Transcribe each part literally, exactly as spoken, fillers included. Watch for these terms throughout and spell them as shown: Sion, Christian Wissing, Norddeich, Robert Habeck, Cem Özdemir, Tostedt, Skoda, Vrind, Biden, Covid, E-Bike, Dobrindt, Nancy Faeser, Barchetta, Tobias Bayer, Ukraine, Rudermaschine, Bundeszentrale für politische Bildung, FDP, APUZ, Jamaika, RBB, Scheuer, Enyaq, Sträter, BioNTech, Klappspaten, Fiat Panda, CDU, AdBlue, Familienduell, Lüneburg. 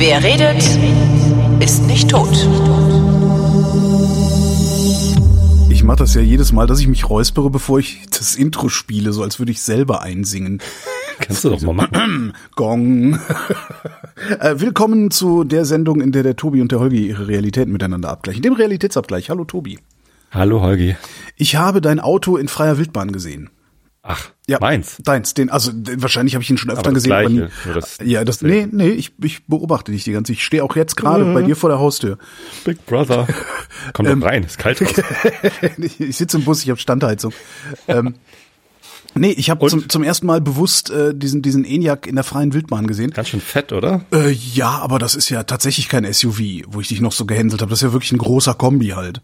Wer redet, ist nicht tot. Ich mache das ja jedes Mal, dass ich mich räuspere, bevor ich das Intro spiele, so als würde ich selber einsingen. Kannst du doch mal machen. Gong. Willkommen zu der Sendung, in der der Tobi und der Holgi ihre Realitäten miteinander abgleichen. Dem Realitätsabgleich. Hallo Tobi. Hallo Holgi. Ich habe dein Auto in freier Wildbahn gesehen. Ach, ja, meins? Deins, den, also den, wahrscheinlich habe ich ihn schon öfter aber das gesehen. Gleiche, aber das ja, das, nee, nee, ich, ich beobachte dich die ganze Zeit. Ich stehe auch jetzt gerade mhm. bei dir vor der Haustür. Big Brother. Komm doch ähm, rein, ist kalt draußen. Ich sitze im Bus, ich habe Standheizung. ähm, nee, ich habe zum, zum ersten Mal bewusst äh, diesen diesen Enyaq in der freien Wildbahn gesehen. Ganz schön fett, oder? Äh, ja, aber das ist ja tatsächlich kein S U V, wo ich dich noch so gehänselt habe. Das ist ja wirklich ein großer Kombi halt.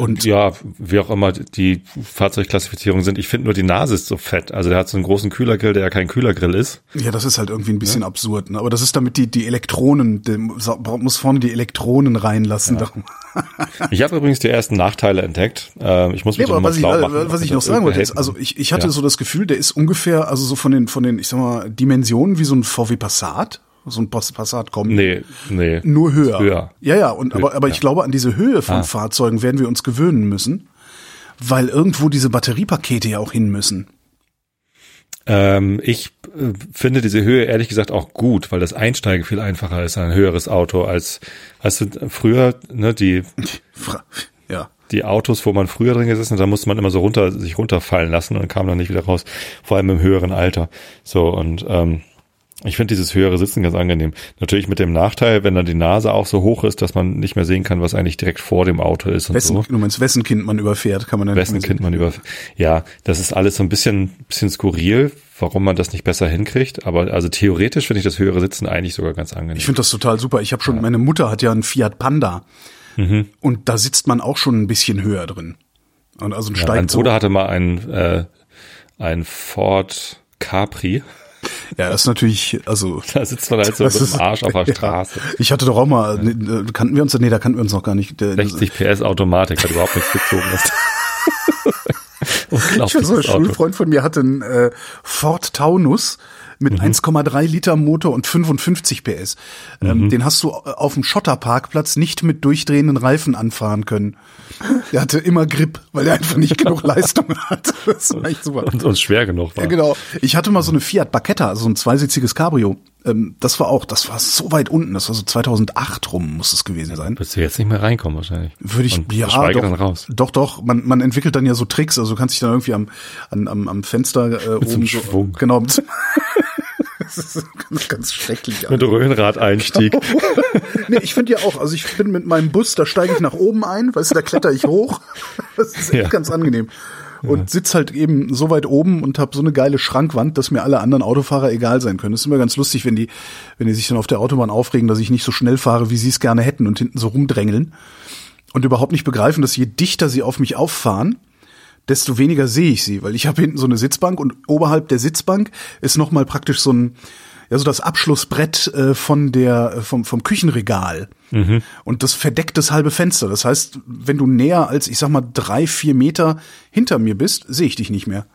Und ja, wie auch immer die Fahrzeugklassifizierungen sind. Ich finde nur, die Nase ist so fett. Also der hat so einen großen Kühlergrill, der ja kein Kühlergrill ist. Ja, das ist halt irgendwie ein bisschen ja. absurd. Ne? Aber das ist damit die die Elektronen, der muss vorne die Elektronen reinlassen. Ja. Ich habe übrigens die ersten Nachteile entdeckt. Ich muss mich nee, aber was ich, machen, was ich noch sagen wollte, ist, also ich ich hatte ja. so das Gefühl, der ist ungefähr, also so von den, von den, ich sag mal, Dimensionen wie so ein V W Passat. So ein Passat kommen. Nee, nee. Nur höher. höher. Ja, ja, und aber, aber ich ja. glaube, an diese Höhe von ah. Fahrzeugen werden wir uns gewöhnen müssen, weil irgendwo diese Batteriepakete ja auch hin müssen. Ähm, ich äh, finde diese Höhe ehrlich gesagt auch gut, weil das Einsteigen viel einfacher ist, ein höheres Auto als, als früher, ne, die. Ja. Die Autos, wo man früher drin gesessen hat, da musste man immer so runter, sich runterfallen lassen und kam dann nicht wieder raus. Vor allem im höheren Alter. So, und, ähm, ich finde dieses höhere Sitzen ganz angenehm. Natürlich mit dem Nachteil, wenn dann die Nase auch so hoch ist, dass man nicht mehr sehen kann, was eigentlich direkt vor dem Auto ist. Und wessen, so. Du meinst, wessen Kind man überfährt, kann man dann wessen Kind man überfährt. Ja, das ist alles so ein bisschen, bisschen skurril, warum man das nicht besser hinkriegt. Aber also theoretisch finde ich das höhere Sitzen eigentlich sogar ganz angenehm. Ich finde das total super. Ich habe schon, ja. meine Mutter hat ja einen Fiat Panda. Mhm. Und da sitzt man auch schon ein bisschen höher drin. Und also ein ja, steigt mein Bruder so. hatte mal einen, äh, einen Ford Capri. Ja, das ist natürlich, also. Da sitzt man halt so mit dem Arsch auf der ja. Straße. Ich hatte doch auch mal, ja. ne, kannten wir uns, nee, da kannten wir uns noch gar nicht. sechzig P S Automatik, hat überhaupt nichts gezogen. Ich war so ein Schulfreund von mir, hatte einen äh, Ford Taunus mit mhm. eins Komma drei Liter Motor und fünfundfünfzig P S. Ähm, mhm. Den hast du auf dem Schotterparkplatz nicht mit durchdrehenden Reifen anfahren können. Der hatte immer Grip, weil er einfach nicht genug Leistung hatte. Das war echt super. Und, und schwer genug war. Ja, genau. Ich hatte mal so eine Fiat Barchetta, so ein zweisitziges Cabrio. Ähm, das war auch, das war so weit unten, das war so zweitausendacht rum, muss es gewesen sein. Würdest du jetzt nicht mehr reinkommen wahrscheinlich. Würde ich, und ja, doch, dann raus. doch, doch, man, man entwickelt dann ja so Tricks, also du kannst dich dann irgendwie am, am, am Fenster äh, mit oben so, Schwung. Genau. Das ist ganz, ganz schrecklich. Mit Röhrenrad-Einstieg. Nee, ich finde ja auch, also ich bin mit meinem Bus, da steige ich nach oben ein, weißt du, da kletter ich hoch. Das ist echt ja. ganz angenehm. Und ja. sitz halt eben so weit oben und hab so eine geile Schrankwand, dass mir alle anderen Autofahrer egal sein können. Das ist immer ganz lustig, wenn die, wenn die sich dann auf der Autobahn aufregen, dass ich nicht so schnell fahre, wie sie es gerne hätten und hinten so rumdrängeln. Und überhaupt nicht begreifen, dass je dichter sie auf mich auffahren, desto weniger sehe ich sie, weil ich habe hinten so eine Sitzbank und oberhalb der Sitzbank ist nochmal praktisch so ein, ja, so das Abschlussbrett äh, von der, vom, vom Küchenregal. Mhm. Und das verdeckt das halbe Fenster. Das heißt, wenn du näher als, ich sag mal, drei, vier Meter hinter mir bist, sehe ich dich nicht mehr.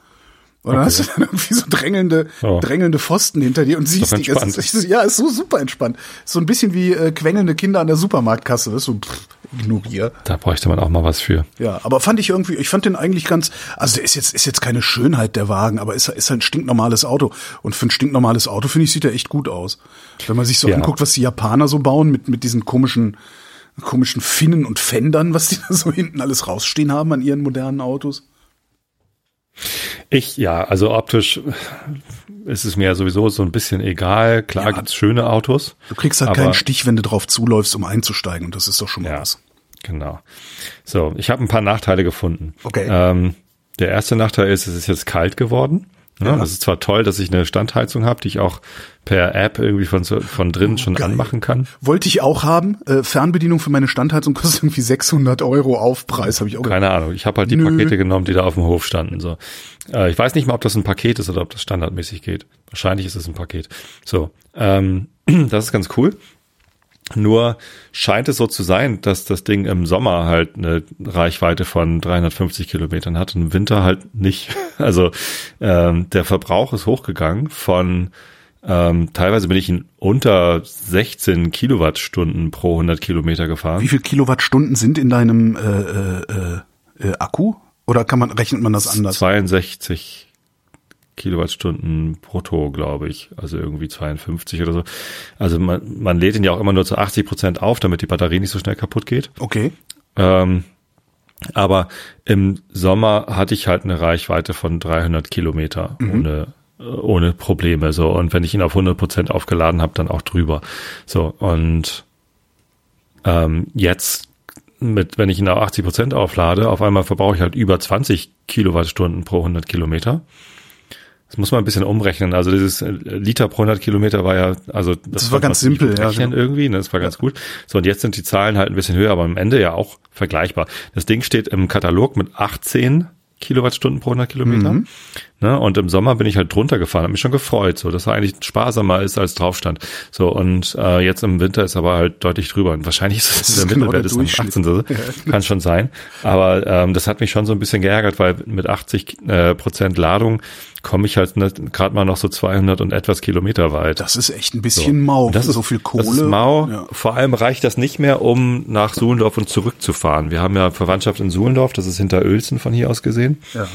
Und okay. dann hast du dann irgendwie so drängelnde, oh. drängelnde Pfosten hinter dir und siehst dich. Es ist, ja, ist so super entspannt. So ein bisschen wie äh, quengelnde Kinder an der Supermarktkasse. Das ist so, pff, ignorier. Da bräuchte man auch mal was für. Ja, aber fand ich irgendwie, ich fand den eigentlich ganz, also der ist jetzt, ist jetzt keine Schönheit der Wagen, aber ist, ist ein stinknormales Auto. Und für ein stinknormales Auto, finde ich, sieht er echt gut aus. Wenn man sich so ja. anguckt, was die Japaner so bauen mit, mit diesen komischen, komischen Finnen und Fendern, was die da so hinten alles rausstehen haben an ihren modernen Autos. Ich, ja, also optisch ist es mir ja sowieso so ein bisschen egal. Klar, ja, gibt's schöne Autos. Du kriegst halt keinen Stich, wenn du drauf zuläufst, um einzusteigen. Und das ist doch schon mal ja, was. Genau. So, ich habe ein paar Nachteile gefunden. Okay. Ähm, der erste Nachteil ist, es ist jetzt kalt geworden. Ja, ja. Das ist zwar toll, dass ich eine Standheizung habe, die ich auch per App irgendwie von, von drin schon Geil. anmachen kann. Wollte ich auch haben. Äh, Fernbedienung für meine Standheizung kostet irgendwie sechshundert Euro Aufpreis, habe ich auch. Keine gedacht. Ahnung. Ich habe halt die Nö. Pakete genommen, die da auf dem Hof standen. So, äh, ich weiß nicht mal, ob das ein Paket ist oder ob das standardmäßig geht. Wahrscheinlich ist es ein Paket. So, ähm, das ist ganz cool. Nur scheint es so zu sein, dass das Ding im Sommer halt eine Reichweite von dreihundertfünfzig Kilometern hat und im Winter halt nicht. Also ähm, der Verbrauch ist hochgegangen von ähm, teilweise bin ich in unter sechzehn Kilowattstunden pro hundert Kilometer gefahren. Wie viel Kilowattstunden sind in deinem äh, äh, äh, Akku? Oder kann man rechnet man das anders? zweiundsechzig Kilowattstunden brutto, glaube ich, also irgendwie zweiundfünfzig oder so. Also man, man lädt ihn ja auch immer nur zu achtzig Prozent auf, damit die Batterie nicht so schnell kaputt geht. Okay. Ähm, aber im Sommer hatte ich halt eine Reichweite von dreihundert Kilometer mhm. ohne ohne Probleme so. Und wenn ich ihn auf hundert Prozent aufgeladen habe, dann auch drüber. So und ähm, jetzt mit, wenn ich ihn auf achtzig Prozent auflade, auf einmal verbrauche ich halt über zwanzig Kilowattstunden pro hundert Kilometer. Das muss man ein bisschen umrechnen. Also dieses Liter pro hundert Kilometer war ja, also das, das war ganz simpel, ja, genau. Irgendwie, ne? Das war ganz gut. So, und jetzt sind die Zahlen halt ein bisschen höher, aber am Ende ja auch vergleichbar. Das Ding steht im Katalog mit achtzehn Kilowattstunden pro hundert Kilometer. Mhm. Ne? Und im Sommer bin ich halt drunter gefahren, habe mich schon gefreut, so, dass er eigentlich sparsamer ist als draufstand. So, und äh, jetzt im Winter ist aber halt deutlich drüber. Und wahrscheinlich ist es der Mittelwert ist achtzehn, so. Kann schon sein. Aber ähm, das hat mich schon so ein bisschen geärgert, weil mit achtzig äh, Prozent Ladung komme ich halt gerade mal noch so zweihundert und etwas Kilometer weit. Das ist echt ein bisschen so. Mau, das ist, so viel Kohle. Das ist mau. Ja. Vor allem reicht das nicht mehr, um nach Sulendorf und zurückzufahren. Wir haben ja Verwandtschaft in Sulendorf, das ist hinter Uelzen von hier aus gesehen. Ja.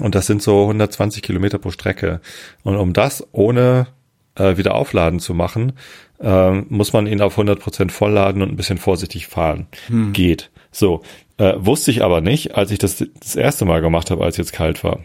Und das sind so hundertzwanzig Kilometer pro Strecke. Und um das ohne äh, wieder aufladen zu machen, äh, muss man ihn auf hundert Prozent vollladen und ein bisschen vorsichtig fahren. Hm. Geht. So, äh, wusste ich aber nicht, als ich das das erste Mal gemacht habe, als jetzt kalt war.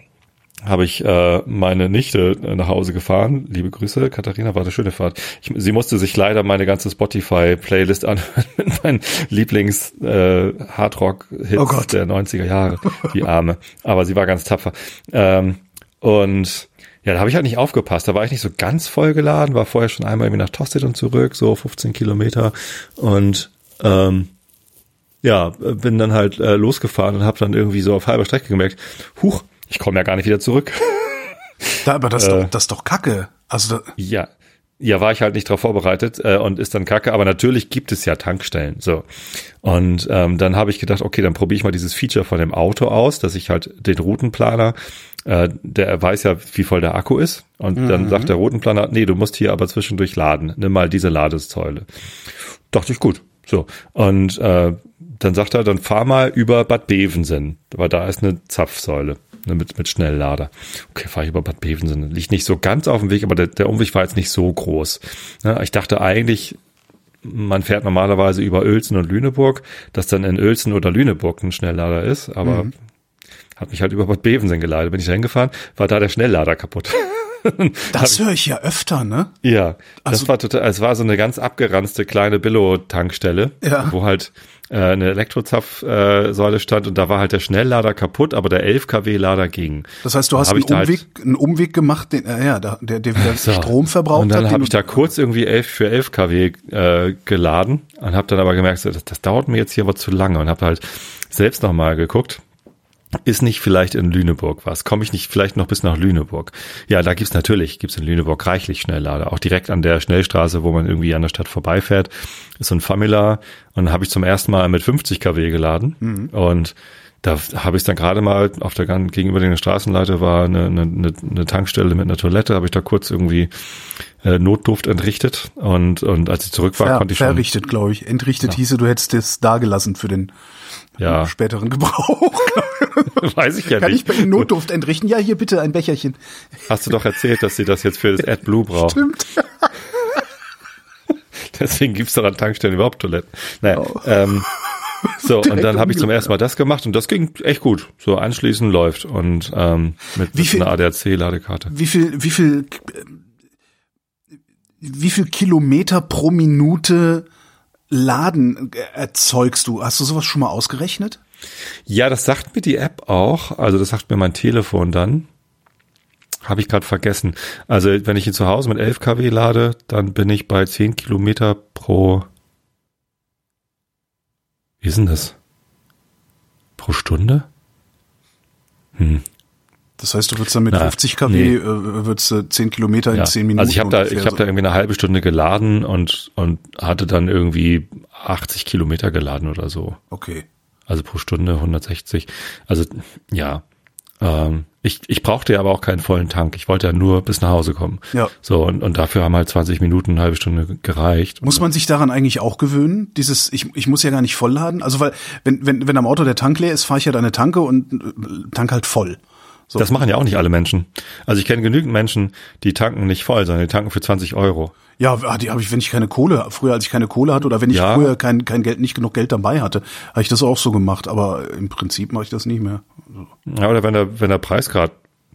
Habe ich äh, meine Nichte nach Hause gefahren. Liebe Grüße, Katharina, war eine schöne Fahrt. Ich, sie musste sich leider meine ganze Spotify-Playlist anhören mit meinen Lieblings-Hardrock-Hits äh, oh der neunziger Jahre, die Arme. Aber sie war ganz tapfer. Ähm, und ja, da habe ich halt nicht aufgepasst. Da war ich nicht so ganz voll geladen, war vorher schon einmal irgendwie nach Tostedt und zurück, so fünfzehn Kilometer. Und ähm, ja, bin dann halt äh, losgefahren und habe dann irgendwie so auf halber Strecke gemerkt, huch, ich komme ja gar nicht wieder zurück. Da, aber das, äh, doch, das ist doch Kacke. Also da, ja, ja, war ich halt nicht drauf vorbereitet äh, und ist dann Kacke. Aber natürlich gibt es ja Tankstellen. So. Und ähm, dann habe ich gedacht, okay, dann probiere ich mal dieses Feature von dem Auto aus, dass ich halt den Routenplaner, äh, der weiß ja, wie voll der Akku ist. Und mhm. dann sagt der Routenplaner, nee, du musst hier aber zwischendurch laden. Nimm mal diese Ladesäule. Dachte ich, gut. So. Und äh, dann sagt er, dann fahr mal über Bad Bevensen, weil da ist eine Zapfsäule. Mit, mit Schnelllader. Okay, fahre ich über Bad Bevensen. Liegt nicht so ganz auf dem Weg, aber der, der Umweg war jetzt nicht so groß. Ja, ich dachte eigentlich, man fährt normalerweise über Uelzen und Lüneburg, dass dann in Uelzen oder Lüneburg ein Schnelllader ist, aber mhm. hat mich halt über Bad Bevensen geladen. Bin ich da hingefahren, war da der Schnelllader kaputt. Das höre ich ja öfter, ne? Ja, also, das war total, es war so eine ganz abgeranzte kleine Billo-Tankstelle, ja. wo halt äh, eine Elektrozapfsäule stand und da war halt der Schnelllader kaputt, aber der elf Kilowatt-Lader ging. Das heißt, du hast einen Umweg, halt, einen Umweg gemacht, den, äh, ja, der, der, der so. Strom verbraucht hat. Und dann habe ich da kurz irgendwie elf für elf Kilowatt äh, geladen und habe dann aber gemerkt, so, das, das dauert mir jetzt hier aber zu lange und habe halt selbst nochmal geguckt. Ist nicht vielleicht in Lüneburg was? Komme ich nicht vielleicht noch bis nach Lüneburg? Ja, da gibt's natürlich, gibt's in Lüneburg reichlich Schnelllader. Auch direkt an der Schnellstraße, wo man irgendwie an der Stadt vorbeifährt, ist so ein Famila. Und habe ich zum ersten Mal mit fünfzig Kilowatt geladen. Mhm. Und da habe ich dann gerade mal auf der gegenüber der Straßenleiter war eine, eine, eine Tankstelle mit einer Toilette. Habe ich da kurz irgendwie äh, Notdurft entrichtet und und als ich zurück war, Ver, konnte ich schon verrichtet, glaube ich. Entrichtet ja. hieße, du hättest das da gelassen für den ja. späteren Gebrauch. Weiß ich ja Kann nicht. Kann ich bei Notdurft entrichten? Ja, hier bitte ein Becherchen. Hast du doch erzählt, dass sie das jetzt für das AdBlue braucht. Stimmt. Deswegen gibt's doch an Tankstellen überhaupt Toiletten. Naja, oh. ähm, so, und dann habe ich zum ersten Mal das gemacht und das ging echt gut. So, anschließend läuft und ähm, mit, mit viel, einer A D A C-Ladekarte. Wie viel, wie viel, wie viel Kilometer pro Minute Laden erzeugst du? Hast du sowas schon mal ausgerechnet? Ja, das sagt mir die App auch. Also das sagt mir mein Telefon dann. Habe ich gerade vergessen. Also wenn ich hier zu Hause mit elf Kilowatt lade, dann bin ich bei zehn Kilometer pro... Wie ist denn das? Pro Stunde? Hm. Das heißt, du würdest dann mit Na, fünfzig Kilowatt nee. würdest du zehn Kilometer in ja. zehn Minuten. Also ich habe da, ich so. habe da irgendwie eine halbe Stunde geladen und und hatte dann irgendwie achtzig Kilometer geladen oder so. Okay. Also pro Stunde hundertsechzig. Also ja. Ähm, ich ich brauchte ja aber auch keinen vollen Tank. Ich wollte ja nur bis nach Hause kommen. Ja. So und und dafür haben halt zwanzig Minuten, eine halbe Stunde gereicht. Muss man sich daran eigentlich auch gewöhnen? Dieses ich ich muss ja gar nicht vollladen. Also weil wenn wenn wenn am Auto der Tank leer ist, fahre ich halt an eine Tanke und tank halt voll. So. Das machen ja auch nicht alle Menschen. Also ich kenne genügend Menschen, die tanken nicht voll, sondern die tanken für zwanzig Euro. Ja, die habe ich, wenn ich keine Kohle, früher als ich keine Kohle hatte oder wenn ich ja. früher kein kein Geld, nicht genug Geld dabei hatte, habe ich das auch so gemacht. Aber im Prinzip mache ich das nicht mehr. So. Ja, oder wenn der wenn der Preis gerade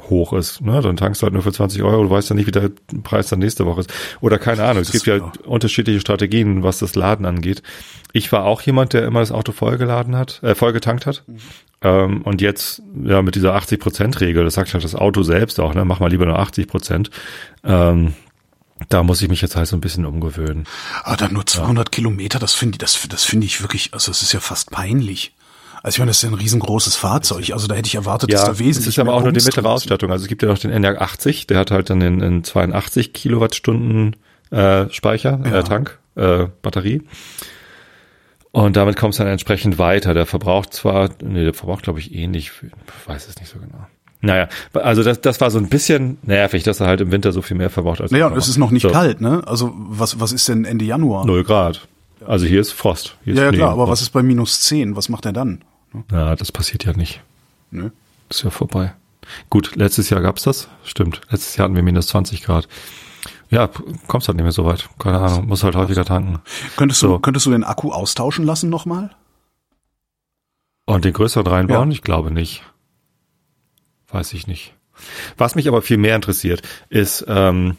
hoch ist, ne, dann tankst du halt nur für zwanzig Euro. Du weißt ja nicht, wie der Preis dann nächste Woche ist. Oder keine Ahnung. Es gibt ja genau. unterschiedliche Strategien, was das Laden angeht. Ich war auch jemand, der immer das Auto voll geladen hat, äh, voll getankt hat. Mhm. Ähm, und jetzt, ja, mit dieser achtzig Prozent Regel, das sagt halt das Auto selbst auch, ne, mach mal lieber nur achtzig Prozent. Ähm, da muss ich mich jetzt halt so ein bisschen umgewöhnen. Aber dann nur zweihundert ja. Kilometer, das finde ich, das, das finde ich wirklich, also das ist ja fast peinlich. Also ich meine, das ist ja ein riesengroßes Fahrzeug, also da hätte ich erwartet, ja, dass da wesentlich. Es ist aber auch nur die mittlere Ausstattung, also es gibt ja noch den Enyaq achtzig, der hat halt dann den, den zweiundachtzig Kilowattstunden äh, Speicher, ja. äh, Tank, äh, Batterie. Und damit kommt es dann entsprechend weiter. Der verbraucht zwar, nee, der verbraucht glaube ich ähnlich, ich weiß es nicht so genau. Naja, also das, das war so ein bisschen nervig, dass er halt im Winter so viel mehr verbraucht als. Naja, und es ist noch nicht so kalt, ne? Also was, was ist denn Ende Januar? Null Grad. Also hier ist Frost. Hier ja, ist ja klar, aber was ist bei minus zehn? Was macht er dann? Na, das passiert ja nicht. Nö. Ist ja vorbei. Gut, letztes Jahr gab's das. Stimmt. Letztes Jahr hatten wir minus zwanzig Grad. Ja, kommst halt nicht mehr so weit. Keine Ahnung, musst halt häufiger tanken. Könntest du, so. könntest du den Akku austauschen lassen nochmal? Und den größeren reinbauen? Ja. Ich glaube nicht. Weiß ich nicht. Was mich aber viel mehr interessiert, ist, ähm,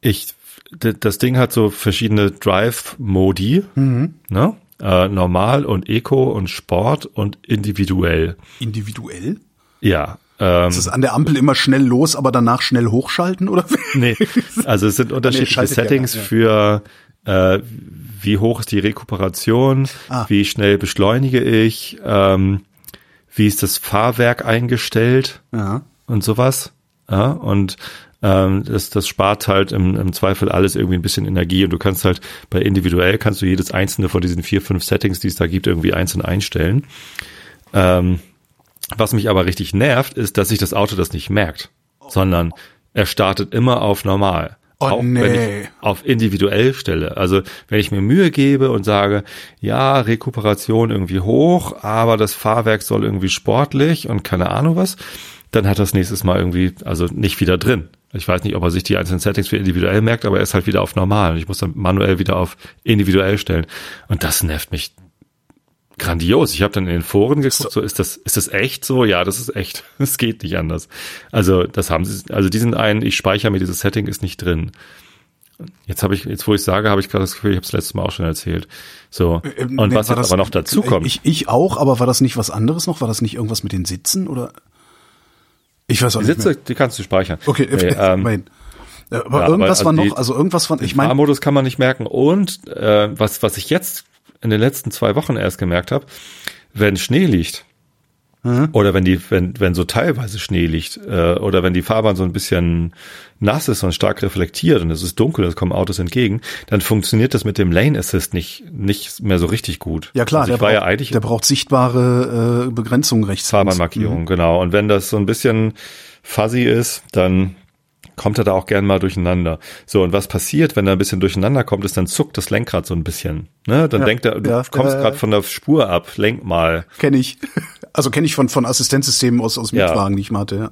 ich, das Ding hat so verschiedene Drive-Modi, mhm. ne? Äh, normal und Eco und Sport und individuell. Individuell? Ja. Ähm, ist es an der Ampel immer schnell los, aber danach schnell hochschalten, oder? Nee, also es sind unterschiedliche nee, Settings ja, ja. für äh, wie hoch ist die Rekuperation, ah. wie schnell beschleunige ich, ähm, wie ist das Fahrwerk eingestellt ja. und sowas. Ja, und ähm, das, das spart halt im, im Zweifel alles irgendwie ein bisschen Energie und du kannst halt bei individuell kannst du jedes einzelne von diesen vier, fünf Settings, die es da gibt, irgendwie einzeln einstellen. Ähm, Was mich aber richtig nervt, ist, dass sich das Auto das nicht merkt, oh. sondern er startet immer auf normal. Oh, auch nee. Wenn ich auf individuell stelle. Also wenn ich mir Mühe gebe und sage, ja, Rekuperation irgendwie hoch, aber das Fahrwerk soll irgendwie sportlich und keine Ahnung was, dann hat das nächstes Mal irgendwie, also nicht wieder drin. Ich weiß nicht, ob er sich die einzelnen Settings für individuell merkt, aber er ist halt wieder auf normal. Und ich muss dann manuell wieder auf individuell stellen. Und das nervt mich grandios. Ich habe dann in den Foren geguckt, so ist das ist das echt so? Ja, das ist echt. Es geht nicht anders. Also, das haben sie also diesen einen, ich speichere mir dieses Setting ist nicht drin. Jetzt habe ich jetzt wo ich sage, habe ich gerade das Gefühl, ich habe es letztes Mal auch schon erzählt. So. Und nee, was jetzt das, aber noch dazu kommt. Ich ich auch, aber war das nicht was anderes noch? War das nicht irgendwas mit den Sitzen oder ich weiß auch die nicht. Die Sitze, mehr. Die kannst du speichern. Okay, okay ähm, mein. Aber ja, irgendwas aber, also war die, noch, also irgendwas von ich meine, Fahrmodus kann man nicht merken und äh, was was ich jetzt in den letzten zwei Wochen erst gemerkt habe, wenn Schnee liegt mhm. oder wenn die, wenn wenn so teilweise Schnee liegt äh, oder wenn die Fahrbahn so ein bisschen nass ist und stark reflektiert und es ist dunkel, es kommen Autos entgegen, dann funktioniert das mit dem Lane Assist nicht nicht mehr so richtig gut. Ja klar, also der, braucht, ja eigentlich, der braucht sichtbare äh, Begrenzung rechts. Fahrbahnmarkierung, mhm. genau. Und wenn das so ein bisschen fuzzy ist, dann kommt er da auch gern mal durcheinander. So, und was passiert, wenn er ein bisschen durcheinander kommt, ist, dann zuckt das Lenkrad so ein bisschen. Ne? Dann ja, denkt er, du ja, kommst äh, gerade von der Spur ab, lenk mal. Kenn ich. Also kenne ich von von Assistenzsystemen aus aus Mietwagen, ja. die ich mal hatte, ja.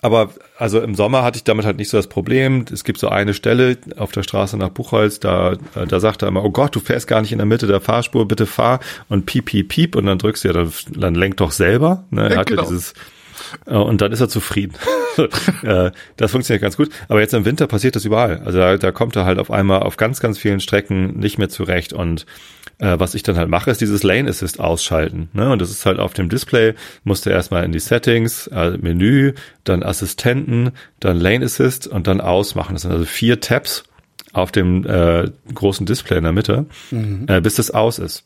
Aber also im Sommer hatte ich damit halt nicht so das Problem. Es gibt so eine Stelle auf der Straße nach Buchholz, da da sagt er immer, oh Gott, du fährst gar nicht in der Mitte der Fahrspur, bitte fahr und piep, piep, piep. Und dann drückst du ja, dann, dann lenk doch selber. Ne? Er hat genau. ja dieses... Und dann ist er zufrieden. Das funktioniert ganz gut. Aber jetzt im Winter passiert das überall. Also da, da kommt er halt auf einmal auf ganz, ganz vielen Strecken nicht mehr zurecht. Und äh, was ich dann halt mache, ist dieses Lane Assist ausschalten. Ne? Und das ist halt auf dem Display, musst du erstmal in die Settings, also Menü, dann Assistenten, dann Lane Assist und dann ausmachen. Das sind also vier Tabs auf dem äh, großen Display in der Mitte, mhm. äh, bis das aus ist.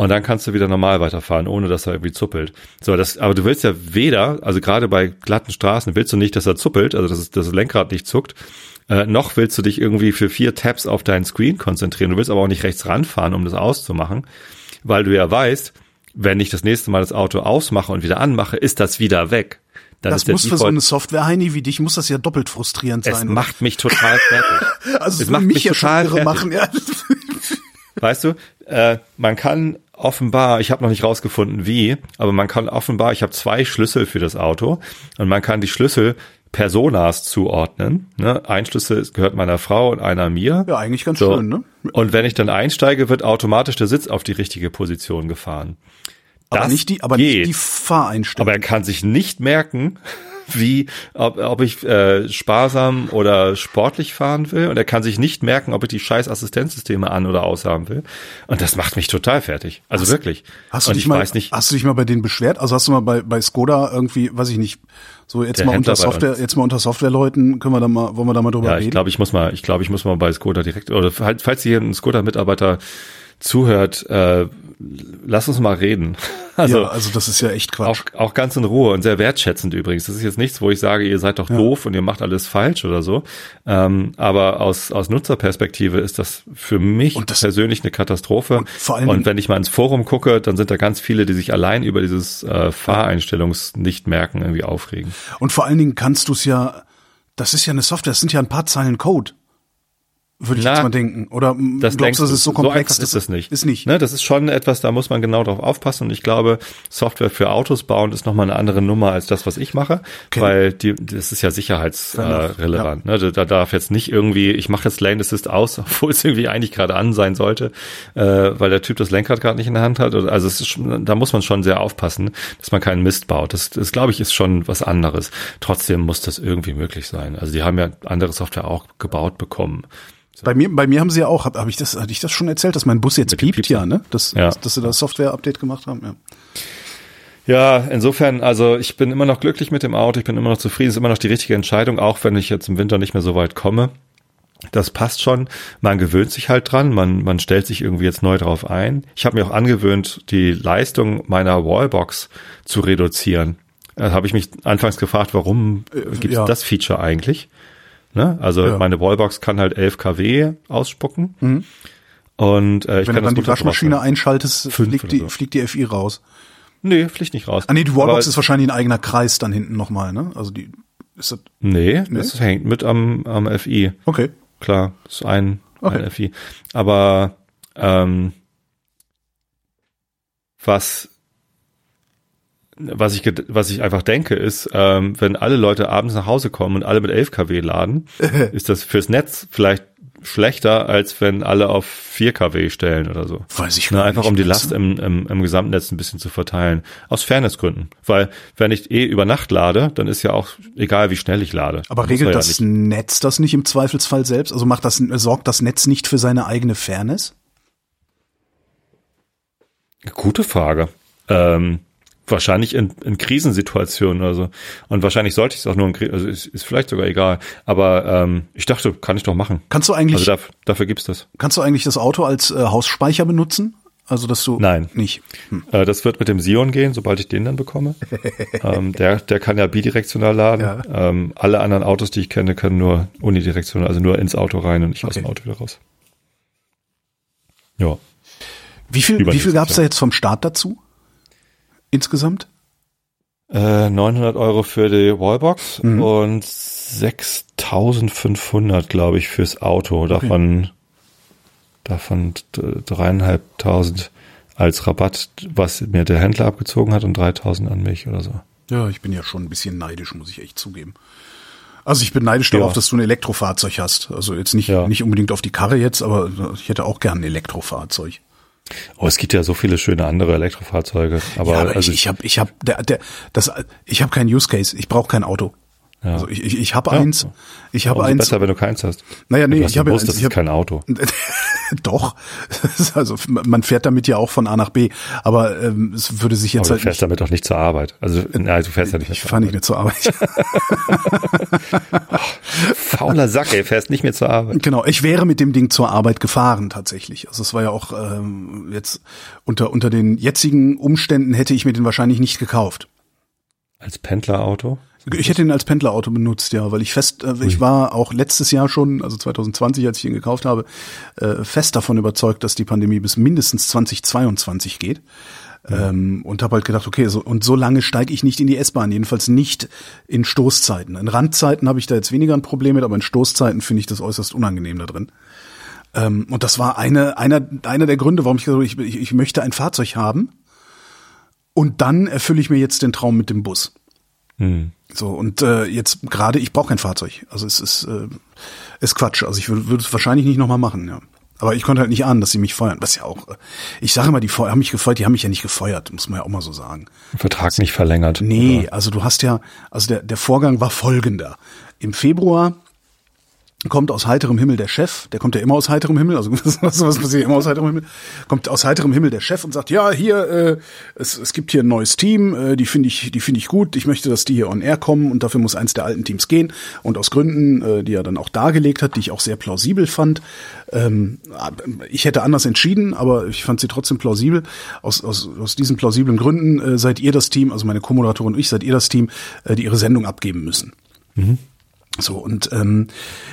Und dann kannst du wieder normal weiterfahren, ohne dass er irgendwie zuppelt. So, das, aber du willst ja weder, also gerade bei glatten Straßen willst du nicht, dass er zuppelt, also dass das Lenkrad nicht zuckt, äh, noch willst du dich irgendwie für vier Tabs auf deinen Screen konzentrieren. Du willst aber auch nicht rechts ranfahren, um das auszumachen, weil du ja weißt, wenn ich das nächste Mal das Auto ausmache und wieder anmache, ist das wieder weg. Dann das muss für so eine Software-Heini wie dich, muss das ja doppelt frustrierend sein. Es macht mich total fertig. Also es macht mich ja schon irre machen. Ja. Weißt du, äh, man kann offenbar, ich habe noch nicht rausgefunden wie, aber man kann offenbar, ich habe zwei Schlüssel für das Auto und man kann die Schlüssel Personas zuordnen. Ne? Ein Schlüssel gehört meiner Frau und einer mir. Ja, eigentlich ganz so. Schön, ne? Und wenn ich dann einsteige, wird automatisch der Sitz auf die richtige Position gefahren. Das aber nicht die, aber geht. Nicht die Fahreinstellung. Aber er kann sich nicht merken, wie, ob, ob ich äh, sparsam oder sportlich fahren will. Und er kann sich nicht merken, ob ich die scheiß Assistenzsysteme an oder aus haben will. Und das macht mich total fertig. Also hast, wirklich. Hast du, und dich ich mal, weiß nicht, hast du dich mal bei denen beschwert? Also hast du mal bei, bei Skoda irgendwie, weiß ich nicht, so jetzt mal Händler unter Software, jetzt mal unter Softwareleuten können wir da mal, wollen wir da mal drüber ja, reden? Ja, ich glaube, ich muss mal, ich glaube, ich muss mal bei Skoda direkt, oder falls hier ein Skoda-Mitarbeiter zuhört, äh, lass uns mal reden. Also, ja, also das ist ja echt Quatsch. Auch, auch ganz in Ruhe und sehr wertschätzend übrigens. Das ist jetzt nichts, wo ich sage, ihr seid doch ja. doof und ihr macht alles falsch oder so. Ähm, aber aus aus Nutzerperspektive ist das für mich das, persönlich eine Katastrophe. Und, vor allem, und wenn ich mal ins Forum gucke, dann sind da ganz viele, die sich allein über dieses äh, Fahreinstellungs-Nicht-Merken irgendwie aufregen. Und vor allen Dingen kannst du es ja, das ist ja eine Software, das sind ja ein paar Zeilen Code. Würde ich Na, jetzt mal denken. Oder das glaubst du, das ist so komplex? So einfach ist das nicht. Ist nicht. Ne, das ist schon etwas, da muss man genau drauf aufpassen. Und ich glaube, Software für Autos bauen ist nochmal eine andere Nummer als das, was ich mache. Okay. Weil die, das ist ja sicherheitsrelevant. Ja. Ne, da darf jetzt nicht irgendwie, ich mache jetzt Lane Assist aus, obwohl es irgendwie eigentlich gerade an sein sollte, äh, weil der Typ das Lenkrad gerade nicht in der Hand hat. Also es ist, da muss man schon sehr aufpassen, dass man keinen Mist baut. Das, das glaube ich, ist schon was anderes. Trotzdem muss das irgendwie möglich sein. Also die haben ja andere Software auch gebaut bekommen. Bei mir, bei mir haben sie ja auch, habe hab ich das, hatte ich das schon erzählt, dass mein Bus jetzt piept, piept ja, ne? Das, ja. Dass, dass sie das Software-Update gemacht haben, ja. Ja, insofern, also ich bin immer noch glücklich mit dem Auto, ich bin immer noch zufrieden, ist immer noch die richtige Entscheidung, auch wenn ich jetzt im Winter nicht mehr so weit komme. Das passt schon. Man gewöhnt sich halt dran, man, man stellt sich irgendwie jetzt neu drauf ein. Ich habe mir auch angewöhnt, die Leistung meiner Wallbox zu reduzieren. Da habe ich mich anfangs gefragt, warum gibt es ja. das Feature eigentlich? Ne? Also ja. meine Wallbox kann halt elf Kilowatt ausspucken. Mhm. Und äh, ich Wenn kann du dann das die Waschmaschine rausnehmen. Einschaltest, fliegt die, so. fliegt die F I raus. Nee, fliegt nicht raus. Ah nee, die Wallbox Aber ist wahrscheinlich ein eigener Kreis dann hinten nochmal, ne? Also die ist das. Nee, nee? Das hängt mit am, am F I. Okay. Klar, ist ein, okay. ein F I. Aber ähm, was Was ich was ich einfach denke ist, ähm, wenn alle Leute abends nach Hause kommen und alle mit elf Kilowatt laden, ist das fürs Netz vielleicht schlechter, als wenn alle auf vier Kilowatt stellen oder so. Weiß ich Na, einfach nicht um die Last im, im, im Gesamtnetz ein bisschen zu verteilen. Aus Fairnessgründen. Weil wenn ich eh über Nacht lade, dann ist ja auch egal, wie schnell ich lade. Aber dann regelt das ja Netz das nicht im Zweifelsfall selbst? Also macht das sorgt das Netz nicht für seine eigene Fairness? Gute Frage. Ähm, Wahrscheinlich in, in Krisensituationen oder so. Und wahrscheinlich sollte ich es auch nur in Krisen, also ist, ist vielleicht sogar egal. Aber ähm, ich dachte, kann ich doch machen. Kannst du eigentlich, also dafür, dafür gibt's das. Kannst du eigentlich das Auto als äh, Hausspeicher benutzen? Also dass du Nein. nicht. Hm. Äh, das wird mit dem Sion gehen, sobald ich den dann bekomme. ähm, der, der kann ja bidirektional laden. Ja. Ähm, alle anderen Autos, die ich kenne, können nur unidirektional, also nur ins Auto rein und nicht okay. aus dem Auto wieder raus. Ja. Wie viel, wie viel gab's da jetzt vom Staat dazu? Insgesamt? Äh, neunhundert Euro für die Wallbox mhm. und sechstausendfünfhundert, glaube ich, fürs Auto. Davon, okay. davon dreieinhalbtausend als Rabatt, was mir der Händler abgezogen hat und dreitausend an mich oder so. Ja, ich bin ja schon ein bisschen neidisch, muss ich echt zugeben. Also ich bin neidisch ja. darauf, dass du ein Elektrofahrzeug hast. Also jetzt nicht, ja. nicht unbedingt auf die Karre jetzt, aber ich hätte auch gern ein Elektrofahrzeug. Oh, es gibt ja so viele schöne andere Elektrofahrzeuge. Aber, ja, aber also ich, ich habe, ich habe, der, der, das, ich habe keinen Use Case. Ich brauche kein Auto. Ja. Also ich, ich, ich habe ja. eins. Ich habe eins. Besser, wenn du keins hast. Naja, nee, ich habe eins. Das ist hab, kein Auto. Doch. Also man fährt damit ja auch von A nach B. Aber ähm, es würde sich jetzt aber halt. Du fährst nicht, damit auch nicht zur Arbeit. Also nein, du fährst ja nicht. Ich fahre nicht mehr zur Arbeit. Fauler Sack, ey, fährst nicht mehr zur Arbeit. Genau. Ich wäre mit dem Ding zur Arbeit gefahren tatsächlich. Also es war ja auch ähm, jetzt unter unter den jetzigen Umständen hätte ich mir den wahrscheinlich nicht gekauft. Als Pendlerauto? Ich hätte ihn als Pendlerauto benutzt, ja, weil ich fest, äh, ich war auch letztes Jahr schon, also zwanzig zwanzig, als ich ihn gekauft habe, äh, fest davon überzeugt, dass die Pandemie bis mindestens zwanzig zweiundzwanzig geht. Ja. Ähm, und habe halt gedacht, okay, so, und so lange steige ich nicht in die S-Bahn, jedenfalls nicht in Stoßzeiten. In Randzeiten habe ich da jetzt weniger ein Problem mit, aber in Stoßzeiten finde ich das äußerst unangenehm da drin. Ähm, und das war eine, einer, einer der Gründe, warum ich gesagt habe, ich, ich, ich möchte ein Fahrzeug haben. Und dann erfülle ich mir jetzt den Traum mit dem Bus. Hm. So, und äh, jetzt gerade, ich brauche kein Fahrzeug. Also es ist, äh, ist Quatsch. Also ich würde es wahrscheinlich nicht nochmal machen, ja. Aber ich konnte halt nicht ahnen, dass sie mich feuern. Was ja auch, ich sage immer, die haben mich gefeuert, die haben mich ja nicht gefeuert, muss man ja auch mal so sagen. Vertrag also, nicht verlängert. Nee, oder? Also du hast ja, also der, der Vorgang war folgender. Im Februar kommt aus heiterem Himmel der Chef, der kommt ja immer aus heiterem Himmel, also was, was passiert immer aus heiterem Himmel, kommt aus heiterem Himmel der Chef und sagt, ja, hier, äh, es, es gibt hier ein neues Team, äh, die finde ich, die finde ich gut, ich möchte, dass die hier on air kommen und dafür muss eins der alten Teams gehen und aus Gründen, äh, die er dann auch dargelegt hat, die ich auch sehr plausibel fand, ähm, ich hätte anders entschieden, aber ich fand sie trotzdem plausibel, aus, aus, aus diesen plausiblen Gründen äh, seid ihr das Team, also meine Co-Moderatorin und ich, seid ihr das Team, äh, die ihre Sendung abgeben müssen. Mhm. So, und ähm,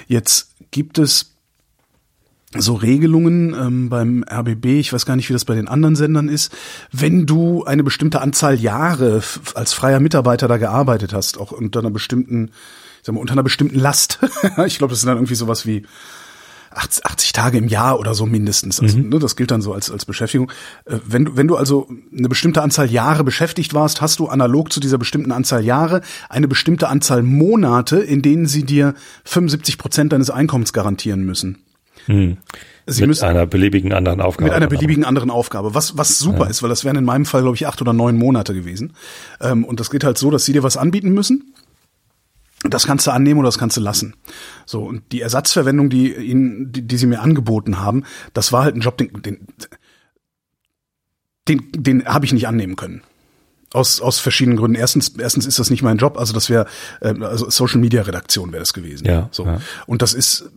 jetzt gibt es so Regelungen ähm, beim R B B, ich weiß gar nicht, wie das bei den anderen Sendern ist, wenn du eine bestimmte Anzahl Jahre f- als freier Mitarbeiter da gearbeitet hast, auch unter einer bestimmten, ich sag mal, unter einer bestimmten Last, ich glaube, das sind dann irgendwie sowas wie achtzig Tage im Jahr oder so mindestens, also, mhm. ne, das gilt dann so als als Beschäftigung. Äh, wenn du wenn du also eine bestimmte Anzahl Jahre beschäftigt warst, hast du analog zu dieser bestimmten Anzahl Jahre eine bestimmte Anzahl Monate, in denen sie dir fünfundsiebzig Prozent deines Einkommens garantieren müssen. Mhm. Sie mit müssen, einer beliebigen anderen Aufgabe. Mit einer beliebigen anderen Aufgabe, was was super ja. ist, weil das wären in meinem Fall, glaube ich, acht oder neun Monate gewesen. Ähm, und das geht halt so, dass sie dir was anbieten müssen. Das kannst du annehmen oder das kannst du lassen. So, und die Ersatzverwendung, die ihnen, die, die sie mir angeboten haben, das war halt ein Job, den, den, den, den habe ich nicht annehmen können. Aus, aus verschiedenen Gründen. Erstens, erstens ist das nicht mein Job, also das wäre, also Social Media Redaktion wäre das gewesen. Ja. So. Ja. Und das ist,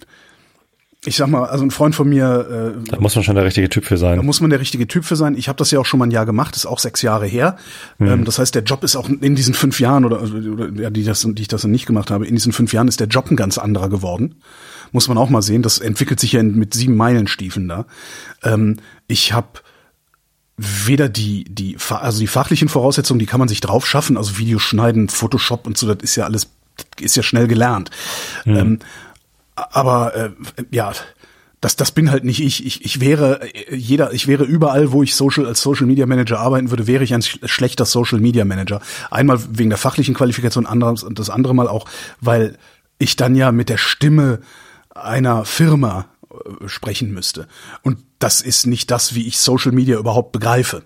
ich sag mal, also ein Freund von mir. Äh, da muss man schon der richtige Typ für sein. Da muss man der richtige Typ für sein. Ich habe das ja auch schon mal ein Jahr gemacht, ist auch sechs Jahre her. Mhm. Ähm, das heißt, der Job ist auch in diesen fünf Jahren, oder, oder ja, die, das, die ich das noch nicht gemacht habe, in diesen fünf Jahren ist der Job ein ganz anderer geworden. Muss man auch mal sehen. Das entwickelt sich ja in, mit sieben Meilenstiefeln da. Ähm, ich habe weder die, die, also die fachlichen Voraussetzungen, die kann man sich drauf schaffen, also Videos schneiden, Photoshop und so, das ist ja alles, ist ja schnell gelernt. Mhm. Ähm, Aber äh, ja, das das bin halt nicht ich. Ich ich wäre jeder, ich wäre überall, wo ich Social als Social Media Manager arbeiten würde, wäre ich ein schlechter Social Media Manager. Einmal wegen der fachlichen Qualifikation, anderes und das andere Mal auch, weil ich dann ja mit der Stimme einer Firma äh, sprechen müsste. Und das ist nicht das, wie ich Social Media überhaupt begreife.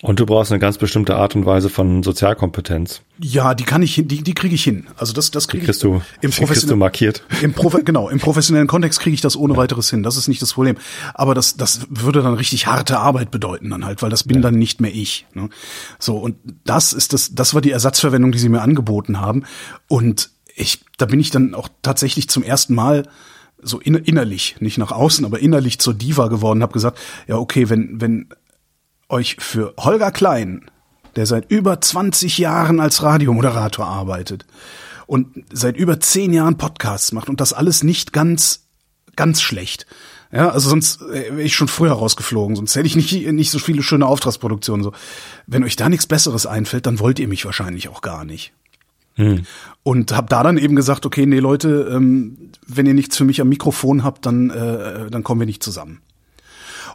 Und du brauchst eine ganz bestimmte Art und Weise von Sozialkompetenz. Ja, die kann ich, die, die kriege ich hin. Also das, das kriege ich. Kriegst du, im kriegst du markiert. Im Profe, genau, im professionellen Kontext kriege ich das ohne ja. weiteres hin. Das ist nicht das Problem. Aber das, das würde dann richtig harte Arbeit bedeuten dann halt, weil das bin ja. dann nicht mehr ich. Ne? So, und das ist das, das war die Ersatzverwendung, die sie mir angeboten haben. Und ich, da bin ich dann auch tatsächlich zum ersten Mal so in, innerlich, nicht nach außen, aber innerlich zur Diva geworden, habe gesagt, ja okay, wenn, wenn euch für Holger Klein, der seit über zwanzig Jahren als Radiomoderator arbeitet und seit über zehn Jahren Podcasts macht und das alles nicht ganz, ganz schlecht. Ja, also sonst wäre ich schon früher rausgeflogen, sonst hätte ich nicht, nicht so viele schöne Auftragsproduktionen. So. Wenn euch da nichts Besseres einfällt, dann wollt ihr mich wahrscheinlich auch gar nicht. Hm. Und habe da dann eben gesagt, okay, nee Leute, ähm, wenn ihr nichts für mich am Mikrofon habt, dann, äh, dann kommen wir nicht zusammen.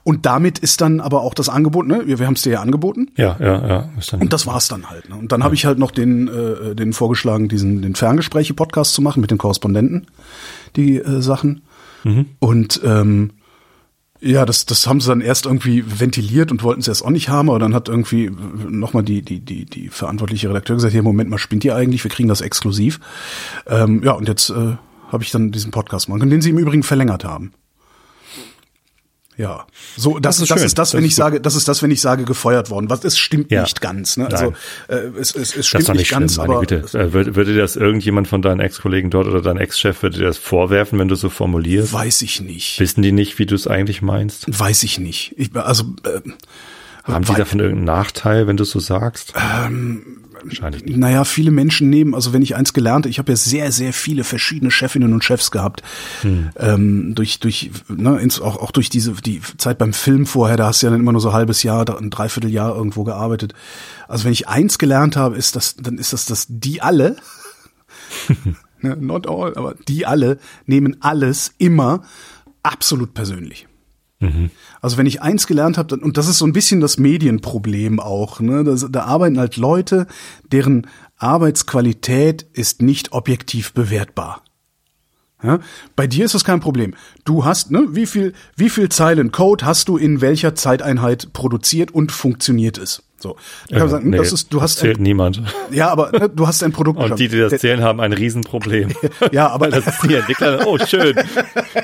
Und damit ist dann aber auch das Angebot, ne? Wir, wir haben es dir ja angeboten. Ja, ja, ja. Und das war's dann halt. Ne? Und dann ja. habe ich halt noch den, äh, den vorgeschlagen, diesen den Ferngespräche-Podcast zu machen mit den Korrespondenten, die äh, Sachen. Mhm. Und ähm, Ja, das, das haben sie dann erst irgendwie ventiliert und wollten es erst auch nicht haben, aber dann hat irgendwie nochmal die, die, die, die verantwortliche Redakteur gesagt, hier, Moment mal, spinnt ihr eigentlich? Wir kriegen das exklusiv. Ähm, ja, und jetzt äh, habe ich dann diesen Podcast machen können, den sie im Übrigen verlängert haben. Ja, so das, das, ist, das ist das, wenn das ich ist sage, das ist das, wenn ich sage, gefeuert worden. Was, es stimmt ja. nicht ganz. Ne? Also äh, es, es, es stimmt nicht, nicht ganz. Schlimm, aber Güte. Würde, würde dir das irgendjemand von deinen Ex-Kollegen dort oder dein Ex-Chef würde dir das vorwerfen, wenn du so formulierst? Weiß ich nicht. Wissen die nicht, wie du es eigentlich meinst? Weiß ich nicht. Ich, also äh, haben die davon irgendeinen Nachteil, wenn du es so sagst? Ähm, Wahrscheinlich nicht. Naja, viele Menschen nehmen, also wenn ich eins gelernt habe, ich habe ja sehr, sehr viele verschiedene Chefinnen und Chefs gehabt, hm. ähm, durch, durch, ne, ins, auch, auch durch diese, die Zeit beim Film vorher, da hast du ja dann immer nur so ein halbes Jahr, ein Dreivierteljahr irgendwo gearbeitet. Also wenn ich eins gelernt habe, ist das, dann ist das, dass die alle, not all, aber die alle nehmen alles immer absolut persönlich. Mhm. Also wenn ich eins gelernt habe, und das ist so ein bisschen das Medienproblem auch, ne? Da, da arbeiten halt Leute, deren Arbeitsqualität ist nicht objektiv bewertbar. Ja? Bei dir ist das kein Problem. Du hast, ne, wie viel, wie viel Zeilen Code hast du in welcher Zeiteinheit produziert und funktioniert es? So, ich kann äh, sagen, nee, das ist, du hast das zählt ein, niemand. Ja, aber ne, du hast ein Produkt. Und die, die das zählen, haben ein Riesenproblem. Ja, aber das ist die Entwickler. Oh, schön.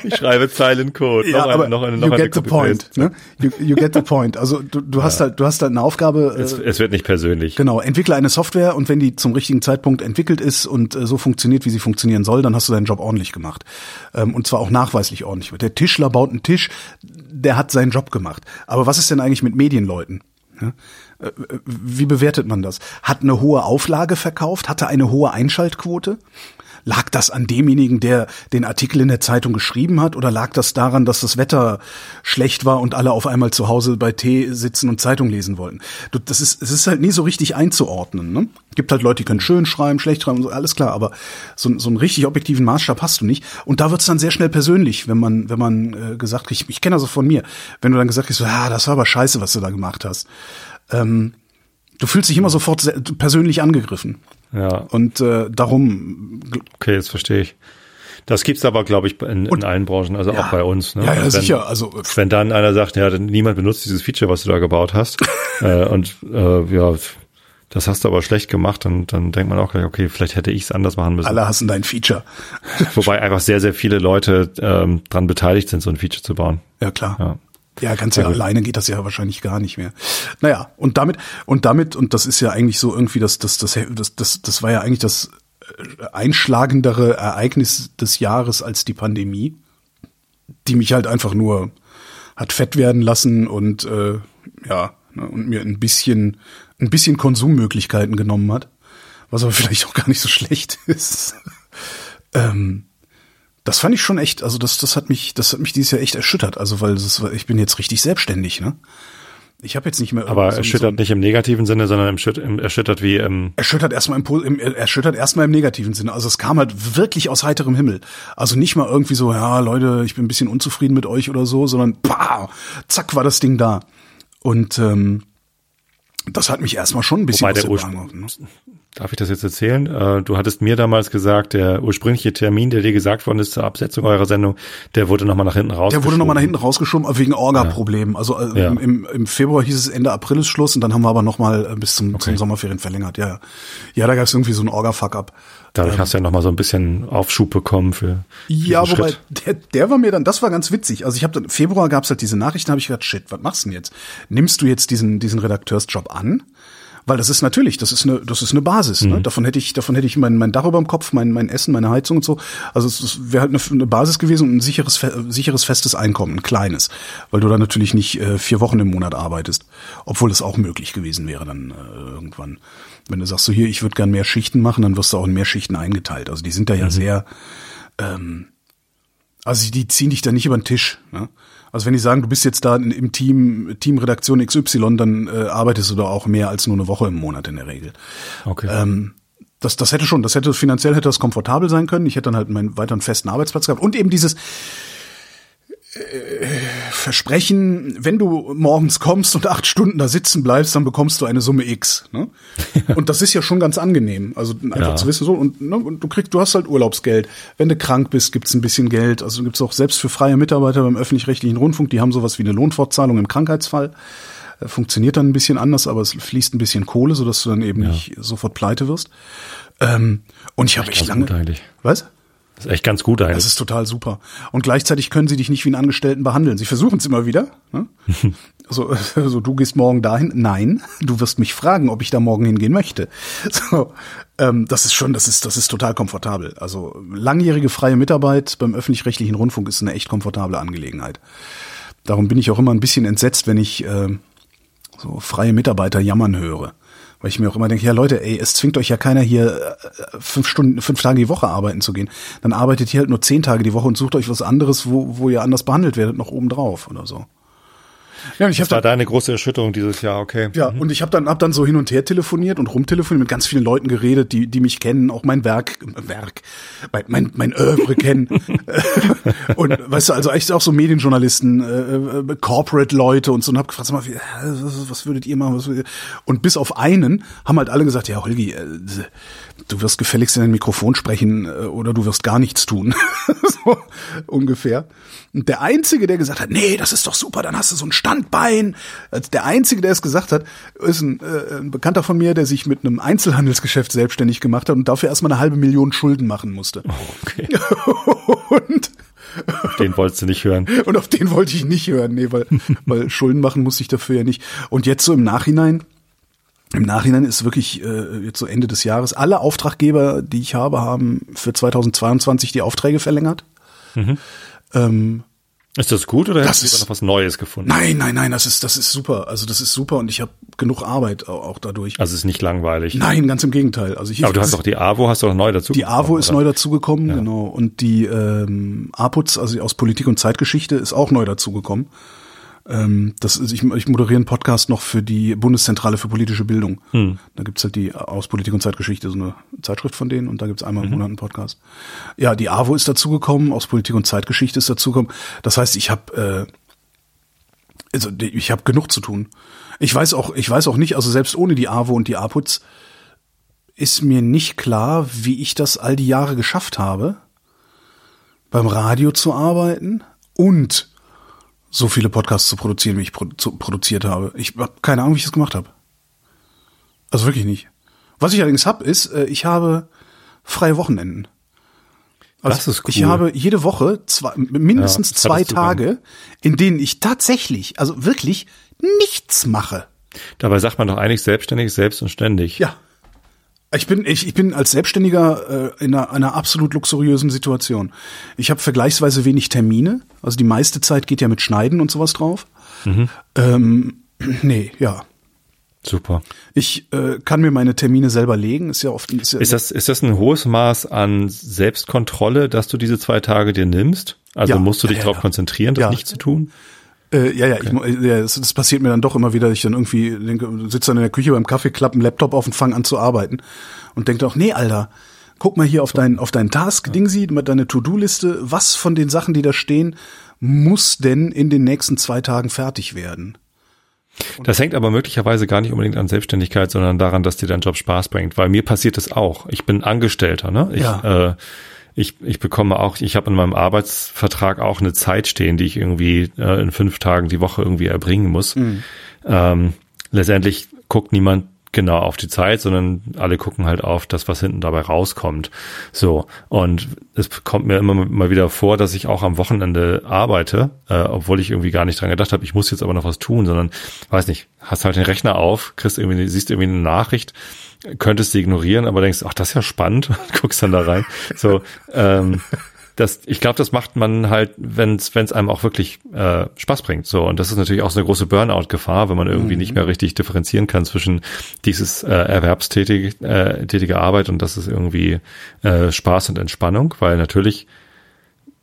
Ich schreibe Silent Code. Ja, noch aber eine, noch eine, noch you eine get the point. Ne? You, you get the point. Also du, du hast ja. halt, du hast halt eine Aufgabe. Es, äh, es wird nicht persönlich. Genau. Entwickle eine Software und wenn die zum richtigen Zeitpunkt entwickelt ist und äh, so funktioniert, wie sie funktionieren soll, dann hast du deinen Job ordentlich gemacht ähm, und zwar auch nachweislich ordentlich. Der Tischler baut einen Tisch, der hat seinen Job gemacht. Aber was ist denn eigentlich mit Medienleuten? Ja? Wie bewertet man das? Hat eine hohe Auflage verkauft? Hatte eine hohe Einschaltquote? Lag das an demjenigen, der den Artikel in der Zeitung geschrieben hat? Oder lag das daran, dass das Wetter schlecht war und alle auf einmal zu Hause bei Tee sitzen und Zeitung lesen wollten? Das ist, es ist halt nie so richtig einzuordnen, ne? Gibt halt Leute, die können schön schreiben, schlecht schreiben und so, alles klar, aber so, so einen richtig objektiven Maßstab hast du nicht. Und da wird's dann sehr schnell persönlich, wenn man, wenn man äh, gesagt kriegt, ich kenne das also von mir, wenn du dann gesagt kriegst, ah, das war aber scheiße, was du da gemacht hast. Ähm, du fühlst dich immer sofort sehr, persönlich angegriffen. Ja. Und äh, darum. Okay, jetzt verstehe ich. Das gibt's aber, glaube ich, in, und, in allen Branchen, also ja, auch bei uns. Ne? Ja, ja, wenn, sicher. Also wenn dann einer sagt, ja, niemand benutzt dieses Feature, was du da gebaut hast, äh, und äh, ja, das hast du aber schlecht gemacht, dann, dann denkt man auch gleich, okay, vielleicht hätte ich es anders machen müssen. Alle hassen dein Feature. Wobei einfach sehr, sehr viele Leute ähm, dran beteiligt sind, so ein Feature zu bauen. Ja, klar. Ja. Ja, ganz ja, alleine geht das ja wahrscheinlich gar nicht mehr. Naja, und damit, und damit, und das ist ja eigentlich so irgendwie das, das, das, das, das, das war ja eigentlich das einschlagendere Ereignis des Jahres als die Pandemie, die mich halt einfach nur hat fett werden lassen und, äh, ja, und mir ein bisschen, ein bisschen Konsummöglichkeiten genommen hat, was aber vielleicht auch gar nicht so schlecht ist. ähm. Das fand ich schon echt, also das, das hat mich, das hat mich dieses Jahr echt erschüttert. Also weil das, ich bin jetzt richtig selbstständig, ne? Ich habe jetzt nicht mehr. Aber so erschüttert so nicht im negativen Sinne, sondern im, Schüt, im erschüttert wie im. Erschüttert erstmal im, im erschüttert erstmal im negativen Sinne. Also es kam halt wirklich aus heiterem Himmel. Also nicht mal irgendwie so, ja Leute, ich bin ein bisschen unzufrieden mit euch oder so, sondern bah, zack war das Ding da. Und ähm, das hat mich erstmal schon ein bisschen übergangen. Darf ich das jetzt erzählen? Du hattest mir damals gesagt, der ursprüngliche Termin, der dir gesagt worden ist zur Absetzung eurer Sendung, der wurde nochmal nach hinten rausgeschoben. Der wurde nochmal nach hinten rausgeschoben wegen Orga-Problemen. Ja. Also ja. Im, im Februar hieß es, Ende April ist Schluss und dann haben wir aber nochmal bis zum, okay. zum Sommerferien verlängert. Ja, ja. ja da gab es irgendwie so einen Orga-Fuck-Up. Dadurch ähm, hast du ja nochmal so ein bisschen Aufschub bekommen für Ja, wobei, der, der war mir dann, das war ganz witzig. Also ich habe dann, Februar gab es halt diese Nachrichten, habe ich gedacht, shit, was machst du denn jetzt? Nimmst du jetzt diesen, diesen Redakteursjob an? Weil das ist natürlich, das ist eine, das ist eine Basis. Mhm. Ne? Davon hätte ich, davon hätte ich mein, mein Dach über dem Kopf, mein, mein Essen, meine Heizung und so. Also es wäre halt eine, eine Basis gewesen und ein sicheres, sicheres festes Einkommen, ein kleines, weil du da natürlich nicht äh, vier Wochen im Monat arbeitest, obwohl es auch möglich gewesen wäre dann äh, irgendwann. Wenn du sagst so hier, ich würde gern mehr Schichten machen, dann wirst du auch in mehr Schichten eingeteilt. Also die sind da ja mhm. sehr, ähm, also die ziehen dich da nicht über den Tisch. Ne? Also wenn die sagen, du bist jetzt da im Team, Team Redaktion X Y, dann äh, arbeitest du da auch mehr als nur eine Woche im Monat in der Regel. Okay. Ähm, das, das hätte schon, das hätte finanziell hätte das komfortabel sein können. Ich hätte dann halt meinen weiteren festen Arbeitsplatz gehabt und eben dieses äh, versprechen, wenn du morgens kommst und acht Stunden da sitzen bleibst, dann bekommst du eine Summe X. Ne? Und das ist ja schon ganz angenehm. Also einfach ja. zu wissen, so, und, ne, und du kriegst, du hast halt Urlaubsgeld. Wenn du krank bist, gibt's ein bisschen Geld. Also gibt's auch selbst für freie Mitarbeiter beim öffentlich-rechtlichen Rundfunk, die haben sowas wie eine Lohnfortzahlung im Krankheitsfall. Funktioniert dann ein bisschen anders, aber es fließt ein bisschen Kohle, sodass du dann eben ja. nicht sofort pleite wirst. Ähm, und ich habe echt lange. Was? Das ist echt ganz gut eigentlich. Das ist total super. Und gleichzeitig können sie dich nicht wie einen Angestellten behandeln. Sie versuchen es immer wieder. Ne? so, so, du gehst morgen dahin. Nein, du wirst mich fragen, ob ich da morgen hingehen möchte. So, ähm, das ist schon, das ist, das ist total komfortabel. Also langjährige freie Mitarbeit beim öffentlich-rechtlichen Rundfunk ist eine echt komfortable Angelegenheit. Darum bin ich auch immer ein bisschen entsetzt, wenn ich äh, so freie Mitarbeiter jammern höre. Weil ich mir auch immer denke, ja Leute, ey, es zwingt euch ja keiner hier fünf Stunden, fünf Tage die Woche arbeiten zu gehen. Dann arbeitet ihr halt nur zehn Tage die Woche und sucht euch was anderes, wo, wo ihr anders behandelt werdet, noch obendrauf oder so. Ja, und ich hab das war dann, deine große Erschütterung dieses Jahr, okay. Ja, mhm. und ich habe dann, hab dann so hin und her telefoniert und rumtelefoniert, mit ganz vielen Leuten geredet, die, die mich kennen, auch mein Werk, Werk, mein, mein, mein Oeuvre kennen. Und weißt du, also echt auch so Medienjournalisten, äh, Corporate-Leute und so, und hab gefragt, sag mal, wie, was würdet ihr machen? Was würdet ihr? Und bis auf einen haben halt alle gesagt, ja, Holgi, äh, du wirst gefälligst in dein Mikrofon sprechen, äh, oder du wirst gar nichts tun. So ungefähr. Und der Einzige, der gesagt hat, nee, das ist doch super, dann hast du so einen Stand. Bein. Der Einzige, der es gesagt hat, ist ein, äh, ein Bekannter von mir, der sich mit einem Einzelhandelsgeschäft selbstständig gemacht hat und dafür erstmal eine halbe Million Schulden machen musste. Oh, okay. Und auf den wolltest du nicht hören. Und auf den wollte ich nicht hören, nee, weil, weil Schulden machen musste ich dafür ja nicht. Und jetzt so im Nachhinein, im Nachhinein ist wirklich äh, jetzt so Ende des Jahres, alle Auftraggeber, die ich habe, haben für zweitausendzweiundzwanzig die Aufträge verlängert. Mhm. Ähm, Ist das gut oder hast du noch was Neues gefunden? Nein, nein, nein, das ist das ist super. Also das ist super und ich habe genug Arbeit auch, auch dadurch. Also es ist nicht langweilig. Nein, ganz im Gegenteil. Also ich, aber du hast doch die A W O, hast du auch neu dazu. Die gekommen, A W O ist oder? neu dazugekommen, ja. genau. Und die ähm, A P U Z, also aus Politik und Zeitgeschichte, ist auch neu dazugekommen. Ähm, das ist, ich, ich moderiere einen Podcast noch für die Bundeszentrale für politische Bildung. Hm. Da gibt's halt die aus Politik und Zeitgeschichte, so eine Zeitschrift von denen, und da gibt's einmal im mhm. Monat einen Podcast. Ja, die A W O ist dazugekommen, aus Politik und Zeitgeschichte ist dazugekommen. Das heißt, ich habe äh, also ich habe genug zu tun. Ich weiß auch, ich weiß auch nicht, also selbst ohne die A W O und die A P U Z ist mir nicht klar, wie ich das all die Jahre geschafft habe, beim Radio zu arbeiten und so viele Podcasts zu produzieren, wie ich produ- zu produziert habe. Ich habe keine Ahnung, wie ich das gemacht habe. Also wirklich nicht. Was ich allerdings habe, ist, ich habe freie Wochenenden. Also das ist cool. Ich habe jede Woche zwei, mindestens ja, zwei Tage, in denen ich tatsächlich, also wirklich nichts mache. Dabei sagt man doch eigentlich selbstständig, selbst und ständig. Ja. Ich bin ich, ich bin als Selbstständiger äh, in einer, einer absolut luxuriösen Situation. Ich habe vergleichsweise wenig Termine. Also die meiste Zeit geht ja mit Schneiden und sowas drauf. Mhm. Ähm, nee, ja. Super. Ich äh, kann mir meine Termine selber legen. Ist ja oft. Ist, ja ist das ist das ein hohes Maß an Selbstkontrolle, dass du diese zwei Tage dir nimmst? Also ja, musst du dich ja, darauf ja. konzentrieren, das ja. nicht zu tun? Äh, ja, ja, okay. ich, ja das, das passiert mir dann doch immer wieder, ich dann irgendwie denke, sitze dann in der Küche beim Kaffee, klappe einen Laptop auf und fange an zu arbeiten und denke doch, nee, Alter, guck mal hier auf deinen auf deinen Task-Ding, sieh mal deine To-Do-Liste, was von den Sachen, die da stehen, muss denn in den nächsten zwei Tagen fertig werden? Und das hängt aber möglicherweise gar nicht unbedingt an Selbstständigkeit, sondern daran, dass dir dein Job Spaß bringt, weil mir passiert das auch. Ich bin Angestellter, ne? Ich, ja. äh, Ich, ich bekomme auch, ich habe in meinem Arbeitsvertrag auch eine Zeit stehen, die ich irgendwie äh, in fünf Tagen die Woche irgendwie erbringen muss. Mhm. Ähm, letztendlich guckt niemand genau auf die Zeit, sondern alle gucken halt auf das, was hinten dabei rauskommt. So, und es kommt mir immer mal wieder vor, dass ich auch am Wochenende arbeite, äh, obwohl ich irgendwie gar nicht dran gedacht habe, ich muss jetzt aber noch was tun, sondern, weiß nicht, hast halt den Rechner auf, kriegst irgendwie, siehst irgendwie eine Nachricht, könntest sie ignorieren, aber denkst, ach, das ist ja spannend, guckst dann da rein. So, ähm, das, ich glaube, das macht man halt, wenn es einem auch wirklich äh, Spaß bringt. So, und das ist natürlich auch so eine große Burnout-Gefahr, wenn man irgendwie mhm. nicht mehr richtig differenzieren kann zwischen dieses äh, erwerbstätige äh, tätige Arbeit und das ist irgendwie äh, Spaß und Entspannung, weil natürlich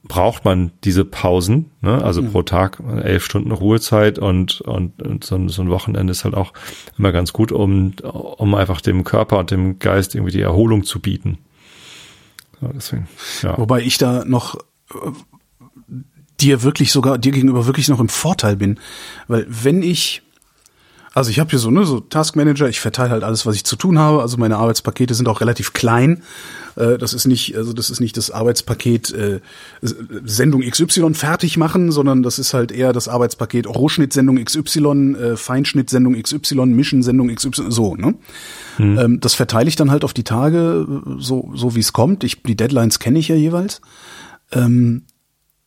braucht man diese Pausen, ne? Also mhm. pro Tag elf Stunden Ruhezeit und und, und so, so ein Wochenende ist halt auch immer ganz gut, um um einfach dem Körper und dem Geist irgendwie die Erholung zu bieten. So, deswegen, ja. Wobei ich da noch dir wirklich sogar, dir gegenüber wirklich noch im Vorteil bin. Weil wenn ich, also ich habe hier so, ne, so Taskmanager, ich verteile halt alles, was ich zu tun habe. Also meine Arbeitspakete sind auch relativ klein. Das ist nicht, also das ist nicht das Arbeitspaket äh, Sendung X Y fertig machen, sondern das ist halt eher das Arbeitspaket Rohschnitt Sendung X Y, äh, Feinschnitt Sendung X Y, Mischen Sendung X Y, so, ne? Hm. Ähm, das verteile ich dann halt auf die Tage, so, so wie es kommt. Ich, die Deadlines kenne ich ja jeweils. Ähm,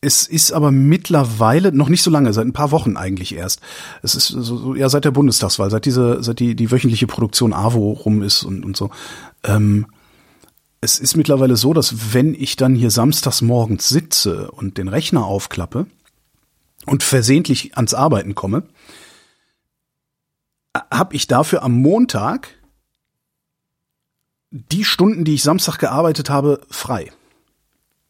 es ist aber mittlerweile, noch nicht so lange, seit ein paar Wochen eigentlich erst. Es ist so, ja, seit der Bundestagswahl, seit diese, seit die, die wöchentliche Produktion A W O rum ist und, und so. Ähm, Es ist mittlerweile so, dass wenn ich dann hier samstags morgens sitze und den Rechner aufklappe und versehentlich ans Arbeiten komme, habe ich dafür am Montag die Stunden, die ich Samstag gearbeitet habe, frei.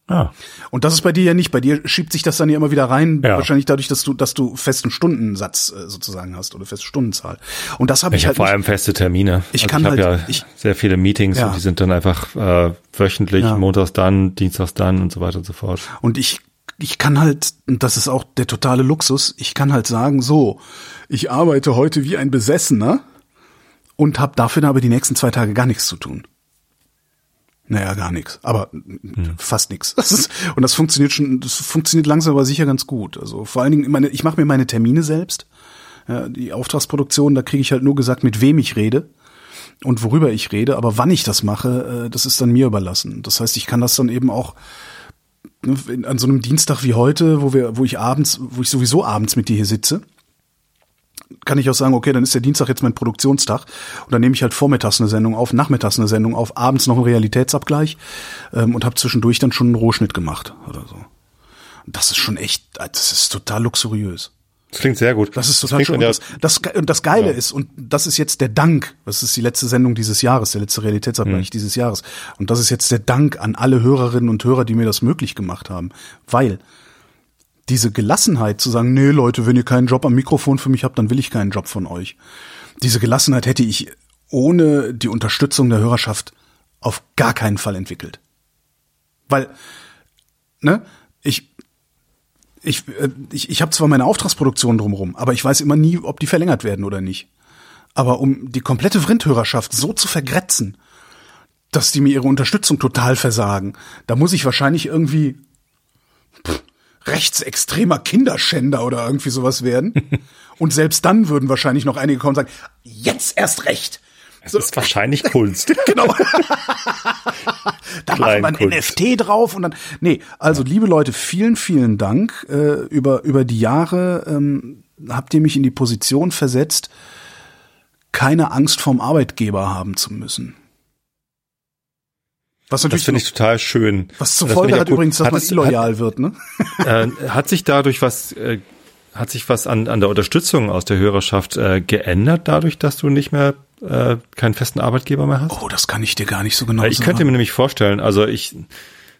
Ah. Und das ist bei dir ja nicht. Bei dir schiebt sich das dann ja immer wieder rein, ja. Wahrscheinlich dadurch, dass du, dass du festen Stundensatz äh, sozusagen hast oder feste Stundenzahl. Und das habe ich, ich hab halt vor nicht. Allem feste Termine. Ich also kann ich hab halt, ja ich, sehr viele Meetings ja. Und die sind dann einfach äh, wöchentlich, ja. Montags dann, Dienstags dann und so weiter und so fort. Und ich ich kann halt, und das ist auch der totale Luxus. Ich kann halt sagen, so, ich arbeite heute wie ein Besessener und habe dafür aber die nächsten zwei Tage gar nichts zu tun. Naja, gar nichts, aber hm. fast nichts. Und das funktioniert schon, das funktioniert langsam aber sicher ganz gut. Also vor allen Dingen, meine, ich mache mir meine Termine selbst. Ja, die Auftragsproduktion, da kriege ich halt nur gesagt, mit wem ich rede und worüber ich rede. Aber wann ich das mache, das ist dann mir überlassen. Das heißt, ich kann das dann eben auch an so einem Dienstag wie heute, wo wir, wo ich abends, wo ich sowieso abends mit dir hier sitze, kann ich auch sagen, okay, dann ist der Dienstag jetzt mein Produktionstag und dann nehme ich halt vormittags eine Sendung auf, nachmittags eine Sendung auf, abends noch einen Realitätsabgleich ähm, und habe zwischendurch dann schon einen Rohschnitt gemacht oder so. Und das ist schon echt, das ist total luxuriös. Das klingt sehr gut. Das ist total das schön. Und das, das, und das Geile ja. ist, und das ist jetzt der Dank, das ist die letzte Sendung dieses Jahres, der letzte Realitätsabgleich mhm. dieses Jahres. Und das ist jetzt der Dank an alle Hörerinnen und Hörer, die mir das möglich gemacht haben, weil diese Gelassenheit zu sagen, nee Leute, wenn ihr keinen Job am Mikrofon für mich habt, dann will ich keinen Job von euch. Diese Gelassenheit hätte ich ohne die Unterstützung der Hörerschaft auf gar keinen Fall entwickelt. Weil, ne, ich, ich, ich, ich habe zwar meine Auftragsproduktion drumherum, aber ich weiß immer nie, ob die verlängert werden oder nicht. Aber um die komplette Vrind-Hörerschaft so zu vergrätzen, dass die mir ihre Unterstützung total versagen, da muss ich wahrscheinlich irgendwie pff, rechtsextremer Kinderschänder oder irgendwie sowas werden. Und selbst dann würden wahrscheinlich noch einige kommen und sagen, jetzt erst recht. Es so. Ist wahrscheinlich Kunst. Genau. Da macht man Kunst. N F T drauf und dann, nee, also ja. Liebe Leute, vielen, vielen Dank. Äh, über, über die Jahre ähm, habt ihr mich in die Position versetzt, keine Angst vorm Arbeitgeber haben zu müssen. Was natürlich das finde ich total schön. Was zur Folge hat übrigens, dass hat man es, illoyal hat, wird, ne? Äh, hat sich dadurch was, äh, hat sich was an, an der Unterstützung aus der Hörerschaft äh, geändert, dadurch, dass du nicht mehr äh, keinen festen Arbeitgeber mehr hast? Oh, das kann ich dir gar nicht so genau sagen. Ich könnte mir nämlich vorstellen, also ich,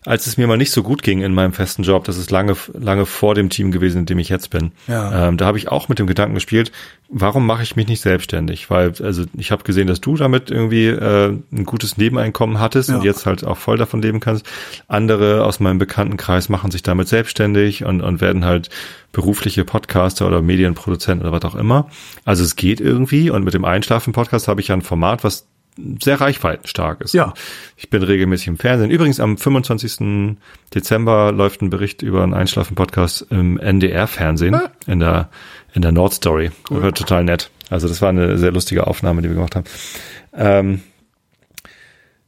als es mir mal nicht so gut ging in meinem festen Job, das ist lange, lange vor dem Team gewesen, in dem ich jetzt bin. Ja. Ähm, da habe ich auch mit dem Gedanken gespielt, warum mache ich mich nicht selbstständig? Weil also ich habe gesehen, dass du damit irgendwie äh, ein gutes Nebeneinkommen hattest ja. und jetzt halt auch voll davon leben kannst. Andere aus meinem Bekanntenkreis machen sich damit selbstständig und, und werden halt berufliche Podcaster oder Medienproduzenten oder was auch immer. Also es geht irgendwie und mit dem Einschlafen-Podcast habe ich ja ein Format, was sehr reichweitenstark ist. Ja. Ich bin regelmäßig im Fernsehen. Übrigens am fünfundzwanzigsten Dezember läuft ein Bericht über einen Einschlafen-Podcast im N D R-Fernsehen ah. in der in der Nordstory. Cool. Das war total nett. Also das war eine sehr lustige Aufnahme, die wir gemacht haben. Ähm,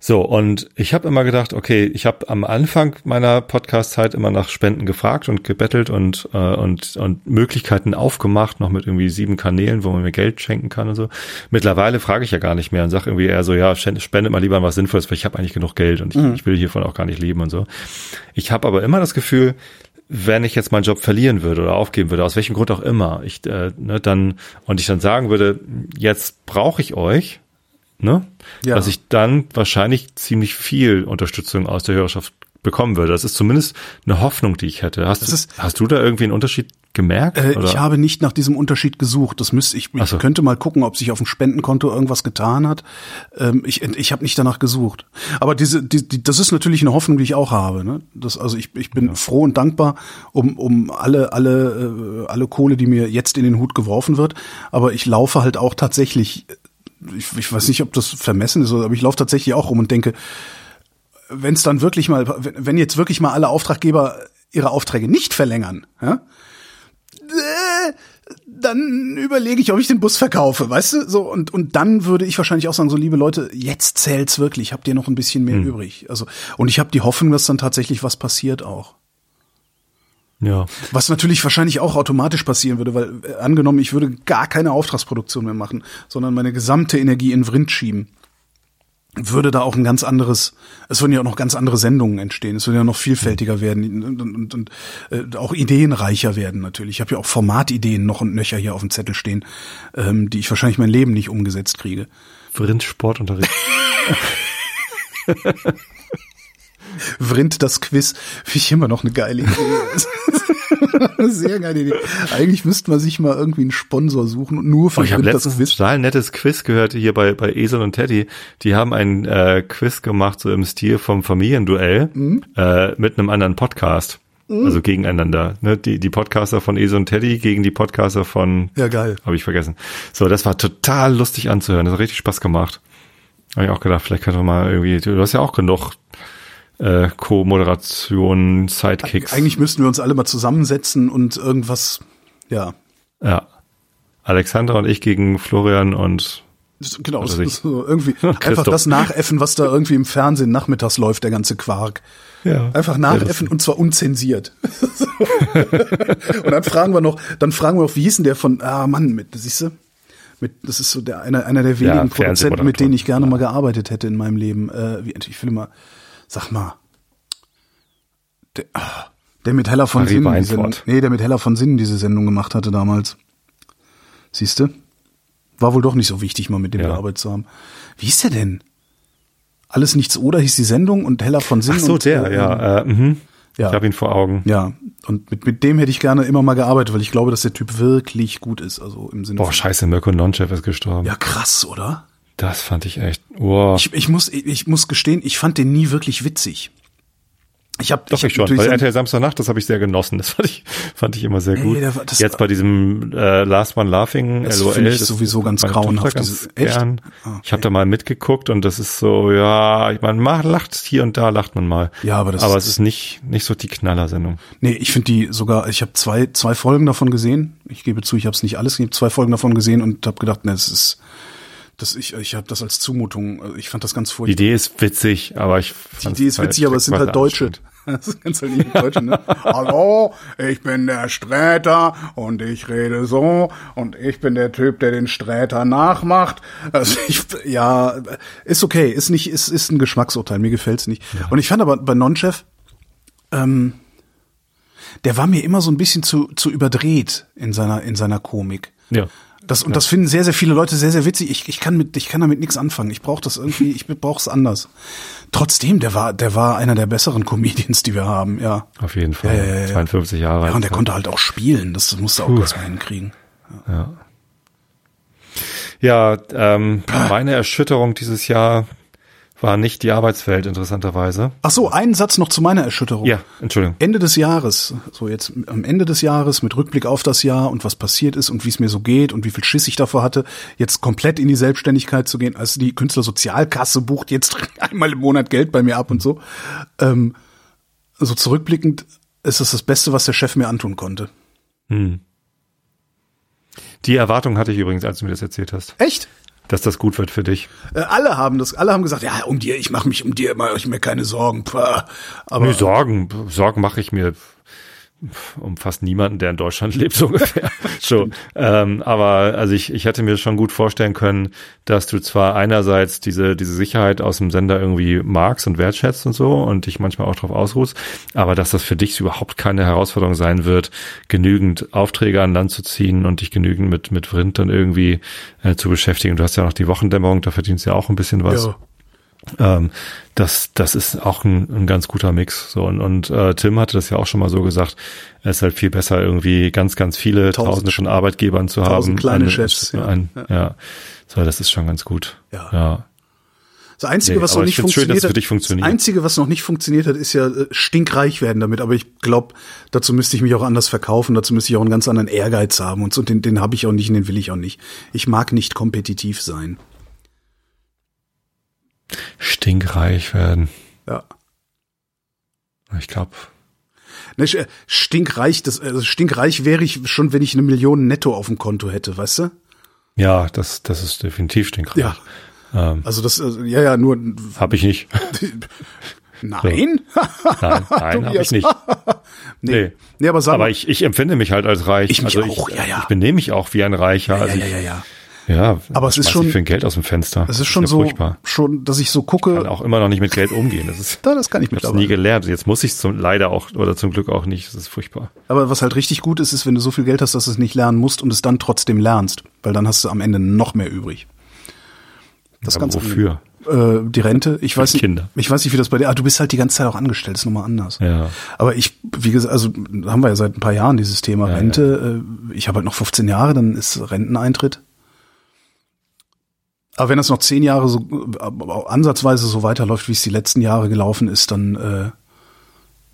so, und ich habe immer gedacht, okay, ich habe am Anfang meiner Podcast-Zeit immer nach Spenden gefragt und gebettelt und äh, und und Möglichkeiten aufgemacht, noch mit irgendwie sieben Kanälen, wo man mir Geld schenken kann und so. Mittlerweile frage ich ja gar nicht mehr und sage irgendwie eher so, ja, spendet mal lieber was Sinnvolles, weil ich habe eigentlich genug Geld und ich, mhm. ich will hiervon auch gar nicht leben und so. Ich habe aber immer das Gefühl, wenn ich jetzt meinen Job verlieren würde oder aufgeben würde, aus welchem Grund auch immer, ich äh, ne, dann und ich dann sagen würde, jetzt brauche ich euch, ne? Ja. Dass ich dann wahrscheinlich ziemlich viel Unterstützung aus der Hörerschaft bekommen würde. Das ist zumindest eine Hoffnung, die ich hätte. Hast, du, ist, hast du da irgendwie einen Unterschied gemerkt? Äh, oder? Ich habe nicht nach diesem Unterschied gesucht. Das müsste ich, ich so. könnte mal gucken, ob sich auf dem Spendenkonto irgendwas getan hat. Ähm, ich ich habe nicht danach gesucht. Aber diese, die, die, das ist natürlich eine Hoffnung, die ich auch habe. Ne? Das, also ich, ich bin ja. froh und dankbar um um alle alle äh, alle Kohle, die mir jetzt in den Hut geworfen wird. Aber ich laufe halt auch tatsächlich. Ich, ich weiß nicht, ob das vermessen ist, aber ich laufe tatsächlich auch rum und denke, wenn es dann wirklich mal, wenn jetzt wirklich mal alle Auftraggeber ihre Aufträge nicht verlängern, ja, dann überlege ich, ob ich den Bus verkaufe, weißt du? So, und und dann würde ich wahrscheinlich auch sagen, so liebe Leute, jetzt zählt's wirklich, habt ihr noch ein bisschen mehr mhm. übrig? Also, und ich habe die Hoffnung, dass dann tatsächlich was passiert auch. Ja. Was natürlich wahrscheinlich auch automatisch passieren würde, weil äh, angenommen, ich würde gar keine Auftragsproduktion mehr machen, sondern meine gesamte Energie in Vrind schieben, würde da auch ein ganz anderes, es würden ja auch noch ganz andere Sendungen entstehen, es würden ja noch vielfältiger werden und, und, und, und äh, auch ideenreicher werden natürlich. Ich habe ja auch Formatideen noch und nöcher hier auf dem Zettel stehen, ähm, die ich wahrscheinlich mein Leben nicht umgesetzt kriege. Vrind Sportunterricht. Vrind das Quiz, finde ich immer noch eine geile Idee. Sehr geile Idee. Eigentlich müsste man sich mal irgendwie einen Sponsor suchen und nur für oh, ich Vrind das Quiz. Ich habe letztens ein total nettes Quiz gehört hier bei bei Esel und Teddy. Die haben ein äh, Quiz gemacht so im Stil vom Familienduell mhm. äh, mit einem anderen Podcast. Mhm. Also gegeneinander. Ne? Die die Podcaster von Esel und Teddy gegen die Podcaster von. Ja geil. Habe ich vergessen. So, das war total lustig anzuhören. Das hat richtig Spaß gemacht. Habe ich auch gedacht, vielleicht könnte man mal irgendwie. Du hast ja auch genug. Äh, Co-Moderation, Sidekicks. Eigentlich müssten wir uns alle mal zusammensetzen und irgendwas, ja. Ja. Alexandra und ich gegen Florian und genau, so, so irgendwie einfach das nachäffen, was da irgendwie im Fernsehen nachmittags läuft, der ganze Quark. Ja. Einfach nachäffen und zwar unzensiert. Und dann fragen wir noch, dann fragen wir auch, wie hieß denn der von, ah Mann, mit, siehst du? Mit, das ist so der, einer, einer der wenigen ja, Produzenten, mit denen ich gerne ja. mal gearbeitet hätte in meinem Leben. Äh, wie, ich will mal Sag mal, der, der mit Hella von Sinnen, die Sendung, nee, der mit Hella von Sinnen diese Sendung gemacht hatte damals. Siehst du? War wohl doch nicht so wichtig, mal mit dem ja. gearbeitet zu haben. Wie hieß der denn? Alles nichts oder hieß die Sendung und Hella von Sinnen. Ach so, und der, und, ja. Äh, mh. ja. Ich habe ihn vor Augen. Ja, und mit, mit dem hätte ich gerne immer mal gearbeitet, weil ich glaube, dass der Typ wirklich gut ist. Also im Sinne Boah, scheiße, Mirko Nonchef ist gestorben. Ja, krass, oder? Das fand ich echt. Wow. Ich, ich muss, ich, ich muss gestehen, ich fand den nie wirklich witzig. Ich habe doch ich, ich schon. Bei R T L Samstagnacht, das habe ich sehr genossen. Das fand ich, fand ich immer sehr gut. Nee, war, das, Jetzt bei diesem äh, Last Man Laughing, das L O L, finde ich das sowieso ganz grauenhaft. Ganz gern. Okay. Ich habe da mal mitgeguckt und das ist so, ja, man macht, lacht hier und da, lacht man mal. Ja, aber das. Aber ist, es ist nicht, nicht so die Knallersendung. Nee, ich finde die sogar. Ich habe zwei, zwei Folgen davon gesehen. Ich gebe zu, ich habe es nicht alles. Ich habe zwei Folgen davon gesehen und habe gedacht, ne, es ist Das, ich ich habe das als Zumutung, also ich fand das ganz furchtbar. Die Idee ist witzig, aber ich Die Idee ist witzig, halt, aber es sind halt Deutsche. Das ganz halt nicht Deutsche, ne? Hallo, ich bin der Sträter und ich rede so und ich bin der Typ, der den Sträter nachmacht. Also ich, ja, ist okay, ist nicht, ist ist ein Geschmacksurteil, mir gefällt's nicht. Ja. Und ich fand aber bei Nonchef, ähm, der war mir immer so ein bisschen zu zu überdreht in seiner in seiner Komik. Ja. Das, und ja. das finden sehr, sehr viele Leute sehr, sehr witzig. Ich, ich kann mit, ich kann damit nichts anfangen. Ich brauche das irgendwie, ich brauche es anders. Trotzdem, der war, der war einer der besseren Comedians, die wir haben, ja. Auf jeden Fall. Ja, ja, ja. zweiundfünfzig Jahre alt. Ja, und der konnte halt auch spielen. Das musste auch erstmal hinkriegen. Ja. Ja, ja ähm, meine Erschütterung dieses Jahr war nicht die Arbeitswelt, interessanterweise. Ach so, einen Satz noch zu meiner Erschütterung. Ja, Entschuldigung. Ende des Jahres, so jetzt am Ende des Jahres mit Rückblick auf das Jahr und was passiert ist und wie es mir so geht und wie viel Schiss ich davor hatte, jetzt komplett in die Selbstständigkeit zu gehen. Also die Künstlersozialkasse bucht jetzt einmal im Monat Geld bei mir ab und so. Ähm, so zurückblickend ist es das Beste, was der Chef mir antun konnte. Hm. Die Erwartung hatte ich übrigens, als du mir das erzählt hast. Echt? Dass das gut wird für dich. Äh, alle haben das, alle haben gesagt, ja, um dir, ich mache mich um dir, mache ich mir keine Sorgen. Pah. Aber nee, Sorgen, Sorgen mache ich mir um fast niemanden, der in Deutschland lebt, so ungefähr. So, ähm, aber also ich, ich hätte mir schon gut vorstellen können, dass du zwar einerseits diese diese Sicherheit aus dem Sender irgendwie magst und wertschätzt und so und dich manchmal auch drauf ausruhst, aber dass das für dich überhaupt keine Herausforderung sein wird, genügend Aufträge an Land zu ziehen und dich genügend mit mit Vrind dann irgendwie äh, zu beschäftigen. Du hast ja noch die Wochendämmerung, da verdienst du ja auch ein bisschen was. Ja. Ähm, das, das ist auch ein, ein ganz guter Mix. So, und, und äh, Tim hatte das ja auch schon mal so gesagt. Es ist halt viel besser, irgendwie ganz, ganz viele tausend, Tausende von Arbeitgebern zu tausend haben. Tausend kleine eine, Chefs. Ja. Ein, ja. ja. So, das ist schon ganz gut. Ja. ja. Das Einzige, nee, was noch nicht funktioniert, schön, dass es für dich funktioniert. Das Einzige, was noch nicht funktioniert hat, ist ja äh, stinkreich werden damit. Aber ich glaube, dazu müsste ich mich auch anders verkaufen. Dazu müsste ich auch einen ganz anderen Ehrgeiz haben. Und so, den, den habe ich auch nicht und den will ich auch nicht. Ich mag nicht kompetitiv sein. Stinkreich werden. Ja. Ich glaube. Ne, stinkreich, das, also stinkreich wäre ich schon, wenn ich eine Million netto auf dem Konto hätte, weißt du? Ja, das, das ist definitiv stinkreich. Ja. Also das, ja, ja, nur... Habe ich nicht. Nein? Nein, nein, habe ich nicht. nee. nee, nee, aber sag Aber mal, ich, ich empfinde mich halt als reich. Ich mich also auch, ich, ja, ja. Ich benehme mich auch wie ein Reicher. Ja, ja, ja, ja. ja. Ja, aber es ist schon für ein Geld aus dem Fenster. Es ist schon das ist ja so, furchtbar. schon, dass ich so gucke. Ich kann auch immer noch nicht mit Geld umgehen. Das ist, da, das kann ich, ich habe es nie gelernt. Jetzt muss ich es zum, leider auch oder zum Glück auch nicht. Das ist furchtbar. Aber was halt richtig gut ist, ist, wenn du so viel Geld hast, dass du es nicht lernen musst und es dann trotzdem lernst, weil dann hast du am Ende noch mehr übrig. Das ja, Ganze. Wofür? Äh, die Rente. Ich weiß nicht. Kinder. Ich weiß nicht, wie das bei dir. Ah, du bist halt die ganze Zeit auch angestellt. Das ist nochmal anders. Ja. Aber ich, wie gesagt, also haben wir ja seit ein paar Jahren dieses Thema ja, Rente. Ja. Ich habe halt noch fünfzehn Jahre, dann ist Renteneintritt. Aber wenn das noch zehn Jahre so ansatzweise so weiterläuft, wie es die letzten Jahre gelaufen ist, dann äh,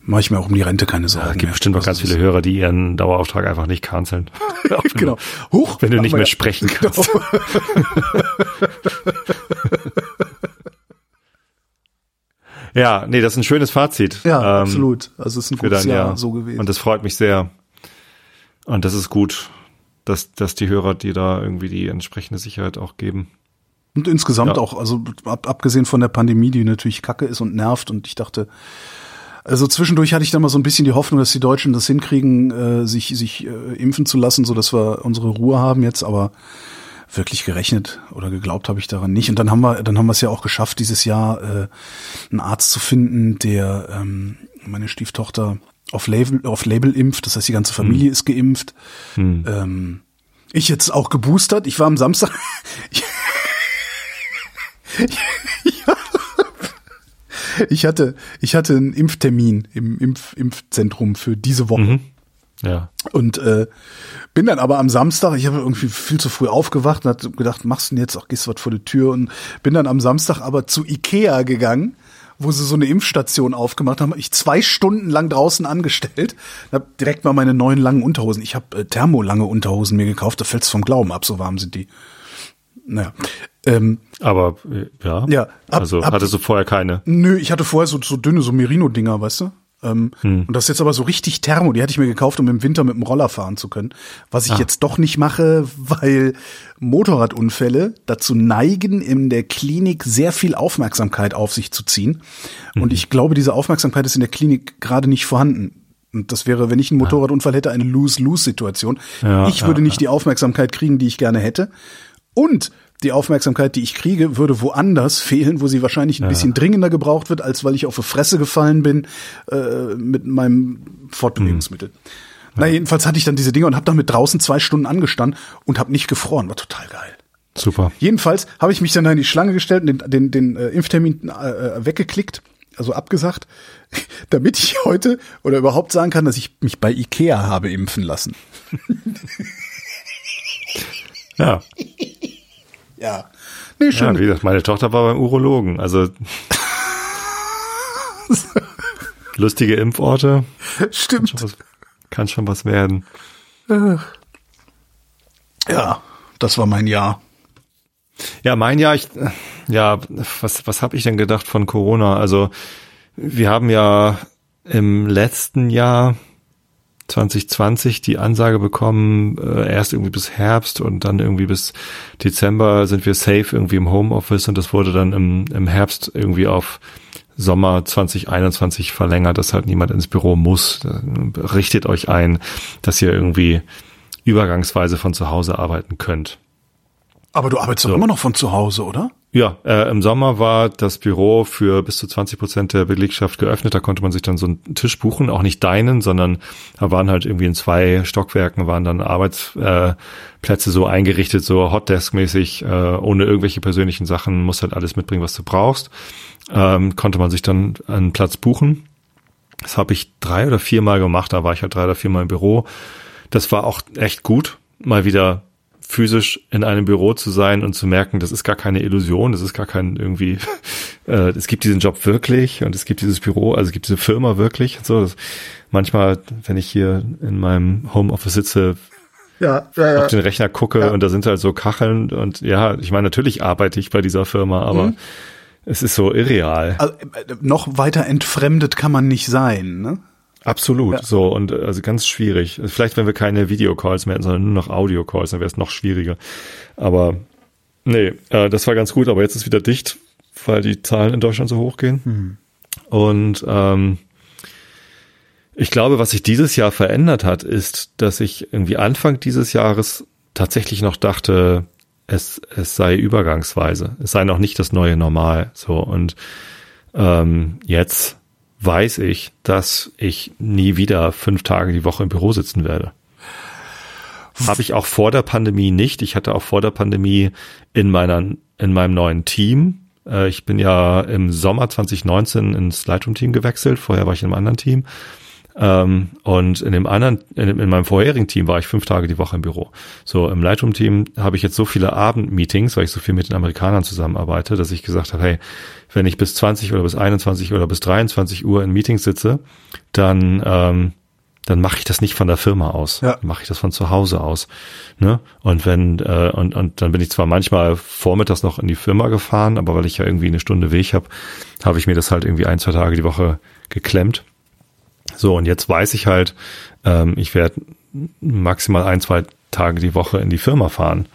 mache ich mir auch um die Rente keine Sorgen. Es ja, gibt bestimmt noch ganz viele Hörer, die ihren Dauerauftrag einfach nicht canceln. genau. Huch, wenn du nicht mehr ja. sprechen kannst. Genau. ja, nee, das ist ein schönes Fazit. Ja, ähm, absolut. Also es ist ein gutes Jahr ja. so gewesen. Und das freut mich sehr. Und das ist gut, dass, dass die Hörer dir da irgendwie die entsprechende Sicherheit auch geben. Und insgesamt ja. auch, also ab, abgesehen von der Pandemie, die natürlich kacke ist und nervt. Und ich dachte, also zwischendurch hatte ich dann mal so ein bisschen die Hoffnung, dass die Deutschen das hinkriegen, äh, sich sich äh, impfen zu lassen, so dass wir unsere Ruhe haben jetzt. Aber wirklich gerechnet oder geglaubt habe ich daran nicht. Und dann haben wir, dann haben wir es ja auch geschafft, dieses Jahr äh, einen Arzt zu finden, der ähm, meine Stieftochter auf Label, auf Label impft. Das heißt, die ganze Familie hm. ist geimpft. Hm. Ähm, ich jetzt auch geboostert. Ich war am Samstag. Ich hatte, ich hatte einen Impftermin im Impf- Impfzentrum für diese Woche. Mhm. Ja. Und äh, bin dann aber am Samstag, ich habe irgendwie viel zu früh aufgewacht und hatte gedacht, machst du denn jetzt auch, gehst du was vor die Tür? Und bin dann am Samstag aber zu Ikea gegangen, wo sie so eine Impfstation aufgemacht haben. Ich zwei Stunden lang draußen angestellt, habe direkt mal meine neuen langen Unterhosen. Ich habe äh, thermolange Unterhosen mir gekauft, da fällt's vom Glauben ab, so warm sind die. Naja. Ähm, aber, ja, ja ab, also ab, hattest du vorher keine? Nö, ich hatte vorher so, so dünne, so Merino-Dinger, weißt du? Ähm, hm. Und das ist jetzt aber so richtig Thermo, die hatte ich mir gekauft, um im Winter mit dem Roller fahren zu können. Was ich ah. jetzt doch nicht mache, weil Motorradunfälle dazu neigen, in der Klinik sehr viel Aufmerksamkeit auf sich zu ziehen. Mhm. Und ich glaube, diese Aufmerksamkeit ist in der Klinik gerade nicht vorhanden. Und das wäre, wenn ich einen Motorradunfall hätte, eine Lose-Lose-Situation. Ja, ich würde ja, nicht ja. die Aufmerksamkeit kriegen, die ich gerne hätte. Und die Aufmerksamkeit, die ich kriege, würde woanders fehlen, wo sie wahrscheinlich ein ja. bisschen dringender gebraucht wird, als weil ich auf die Fresse gefallen bin äh, mit meinem Fortbewegungsmittel. Mhm. Ja. Na, jedenfalls hatte ich dann diese Dinger und habe damit draußen zwei Stunden angestanden und habe nicht gefroren. War total geil. Super. Jedenfalls habe ich mich dann in die Schlange gestellt und den, den, den äh, Impftermin äh, weggeklickt, also abgesagt, damit ich heute oder überhaupt sagen kann, dass ich mich bei Ikea habe impfen lassen. ja. Ja, nee, schön. Ja, wie gesagt, meine Tochter war beim Urologen, also lustige Impforte. Stimmt. Kann schon was, kann schon was werden. Ja, das war mein Jahr. Ja, mein Jahr, ich, ja, was, was habe ich denn gedacht von Corona? Also wir haben ja im letzten Jahr zwanzig zwanzig die Ansage bekommen, äh, erst irgendwie bis Herbst und dann irgendwie bis Dezember sind wir safe irgendwie im Homeoffice und das wurde dann im, im Herbst irgendwie auf Sommer zwanzig einundzwanzig verlängert, dass halt niemand ins Büro muss. Richtet euch ein, dass ihr irgendwie übergangsweise von zu Hause arbeiten könnt. Aber du arbeitest so. doch immer noch von zu Hause, oder? Ja, äh, im Sommer war das Büro für bis zu zwanzig Prozent der Belegschaft geöffnet. Da konnte man sich dann so einen Tisch buchen, auch nicht deinen, sondern da waren halt irgendwie in zwei Stockwerken waren dann Arbeitsplätze äh, so eingerichtet, so Hotdesk-mäßig, äh, ohne irgendwelche persönlichen Sachen, musst halt alles mitbringen, was du brauchst. Ähm, konnte man sich dann einen Platz buchen. Das habe ich drei oder viermal gemacht, da war ich halt drei oder viermal im Büro. Das war auch echt gut, mal wieder physisch in einem Büro zu sein und zu merken, das ist gar keine Illusion, das ist gar kein irgendwie, äh, es gibt diesen Job wirklich und es gibt dieses Büro, also es gibt diese Firma wirklich und so. Das, manchmal, wenn ich hier in meinem Homeoffice sitze, ja, ja, ja. auf den Rechner gucke ja. und da sind halt so Kacheln und ja, ich meine, natürlich arbeite ich bei dieser Firma, aber mhm. es ist so irreal. Also, noch weiter entfremdet kann man nicht sein, ne? Absolut, ja. so und also ganz schwierig. Vielleicht, wenn wir keine Videocalls mehr hätten, sondern nur noch Audio-Calls, dann wäre es noch schwieriger. Aber nee, äh, das war ganz gut, aber jetzt ist wieder dicht, weil die Zahlen in Deutschland so hochgehen. Mhm. Und ähm, ich glaube, was sich dieses Jahr verändert hat, ist, dass ich irgendwie Anfang dieses Jahres tatsächlich noch dachte, es, es sei übergangsweise. Es sei noch nicht das neue Normal. So und ähm, jetzt weiß ich, dass ich nie wieder fünf Tage die Woche im Büro sitzen werde. Habe ich auch vor der Pandemie nicht. Ich hatte auch vor der Pandemie in meiner, in meinem neuen Team. Äh, ich bin ja im Sommer zwanzig neunzehn ins Lightroom-Team gewechselt. Vorher war ich in einem anderen Team. Ähm, und in dem anderen, in, in meinem vorherigen Team war ich fünf Tage die Woche im Büro. So, im Lightroom-Team habe ich jetzt so viele Abendmeetings, weil ich so viel mit den Amerikanern zusammenarbeite, dass ich gesagt habe, hey, wenn ich bis zwanzig oder bis einundzwanzig oder bis dreiundzwanzig Uhr in Meetings sitze, dann, ähm, dann mache ich das nicht von der Firma aus. Ja. Mache ich das von zu Hause aus. Ne? Und wenn, äh, und, und dann bin ich zwar manchmal vormittags noch in die Firma gefahren, aber weil ich ja irgendwie eine Stunde Weg habe, habe ich mir das halt irgendwie ein, zwei Tage die Woche geklemmt. So, und jetzt weiß ich halt, ähm, ich werde maximal ein, zwei Tage die Woche in die Firma fahren.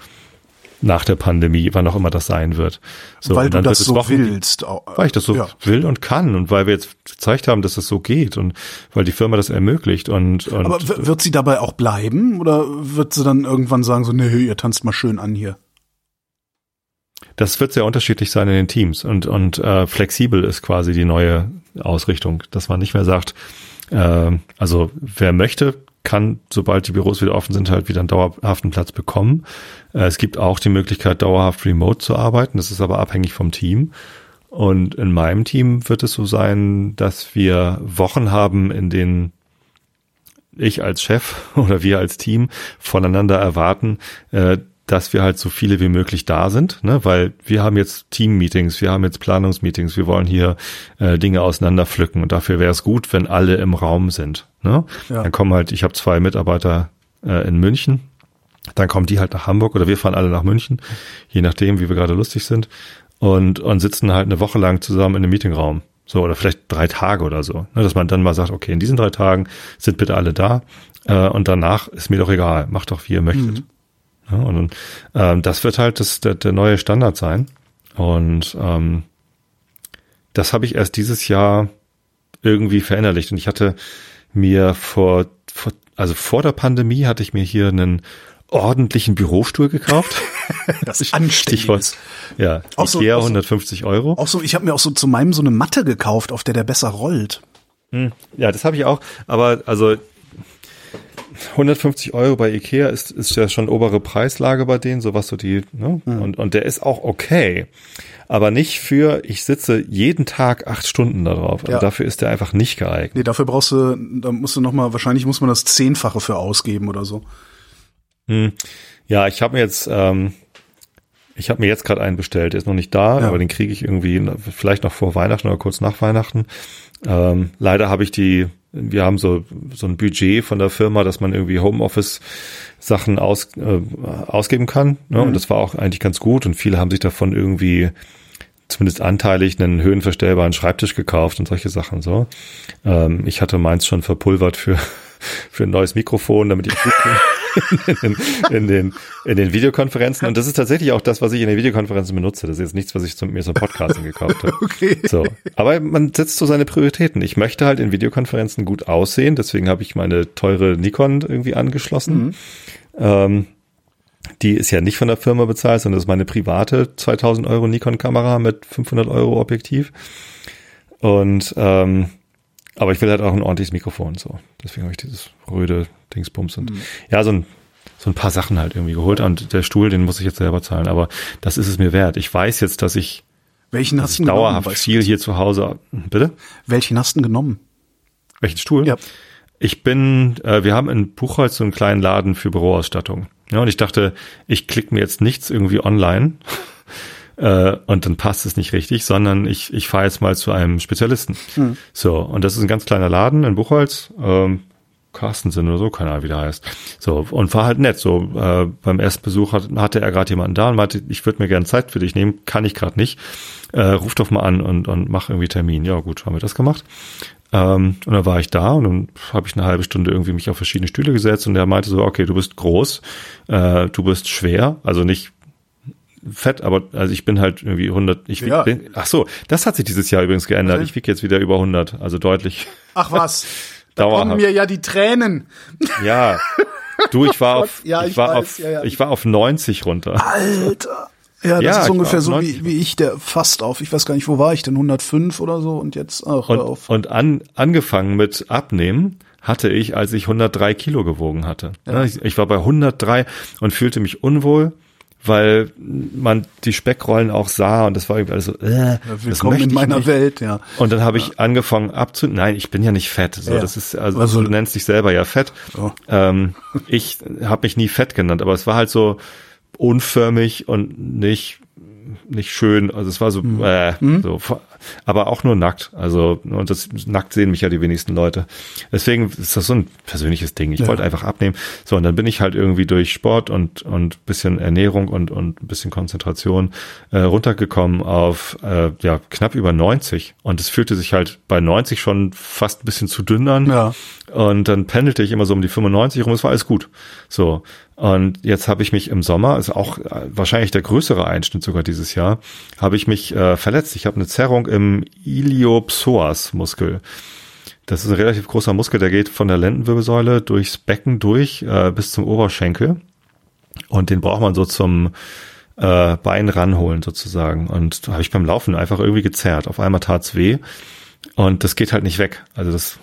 Nach der Pandemie, wann auch immer das sein wird. So, weil du das so Wochen, willst. Weil ich das so ja. will und kann und weil wir jetzt gezeigt haben, dass das so geht und weil die Firma das ermöglicht. Und, und aber w- wird sie dabei auch bleiben oder wird sie dann irgendwann sagen so, nee, ihr tanzt mal schön an hier? Das wird sehr unterschiedlich sein in den Teams und, und äh, flexibel ist quasi die neue Ausrichtung, dass man nicht mehr sagt, also wer möchte, kann, sobald die Büros wieder offen sind, halt wieder einen dauerhaften Platz bekommen. Es gibt auch die Möglichkeit, dauerhaft remote zu arbeiten. Das ist aber abhängig vom Team. Und in meinem Team wird es so sein, dass wir Wochen haben, in denen ich als Chef oder wir als Team voneinander erwarten, dass wir halt so viele wie möglich da sind, ne? Weil wir haben jetzt Team-Meetings, wir haben jetzt Planungsmeetings, wir wollen hier äh, Dinge auseinanderpflücken und dafür wäre es gut, wenn alle im Raum sind. Ne? Ja. Dann kommen halt, ich habe zwei Mitarbeiter äh, in München, dann kommen die halt nach Hamburg oder wir fahren alle nach München, je nachdem, wie wir gerade lustig sind und und sitzen halt eine Woche lang zusammen in einem Meetingraum. So, oder vielleicht drei Tage oder so, ne, dass man dann mal sagt, okay, in diesen drei Tagen sind bitte alle da äh, und danach ist mir doch egal, macht doch, wie ihr möchtet. Mhm. Ja, und ähm, das wird halt das, der, der neue Standard sein. Und ähm, das habe ich erst dieses Jahr irgendwie verinnerlicht. Und ich hatte mir vor, vor, also vor der Pandemie hatte ich mir hier einen ordentlichen Bürostuhl gekauft. Das ist anständig. Stichwort, ja, auch Ikea, so, hundertfünfzig Euro. Auch so, ich habe mir auch so zu meinem so eine Matte gekauft, auf der der besser rollt. Hm, ja, das habe ich auch. Aber also hundertfünfzig Euro bei Ikea ist, ist ja schon obere Preislage bei denen, so was so die, ne? Mhm. Und, und der ist auch okay. Aber nicht für, ich sitze jeden Tag acht Stunden da drauf. Ja. Also dafür ist der einfach nicht geeignet. Nee, dafür brauchst du, da musst du nochmal, wahrscheinlich muss man das Zehnfache für ausgeben oder so. Mhm. Ja, ich habe mir jetzt, ähm, ich habe mir jetzt gerade einen bestellt, der ist noch nicht da, ja. aber den kriege ich irgendwie vielleicht noch vor Weihnachten oder kurz nach Weihnachten. Ähm, leider habe ich die, wir haben so so ein Budget von der Firma, dass man irgendwie Homeoffice-Sachen aus, äh, ausgeben kann. Ne? Mhm. Und das war auch eigentlich ganz gut. Und viele haben sich davon irgendwie zumindest anteilig einen höhenverstellbaren Schreibtisch gekauft und solche Sachen so. Ähm, ich hatte meins schon verpulvert für für ein neues Mikrofon, damit ich gut in, den, in den in den Videokonferenzen. Und das ist tatsächlich auch das, was ich in den Videokonferenzen benutze. Das ist jetzt nichts, was ich zum, mir zum Podcasten gekauft habe. Okay. So, aber man setzt so seine Prioritäten. Ich möchte halt in Videokonferenzen gut aussehen. Deswegen habe ich meine teure Nikon irgendwie angeschlossen. Mhm. Ähm, Die ist ja nicht von der Firma bezahlt, sondern das ist meine private zweitausend Euro Nikon-Kamera mit fünfhundert Euro Objektiv. Und ähm, aber ich will halt auch ein ordentliches Mikrofon so. Deswegen habe ich dieses röde Dingsbums und mhm. ja, so ein so ein paar Sachen halt irgendwie geholt. Und der Stuhl, den muss ich jetzt selber zahlen. Aber das ist es mir wert. Ich weiß jetzt, dass ich, welchen hast dass ich dauerhaft genommen, viel hier zu Hause... Bitte? Welchen hast du genommen? Welchen Stuhl? Ja. Ich bin... Äh, wir haben in Buchholz so einen kleinen Laden für Büroausstattung. Ja, und ich dachte, ich klicke mir jetzt nichts irgendwie online äh, und dann passt es nicht richtig, sondern ich ich fahre jetzt mal zu einem Spezialisten. Hm. So, und das ist ein ganz kleiner Laden in Buchholz, ähm, Carstensen oder so, keine Ahnung, wie der heißt. So, und war halt nett. So, äh, beim ersten Besuch hat, hatte er gerade jemanden da und meinte, ich würde mir gerne Zeit für dich nehmen, kann ich gerade nicht. Äh, ruf doch mal an und und mach irgendwie Termin. Ja, gut, haben wir das gemacht. Ähm, und dann war ich da und dann habe ich eine halbe Stunde irgendwie mich auf verschiedene Stühle gesetzt und der meinte so, okay, du bist groß, äh, du bist schwer, also nicht fett, aber also ich bin halt irgendwie hundert, ich wiege, ja. ach so, das hat sich dieses Jahr übrigens geändert, okay. Ich wiege jetzt wieder über hundert, also deutlich. Ach was, da kommen mir ja die Tränen. Ja, du, ich war auf, ja, ich, ich, war auf ja, ja. ich war auf neunzig runter. Alter. Ja, das ja, ist ungefähr so wie, wie ich, der fast auf, ich weiß gar nicht, wo war ich denn, hundertfünf oder so und jetzt, ach, hör auf. Und an, angefangen mit Abnehmen hatte ich, als ich hundertdrei Kilo gewogen hatte. Ja. Ich, ich war bei hundertdrei und fühlte mich unwohl, weil man die Speckrollen auch sah und das war irgendwie alles so, äh, ja, willkommen in meiner nicht. Welt, ja. Und dann habe ich ja. angefangen abzunehmen, nein, ich bin ja nicht fett, so, ja. das ist, also, also du nennst dich selber ja fett. Oh. Ähm, ich habe mich nie fett genannt, aber es war halt so, unförmig und nicht nicht schön, also es war so, mhm. äh, so, aber auch nur nackt, also und das nackt sehen mich ja die wenigsten Leute, deswegen ist das so ein persönliches Ding, ich ja. wollte einfach abnehmen, so und dann bin ich halt irgendwie durch Sport und und bisschen Ernährung und und ein bisschen Konzentration äh, runtergekommen auf äh, ja knapp über neunzig und es fühlte sich halt bei neunzig schon fast ein bisschen zu dünn an ja. und dann pendelte ich immer so um die fünfundneunzig rum, es war alles gut, so. Und jetzt habe ich mich im Sommer, ist auch wahrscheinlich der größere Einschnitt sogar dieses Jahr, habe ich mich äh, verletzt. Ich habe eine Zerrung im Iliopsoas Muskel. Das ist ein relativ großer Muskel, der geht von der Lendenwirbelsäule durchs Becken durch äh, bis zum Oberschenkel. Und den braucht man so zum äh, Bein ranholen sozusagen. Und da habe ich beim Laufen einfach irgendwie gezerrt. Auf einmal tat's weh. Und das geht halt nicht weg. Also das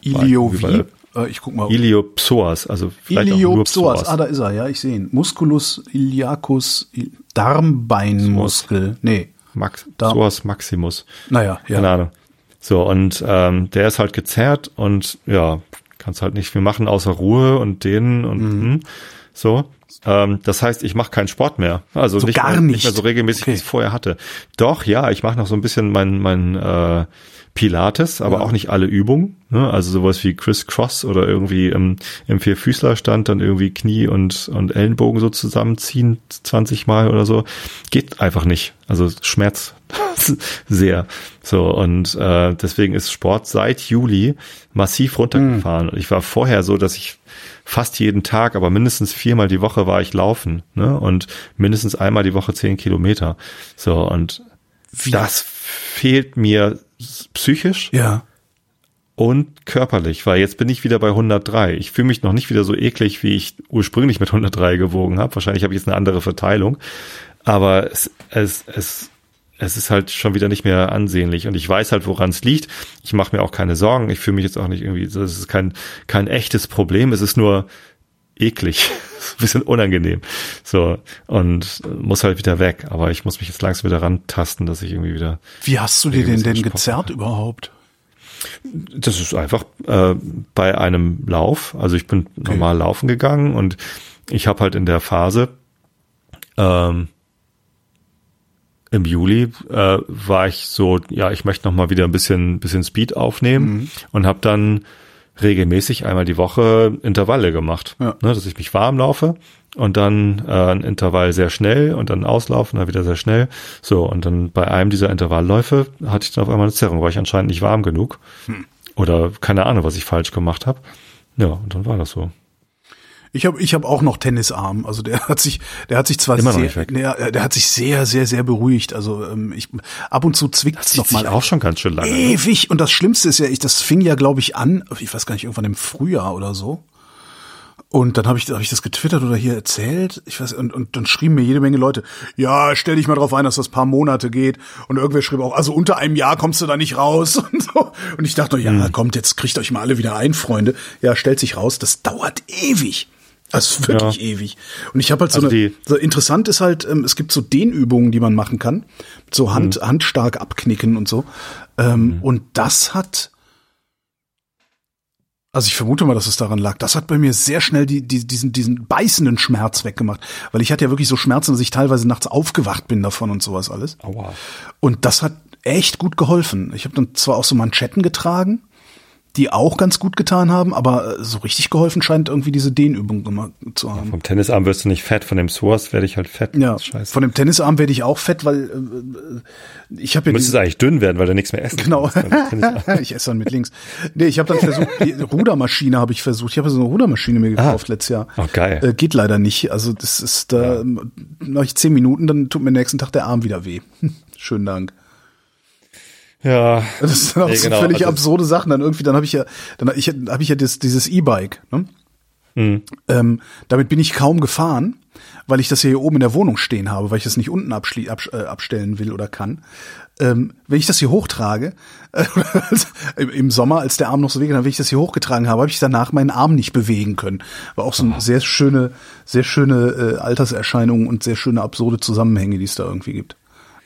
Ilio wie? Ich guck mal. Iliopsoas, also vielleicht Iliopsoas. Auch ah, da ist er, ja, ich sehe ihn. Musculus Iliacus, Darmbeinmuskel. Soas. Nee. Max, Darm. Soas Maximus. Naja, ja. Keine Ahnung. So, und ähm, der ist halt gezerrt und ja, kannst halt nicht viel machen außer Ruhe und dehnen und mhm. so. Ähm, das heißt, ich mache keinen Sport mehr. Also so nicht, gar mehr, nicht. nicht mehr so regelmäßig, okay. wie ich es vorher hatte. Doch, ja, ich mache noch so ein bisschen mein, mein äh, Pilates, aber ja. auch nicht alle Übungen. Ne? Also sowas wie Criss-Cross oder irgendwie im, im Vierfüßlerstand dann irgendwie Knie und, und Ellenbogen so zusammenziehen, zwanzig Mal oder so. Geht einfach nicht. Also Schmerz sehr. So, und äh, deswegen ist Sport seit Juli massiv runtergefahren. Mhm. Und ich war vorher so, dass ich fast jeden Tag, aber mindestens viermal die Woche war ich laufen, ne? Und mindestens einmal die Woche zehn Kilometer. So, und wie? Das fehlt mir psychisch ja. und körperlich, weil jetzt bin ich wieder bei hundertdrei. Ich fühle mich noch nicht wieder so eklig, wie ich ursprünglich mit hundertdrei gewogen habe. Wahrscheinlich habe ich jetzt eine andere Verteilung, aber es es es es ist halt schon wieder nicht mehr ansehnlich und ich weiß halt, woran es liegt. Ich mache mir auch keine Sorgen. Ich fühle mich jetzt auch nicht irgendwie, das ist kein kein echtes Problem. Es ist nur eklig, ein bisschen unangenehm. So, und muss halt wieder weg. Aber ich muss mich jetzt langsam wieder rantasten, dass ich irgendwie wieder. Wie hast du dir den denn gezerrt überhaupt? Das ist einfach äh, bei einem Lauf. Also ich bin okay. normal laufen gegangen und ich habe halt in der Phase ähm, im Juli äh, war ich so, ja, ich möchte noch mal wieder ein bisschen, bisschen Speed aufnehmen mhm. und habe dann regelmäßig einmal die Woche Intervalle gemacht, ja. ne, dass ich mich warm laufe und dann äh, ein Intervall sehr schnell und dann auslaufen, dann wieder sehr schnell. So, und dann bei einem dieser Intervallläufe hatte ich dann auf einmal eine Zerrung, war ich anscheinend nicht warm genug hm. oder keine Ahnung, was ich falsch gemacht habe. Ja, und dann war das so. Ich habe ich hab auch noch Tennisarm, also der hat sich der hat sich zwar immer sehr, der, der hat sich sehr sehr sehr beruhigt, also ähm, ich ab und zu zwickt es noch mal auch schon ganz schön lange. Ewig und das Schlimmste ist ja, ich das fing ja glaube ich an, ich weiß gar nicht, irgendwann im Frühjahr oder so. Und dann habe ich, hab ich das getwittert oder hier erzählt, ich weiß, und, und dann schrieben mir jede Menge Leute, ja, stell dich mal drauf ein, dass das ein paar Monate geht. Und irgendwer schrieb auch, also unter einem Jahr kommst du da nicht raus und so. Und ich dachte, ja, hm. kommt, jetzt kriegt euch mal alle wieder ein, Freunde. Ja, stellt sich raus, das dauert ewig. Also wirklich ja. ewig. Und ich habe halt so also eine, so interessant ist halt, es gibt so Dehnübungen, die man machen kann, so Hand, hm. handstark abknicken und so. Hm. Und das hat... Also ich vermute mal, dass es daran lag. Das hat bei mir sehr schnell die, die, diesen, diesen beißenden Schmerz weggemacht. Weil ich hatte ja wirklich so Schmerzen, dass ich teilweise nachts aufgewacht bin davon und sowas alles. Aua. Und das hat echt gut geholfen. Ich habe dann zwar auch so Manschetten getragen, die auch ganz gut getan haben, aber so richtig geholfen scheint irgendwie diese Dehnübung gemacht zu haben. Ja, vom Tennisarm wirst du nicht fett, von dem Source werde ich halt fett. Ja, scheiße. Von dem Tennisarm werde ich auch fett, weil äh, ich habe ja... Du müsstest eigentlich dünn werden, weil du nichts mehr essen Genau, ich esse dann mit links. Nee, ich habe dann versucht, die Rudermaschine habe ich versucht. Ich habe so eine Rudermaschine mir gekauft ah. letztes Jahr. Oh, geil. Äh, geht leider nicht. Also das ist, äh, ja. mache ich zehn Minuten, dann tut mir nächsten Tag der Arm wieder weh. Schönen Dank. Ja, das sind auch nee, so genau. völlig also, absurde Sachen. Dann irgendwie, dann habe ich ja, dann ich, habe ich ja das, dieses E-Bike. Ne? Mhm. Ähm, damit bin ich kaum gefahren, weil ich das hier oben in der Wohnung stehen habe, weil ich das nicht unten abschli- ab, äh, abstellen will oder kann. Ähm, wenn ich das hier hochtrage, äh, im, im Sommer, als der Arm noch so wehgetan hat, wenn ich das hier hochgetragen habe, habe ich danach meinen Arm nicht bewegen können. War auch so eine oh. sehr schöne, sehr schöne äh, Alterserscheinung und sehr schöne absurde Zusammenhänge, die es da irgendwie gibt.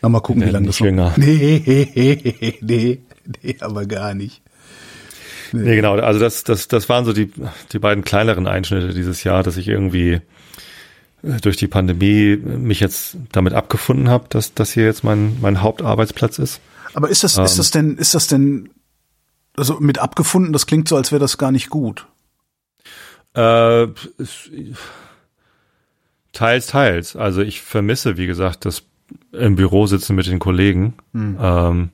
Na, mal gucken, wie lange das noch... Nee, nee, nee, aber gar nicht. Nee, nee genau. Also das, das, das waren so die, die beiden kleineren Einschnitte dieses Jahr, dass ich irgendwie durch die Pandemie mich jetzt damit abgefunden habe, dass das hier jetzt mein, mein Hauptarbeitsplatz ist. Aber ist das, ähm, ist das denn, ist das denn, also mit abgefunden, das klingt so, als wäre das gar nicht gut. Äh, es, teils, teils. Also ich vermisse, wie gesagt, das im Büro sitzen mit den Kollegen hm. ähm,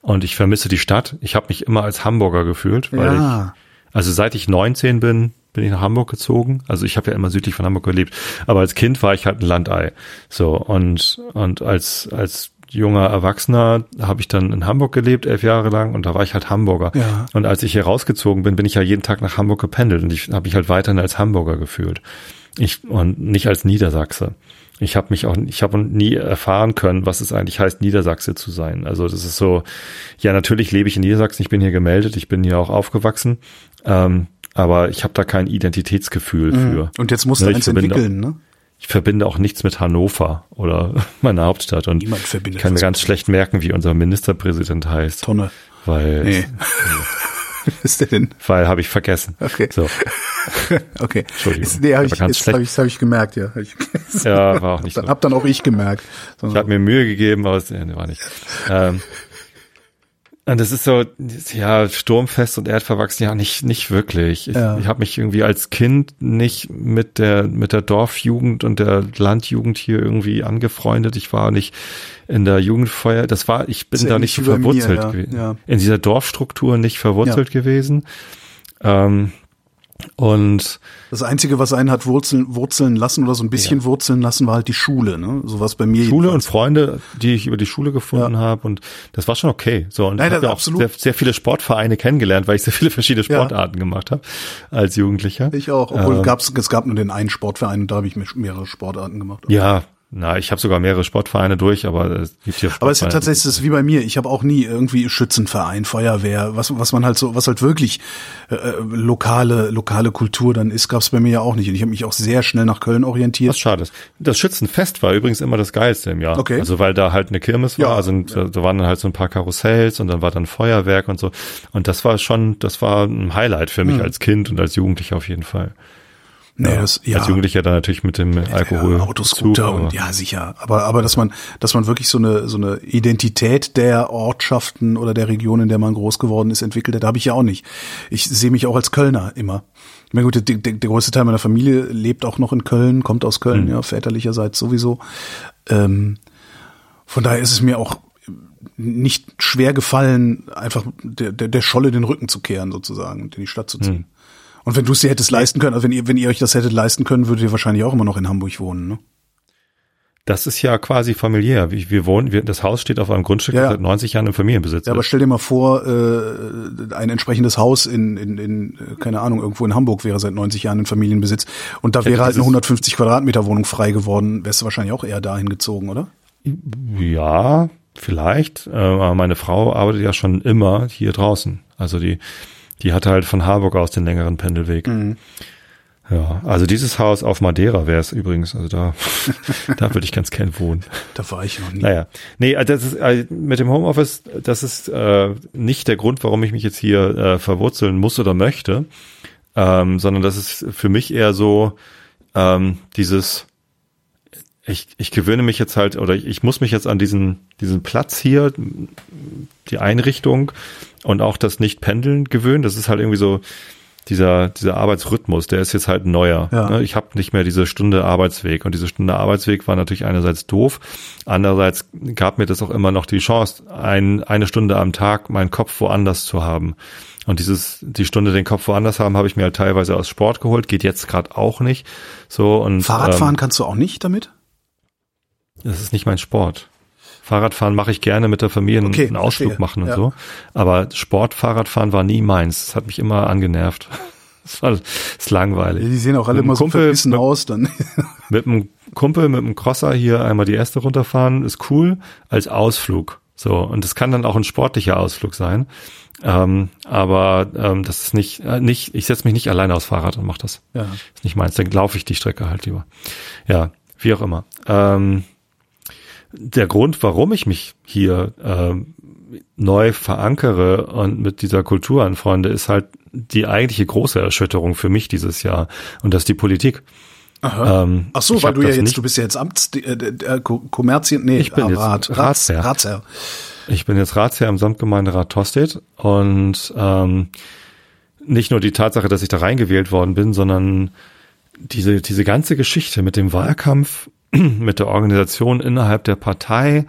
und ich vermisse die Stadt. Ich habe mich immer als Hamburger gefühlt, weil ja. ich, also seit ich neunzehn bin, bin ich nach Hamburg gezogen. Also ich habe ja immer südlich von Hamburg gelebt, aber als Kind war ich halt ein Landei. So und und als als junger Erwachsener habe ich dann in Hamburg gelebt, elf Jahre lang, und da war ich halt Hamburger. Ja. Und als ich hier rausgezogen bin, bin ich ja jeden Tag nach Hamburg gependelt und ich habe mich halt weiterhin als Hamburger gefühlt, ich und nicht als Niedersachse. Ich habe mich auch, ich habe nie erfahren können, was es eigentlich heißt, Niedersachse zu sein. Also das ist so, ja, natürlich lebe ich in Niedersachsen, ich bin hier gemeldet, ich bin hier auch aufgewachsen, ähm, aber ich habe da kein Identitätsgefühl mhm. für. Und jetzt musst du eins entwickeln, ne? Ich verbinde auch nichts mit Hannover oder meiner Hauptstadt und niemand verbindet, ich kann mir ganz schlecht merken, wie unser Ministerpräsident heißt. Tonne. Weil... Nee. Was ist der denn? Weil habe ich vergessen. Okay. So. Okay. Entschuldigung. Ist, nee, hab ich, jetzt habe ich, hab ich gemerkt, ja. Hab ich ja, war auch nicht. Hab dann auch ich gemerkt. Ich habe mir Mühe gegeben, aber es nee, war nicht. Ähm, und das ist so, ja, sturmfest und erdverwachsen, ja, nicht nicht wirklich. Ich, ja. ich habe mich irgendwie als Kind nicht mit der mit der Dorfjugend und der Landjugend hier irgendwie angefreundet. Ich war nicht in der Jugendfeuer, das war, ich bin da nicht so verwurzelt mir, ja, gewesen. Ja. In dieser Dorfstruktur nicht verwurzelt ja. gewesen. Ähm, und das Einzige, was einen hat wurzeln, wurzeln lassen oder so ein bisschen ja. wurzeln lassen, war halt die Schule, ne? Sowas bei mir. Schule jedenfalls. Und Freunde, die ich über die Schule gefunden ja. habe, und das war schon okay. So, und Nein, ich habe auch sehr, sehr viele Sportvereine kennengelernt, weil ich sehr viele verschiedene Sportarten ja. gemacht habe als Jugendlicher. Ich auch, obwohl ähm, gab's, es gab nur den einen Sportverein und da habe ich mehrere Sportarten gemacht. Oder? Ja. Na, ich habe sogar mehrere Sportvereine durch, aber es gibt hier Aber es ist tatsächlich das ist wie bei mir. Ich habe auch nie irgendwie Schützenverein, Feuerwehr, was was man halt so, was halt wirklich äh, lokale lokale Kultur dann ist, gab's bei mir ja auch nicht. Und ich habe mich auch sehr schnell nach Köln orientiert. Was schade ist. Das Schützenfest war übrigens immer das Geilste im Jahr. Okay. Also weil da halt eine Kirmes war, ja. also da, da waren dann halt so ein paar Karussells und dann war dann Feuerwerk und so. Und das war schon, das war ein Highlight für mich hm. als Kind und als Jugendlicher auf jeden Fall. Nee, ja, das, ja. Als Jugendlicher dann natürlich mit dem Alkohol. Ja, Autoscooter und ja, sicher. Aber, aber, dass man, dass man wirklich so eine, so eine Identität der Ortschaften oder der Region, in der man groß geworden ist, entwickelt hat, habe ich ja auch nicht. Ich sehe mich auch als Kölner immer. Ich meine, gut, der, der, der größte Teil meiner Familie lebt auch noch in Köln, kommt aus Köln, mhm. ja, väterlicherseits sowieso. Ähm, von daher ist es mir auch nicht schwer gefallen, einfach der, der, der Scholle den Rücken zu kehren sozusagen und in die Stadt zu ziehen. Mhm. Und wenn du es dir hättest leisten können, also wenn ihr, wenn ihr euch das hättet leisten können, würdet ihr wahrscheinlich auch immer noch in Hamburg wohnen, ne? Das ist ja quasi familiär. Wir wohnen, wir, das Haus steht auf einem Grundstück, das ja. seit neunzig Jahren im Familienbesitz. Ja, aber stell dir mal vor, äh, ein entsprechendes Haus in, in, in, keine Ahnung, irgendwo in Hamburg wäre seit neunzig Jahren im Familienbesitz. Und da wäre ja, halt eine hundertfünfzig Quadratmeter Wohnung frei geworden. Wärst du wahrscheinlich auch eher dahin gezogen, oder? Ja, vielleicht. Aber meine Frau arbeitet ja schon immer hier draußen. Also die, die hatte halt von Harburg aus den längeren Pendelweg. Mhm. Ja, also dieses Haus auf Madeira wäre es übrigens, also da, da würde ich ganz gern wohnen. Da war ich noch nie. Naja, nee, das ist, mit dem Homeoffice, das ist äh, nicht der Grund, warum ich mich jetzt hier äh, verwurzeln muss oder möchte, ähm, sondern das ist für mich eher so ähm, dieses, ich ich gewöhne mich jetzt halt, oder ich, ich muss mich jetzt an diesen diesen Platz hier, die Einrichtung und auch das Nicht-Pendeln gewöhnen, das ist halt irgendwie so, Dieser, dieser Arbeitsrhythmus, der ist jetzt halt neuer. Ja. Ich habe nicht mehr diese Stunde Arbeitsweg. Und diese Stunde Arbeitsweg war natürlich einerseits doof, andererseits gab mir das auch immer noch die Chance, ein, eine Stunde am Tag meinen Kopf woanders zu haben. Und dieses, die Stunde den Kopf woanders haben, habe ich mir halt teilweise aus Sport geholt, geht jetzt gerade auch nicht. So, und Fahrradfahren ähm, kannst du auch nicht damit? Das ist nicht mein Sport. Fahrradfahren mache ich gerne mit der Familie, einen okay, Ausflug verstehe. machen und ja. so. Aber Sport, Fahrradfahren war nie meins. Das hat mich immer angenervt. Das war, das ist langweilig. Ja, die sehen auch alle immer so verbissen aus dann. Mit einem Kumpel, mit einem Crosser hier einmal die erste runterfahren, ist cool, als Ausflug. So, und das kann dann auch ein sportlicher Ausflug sein. Ähm, aber ähm, das ist nicht, äh, nicht, ich setze mich nicht alleine aufs Fahrrad und mache das. Ja. Das ist nicht meins. Dann laufe ich die Strecke halt lieber. Ja, wie auch immer. Ähm, Der Grund, warum ich mich hier ähm, neu verankere und mit dieser Kultur anfreunde, ist halt die eigentliche große Erschütterung für mich dieses Jahr. Und das ist die Politik. Aha. Ähm, Ach so, weil du ja jetzt, nicht, du bist ja jetzt Amts, äh, äh, Kommerzien, nee, ich bin jetzt Rat, Rats, Ratsherr. Ratsherr. Ich bin jetzt Ratsherr im Samtgemeinderat Tostedt und ähm, nicht nur die Tatsache, dass ich da reingewählt worden bin, sondern diese diese ganze Geschichte mit dem Wahlkampf, mit der Organisation innerhalb der Partei,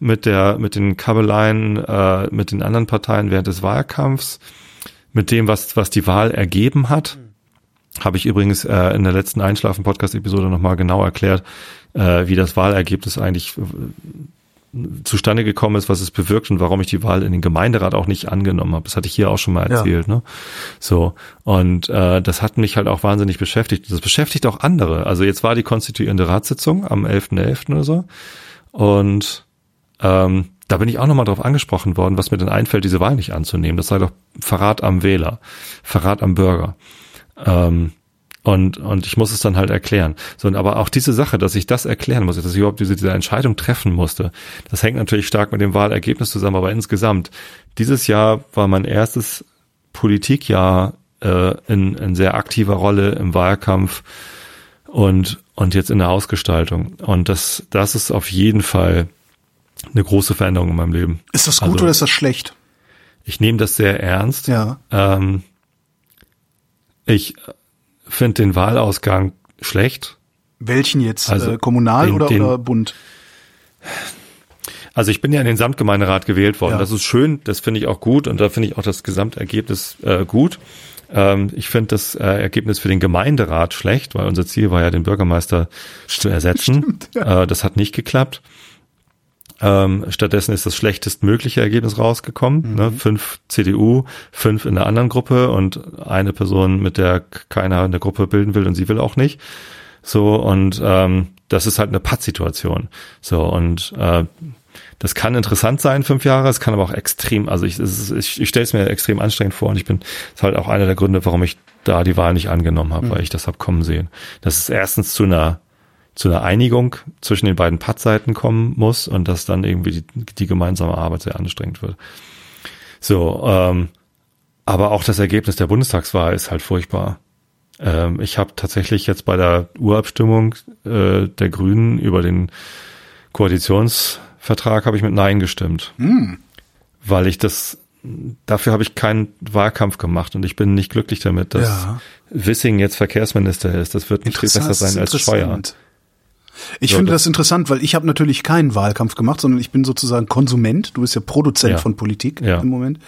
mit der, mit den Kabeleien, äh, mit den anderen Parteien während des Wahlkampfs, mit dem, was, was die Wahl ergeben hat, habe ich übrigens äh, in der letzten Einschlafen-Podcast-Episode nochmal genau erklärt, äh, wie das Wahlergebnis eigentlich äh, zustande gekommen ist, was es bewirkt und warum ich die Wahl in den Gemeinderat auch nicht angenommen habe. Das hatte ich hier auch schon mal erzählt. Ja. Ne? So, und äh, das hat mich halt auch wahnsinnig beschäftigt. Das beschäftigt auch andere. Also jetzt war die konstituierende Ratssitzung am elften elften oder so und ähm, da bin ich auch nochmal drauf angesprochen worden, was mir denn einfällt, diese Wahl nicht anzunehmen. Das sei doch Verrat am Wähler, Verrat am Bürger. Ähm, und und ich muss es dann halt erklären. So, aber auch diese Sache, dass ich das erklären muss, dass ich überhaupt diese diese Entscheidung treffen musste, das hängt natürlich stark mit dem Wahlergebnis zusammen, aber insgesamt, dieses Jahr war mein erstes Politikjahr äh, in in sehr aktiver Rolle im Wahlkampf und und jetzt in der Ausgestaltung. Und das das ist auf jeden Fall eine große Veränderung in meinem Leben. Ist das gut also, oder ist das schlecht? Ich nehme das sehr ernst. Ja. Ähm, Ich finde den Wahlausgang schlecht. Welchen jetzt? Also äh, kommunal den, oder, den, oder Bund? Also ich bin ja in den Samtgemeinderat gewählt worden. Ja. Das ist schön, das finde ich auch gut und da finde ich auch das Gesamtergebnis äh, gut. Ähm, ich finde das äh, Ergebnis für den Gemeinderat schlecht, weil unser Ziel war ja, den Bürgermeister zu ersetzen. Stimmt, ja. äh, das hat nicht geklappt. Ähm, stattdessen ist das schlechtestmögliche Ergebnis rausgekommen. Mhm. Ne? Fünf C D U, fünf in der anderen Gruppe und eine Person, mit der keiner eine Gruppe bilden will und sie will auch nicht. So, und ähm, das ist halt eine Pattsituation. So, und äh, das kann interessant sein, fünf Jahre, es kann aber auch extrem, also ich, es ist, ich, ich stelle es mir extrem anstrengend vor und ich bin, das ist halt auch einer der Gründe, warum ich da die Wahl nicht angenommen habe, mhm. weil ich das habe kommen sehen. Das ist erstens zu einer zu einer Einigung zwischen den beiden Pattseiten kommen muss und dass dann irgendwie die, die gemeinsame Arbeit sehr anstrengend wird. So, ähm, aber auch das Ergebnis der Bundestagswahl ist halt furchtbar. Ähm, ich habe tatsächlich jetzt bei der Urabstimmung äh, der Grünen über den Koalitionsvertrag habe ich mit Nein gestimmt, mhm. weil ich das dafür habe ich keinen Wahlkampf gemacht und ich bin nicht glücklich damit, dass ja. Wissing jetzt Verkehrsminister ist. Das wird nicht viel besser sein als Scheuer. Ich so, finde das, das interessant, weil ich habe natürlich keinen Wahlkampf gemacht, sondern ich bin sozusagen Konsument. Du bist ja Produzent ja. von Politik ja. im Moment.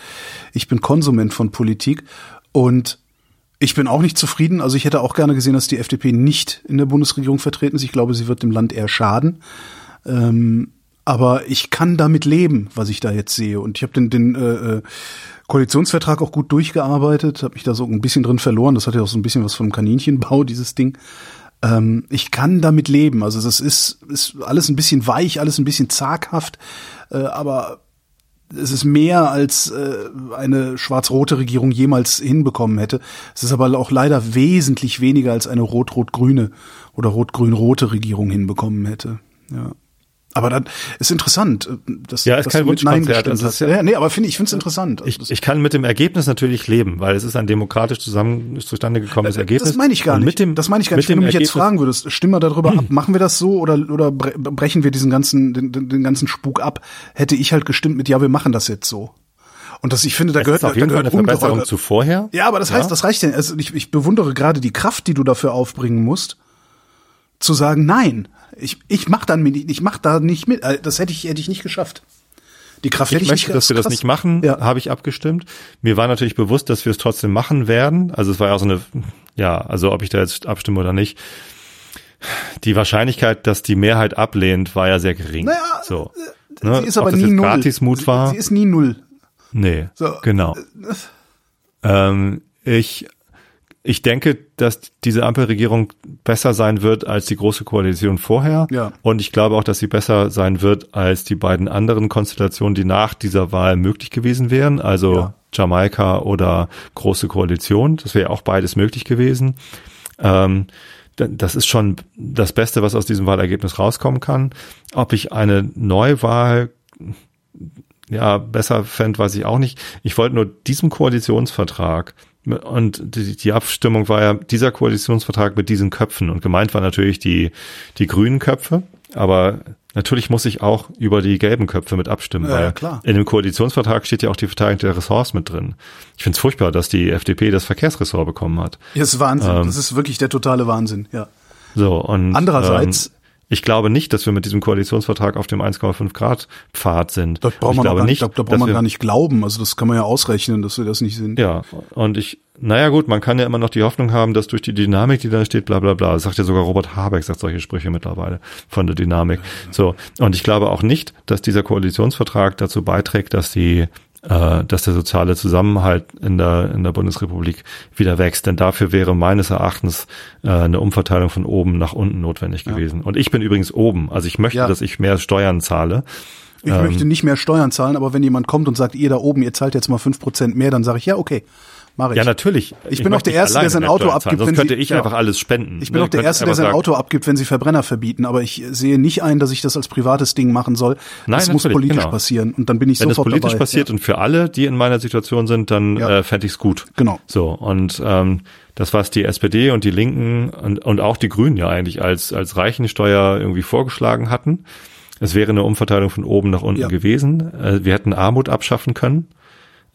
Ich bin Konsument von Politik und Ich bin auch nicht zufrieden. Also ich hätte auch gerne gesehen, dass die F D P nicht in der Bundesregierung vertreten ist. Ich glaube, sie wird dem Land eher schaden. Ähm, aber ich kann damit leben, was ich da jetzt sehe. Und ich habe den, den äh, Koalitionsvertrag auch gut durchgearbeitet, habe mich da so ein bisschen drin verloren. Das hat ja auch so ein bisschen was vom Kaninchenbau, dieses Ding. Ähm, ich kann damit leben. Also das ist, ist alles ein bisschen weich, alles ein bisschen zaghaft. Äh, aber es ist mehr, als äh, eine schwarz-rote Regierung jemals hinbekommen hätte. Es ist aber auch leider wesentlich weniger, als eine rot-rot-grüne oder rot-grün-rote Regierung hinbekommen hätte. Ja. Aber das ist interessant. Dass, ja, ist dass kein Wunschkonzert. Also ja, ja, nee, aber finde ich finde es interessant. Also ich, ich kann mit dem Ergebnis natürlich leben, weil es ist ein demokratisch zusammen zustande gekommenes Ergebnis. Das meine ich gar nicht. Mit dem, das meine ich gar nicht. Wenn du mich Ergebnis jetzt fragen würdest, stimme mal darüber hm. ab, machen wir das so oder oder brechen wir diesen ganzen den, den ganzen Spuk ab, hätte ich halt gestimmt mit ja, wir machen das jetzt so. Und das, ich finde, da es gehört, ist auf jeden da Fall gehört eine Verbesserung ungeheure. Zu vorher. Ja, aber das heißt, ja. das reicht ja. Also ich, ich bewundere gerade die Kraft, die du dafür aufbringen musst, zu sagen, nein. Ich, ich mach dann mit, ich mach da nicht mit. Das hätte ich, hätte ich nicht geschafft. Die Kraft hätte ich, ich möchte, nicht dass wir das nicht machen, ja. habe ich abgestimmt. Mir war natürlich bewusst, dass wir es trotzdem machen werden. Also es war ja auch so eine, ja, also ob ich da jetzt abstimme oder nicht. Die Wahrscheinlichkeit, dass die Mehrheit ablehnt, war ja sehr gering. Naja, so. Sie ne? ist aber nie null. Gratismut war. Sie ist nie null. Nee, so. Genau. Ähm, ich, Ich denke, dass diese Ampelregierung besser sein wird als die Große Koalition vorher. Ja. Und ich glaube auch, dass sie besser sein wird als die beiden anderen Konstellationen, die nach dieser Wahl möglich gewesen wären. Also ja. Jamaika oder Große Koalition. Das wäre auch beides möglich gewesen. Ähm, das ist schon das Beste, was aus diesem Wahlergebnis rauskommen kann. Ob ich eine Neuwahl ja besser fände, weiß ich auch nicht. Ich wollte nur diesem Koalitionsvertrag und die, die Abstimmung war ja dieser Koalitionsvertrag mit diesen Köpfen und gemeint war natürlich die die grünen Köpfe, aber natürlich muss ich auch über die gelben Köpfe mit abstimmen, ja, weil klar. In dem Koalitionsvertrag steht ja auch die Verteilung der Ressorts mit drin. Ich finde es furchtbar, dass die F D P das Verkehrsressort bekommen hat. Das ist Wahnsinn, ähm, das ist wirklich der totale Wahnsinn, ja. So und andererseits ähm, ich glaube nicht, dass wir mit diesem Koalitionsvertrag auf dem eins Komma fünf Grad Pfad sind. Das braucht man, glaube gar nicht, nicht, da braucht man wir, gar nicht glauben. Also das kann man ja ausrechnen, dass wir das nicht sind. Ja, und ich, naja gut, man kann ja immer noch die Hoffnung haben, dass durch die Dynamik, die da steht, bla bla bla, das sagt ja sogar Robert Habeck, sagt solche Sprüche mittlerweile von der Dynamik. So, und ich glaube auch nicht, dass dieser Koalitionsvertrag dazu beiträgt, dass die äh, dass der soziale Zusammenhalt in der in der Bundesrepublik wieder wächst. Denn dafür wäre meines Erachtens äh, eine Umverteilung von oben nach unten notwendig gewesen. Ja. Und ich bin übrigens oben. Also ich möchte, ja. dass ich mehr Steuern zahle. Ich ähm, möchte nicht mehr Steuern zahlen, aber wenn jemand kommt und sagt, ihr da oben, ihr zahlt jetzt mal fünf Prozent mehr, dann sage ich, ja, okay, mach ich. Ja, natürlich. Ich, ich bin auch der Erste, der sein Auto abgibt. Sonst wenn könnte sie, ich ja. einfach alles spenden. Ich bin ne? auch der Erste, der sein sagen, Auto abgibt, wenn sie Verbrenner verbieten. Aber ich sehe nicht ein, dass ich das als privates Ding machen soll. Nein, das muss politisch genau. passieren. Und dann bin ich wenn sofort dabei. Wenn das politisch dabei. passiert ja. und für alle, die in meiner Situation sind, dann ja. äh, fände ich es gut. Genau. So, und ähm, das, was die S P D und die Linken und, und auch die Grünen ja eigentlich als als Reichensteuer irgendwie vorgeschlagen hatten, es wäre eine Umverteilung von oben nach unten ja. gewesen. Äh, wir hätten Armut abschaffen können.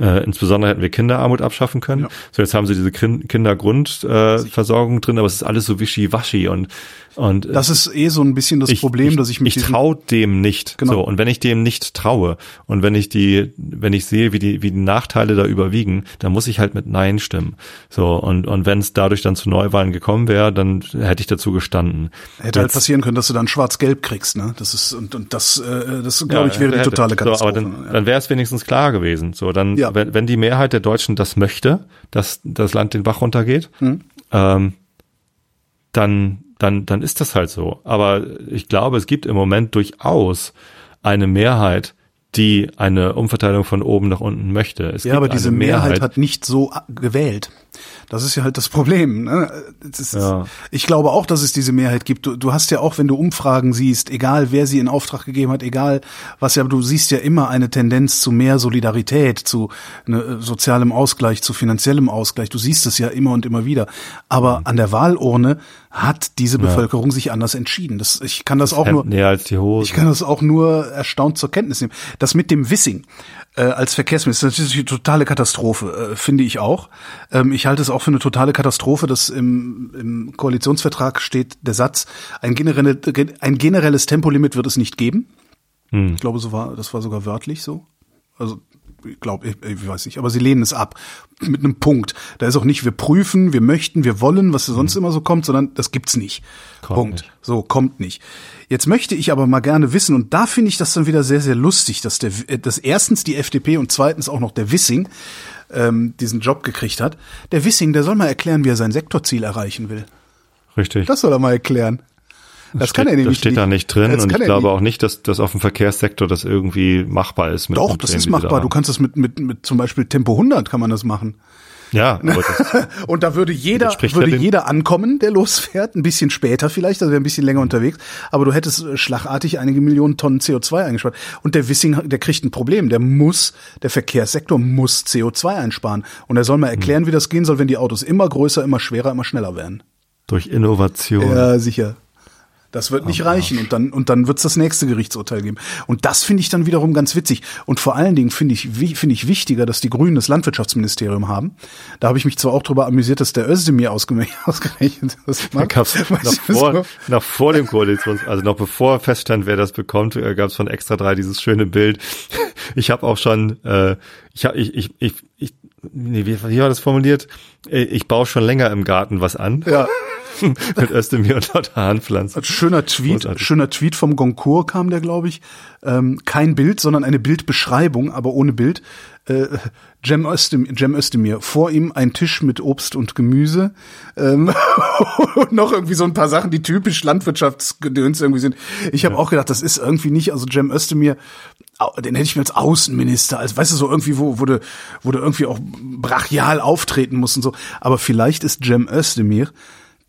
Äh, insbesondere hätten wir Kinderarmut abschaffen können. Ja. So, jetzt haben sie diese Kin- Kindergrundversorgung äh, drin, aber es ist alles so wischiwaschi und und äh, das ist eh so ein bisschen das ich, Problem, ich, dass ich mich ich trau dem nicht. Genau. So, und wenn ich dem nicht traue und wenn ich die wenn ich sehe, wie die wie die Nachteile da überwiegen, dann muss ich halt mit Nein stimmen. So und und wenn es dadurch dann zu Neuwahlen gekommen wäre, dann hätte ich dazu gestanden. Hätte jetzt, halt passieren können, dass du dann Schwarz-Gelb kriegst, ne? Das ist und und das äh, das glaube ja, ich wäre hätte, die totale Katastrophe. So, aber dann, ja. dann wäre es wenigstens klar gewesen. So dann ja. Wenn, wenn die Mehrheit der Deutschen das möchte, dass das Land den Bach runtergeht, mhm. ähm, dann, dann, dann ist das halt so. Aber ich glaube, es gibt im Moment durchaus eine Mehrheit, die eine Umverteilung von oben nach unten möchte. Es ja, gibt aber diese Mehrheit, Mehrheit hat nicht so gewählt. Das ist ja halt das Problem. Ne? Es ist, ja. Ich glaube auch, dass es diese Mehrheit gibt. Du, du hast ja auch, wenn du Umfragen siehst, egal wer sie in Auftrag gegeben hat, egal was, ja, du siehst ja immer eine Tendenz zu mehr Solidarität, zu ne, sozialem Ausgleich, zu finanziellem Ausgleich. Du siehst es ja immer und immer wieder. Aber mhm. an der Wahlurne hat diese Bevölkerung ja. sich anders entschieden. Das, ich kann das, das auch nur, näher als die Hose. Ich kann das auch nur erstaunt zur Kenntnis nehmen. Das mit dem Wissing äh, als Verkehrsminister, das ist eine totale Katastrophe, äh, finde ich auch. Ähm, ich halte es auch für eine totale Katastrophe, dass im, im Koalitionsvertrag steht der Satz, ein, generelle, ein generelles Tempolimit wird es nicht geben. Hm. Ich glaube, so war, das war sogar wörtlich so. Also glaube ich, ich weiß nicht, aber sie lehnen es ab mit einem Punkt. Da ist auch nicht, wir prüfen, wir möchten, wir wollen, was sonst mhm. immer so kommt, sondern das gibt's nicht. Kommt Punkt. Nicht. So, kommt nicht. Jetzt möchte ich aber mal gerne wissen, und da finde ich das dann wieder sehr, sehr lustig, dass der, dass erstens die F D P und zweitens auch noch der Wissing ähm, diesen Job gekriegt hat. Der Wissing, der soll mal erklären, wie er sein Sektorziel erreichen will. Richtig. Das soll er mal erklären. Das, das, kann steht, er nämlich das steht nicht. Da nicht drin das und ich glaube nicht. auch nicht, dass das auf dem Verkehrssektor das irgendwie machbar ist. Mit Doch, das Themen, ist machbar. Da du kannst das mit, mit, mit zum Beispiel Tempo hundert kann man das machen. Ja. Und da würde jeder würde jeder ankommen, der losfährt, ein bisschen später vielleicht, also wäre ein bisschen länger unterwegs, aber du hättest schlagartig einige Millionen Tonnen C O zwei eingespart. Und der Wissing, der kriegt ein Problem, der muss, der Verkehrssektor muss C O zwei einsparen. Und er soll mal erklären, hm. wie das gehen soll, wenn die Autos immer größer, immer schwerer, immer schneller werden. Durch Innovation. Ja, sicher. Das wird nicht oh, reichen und dann und dann wird's das nächste Gerichtsurteil geben. Und das finde ich dann wiederum ganz witzig. Und vor allen Dingen finde ich finde ich wichtiger, dass die Grünen das Landwirtschaftsministerium haben. Da habe ich mich zwar auch drüber amüsiert, dass der Özdemir ausgerechnet das macht. Da noch, vor, noch vor dem Koalitions, also noch bevor feststand, wer das bekommt, gab's von Extra drei dieses schöne Bild. Ich habe auch schon, äh, ich habe ich ich ich, ich nee, wie, wie war das formuliert? Ich baue schon länger im Garten was an. Ja. Mit Özdemir und lauter Hahnpflanzen. Schöner Tweet, Großartig. schöner Tweet vom Goncourt kam der, glaube ich. Ähm, kein Bild, sondern eine Bildbeschreibung, aber ohne Bild. Äh, Cem Özdemir, Cem Özdemir. Vor ihm ein Tisch mit Obst und Gemüse. Ähm, und noch irgendwie so ein paar Sachen, die typisch Landwirtschaftsgedöns irgendwie sind. Ich habe ja. auch gedacht, das ist irgendwie nicht, also Cem Özdemir, den hätte ich mir als Außenminister, als, weißt du, so irgendwie, wo, wo du, wo du irgendwie auch brachial auftreten musst und so. Aber vielleicht ist Cem Özdemir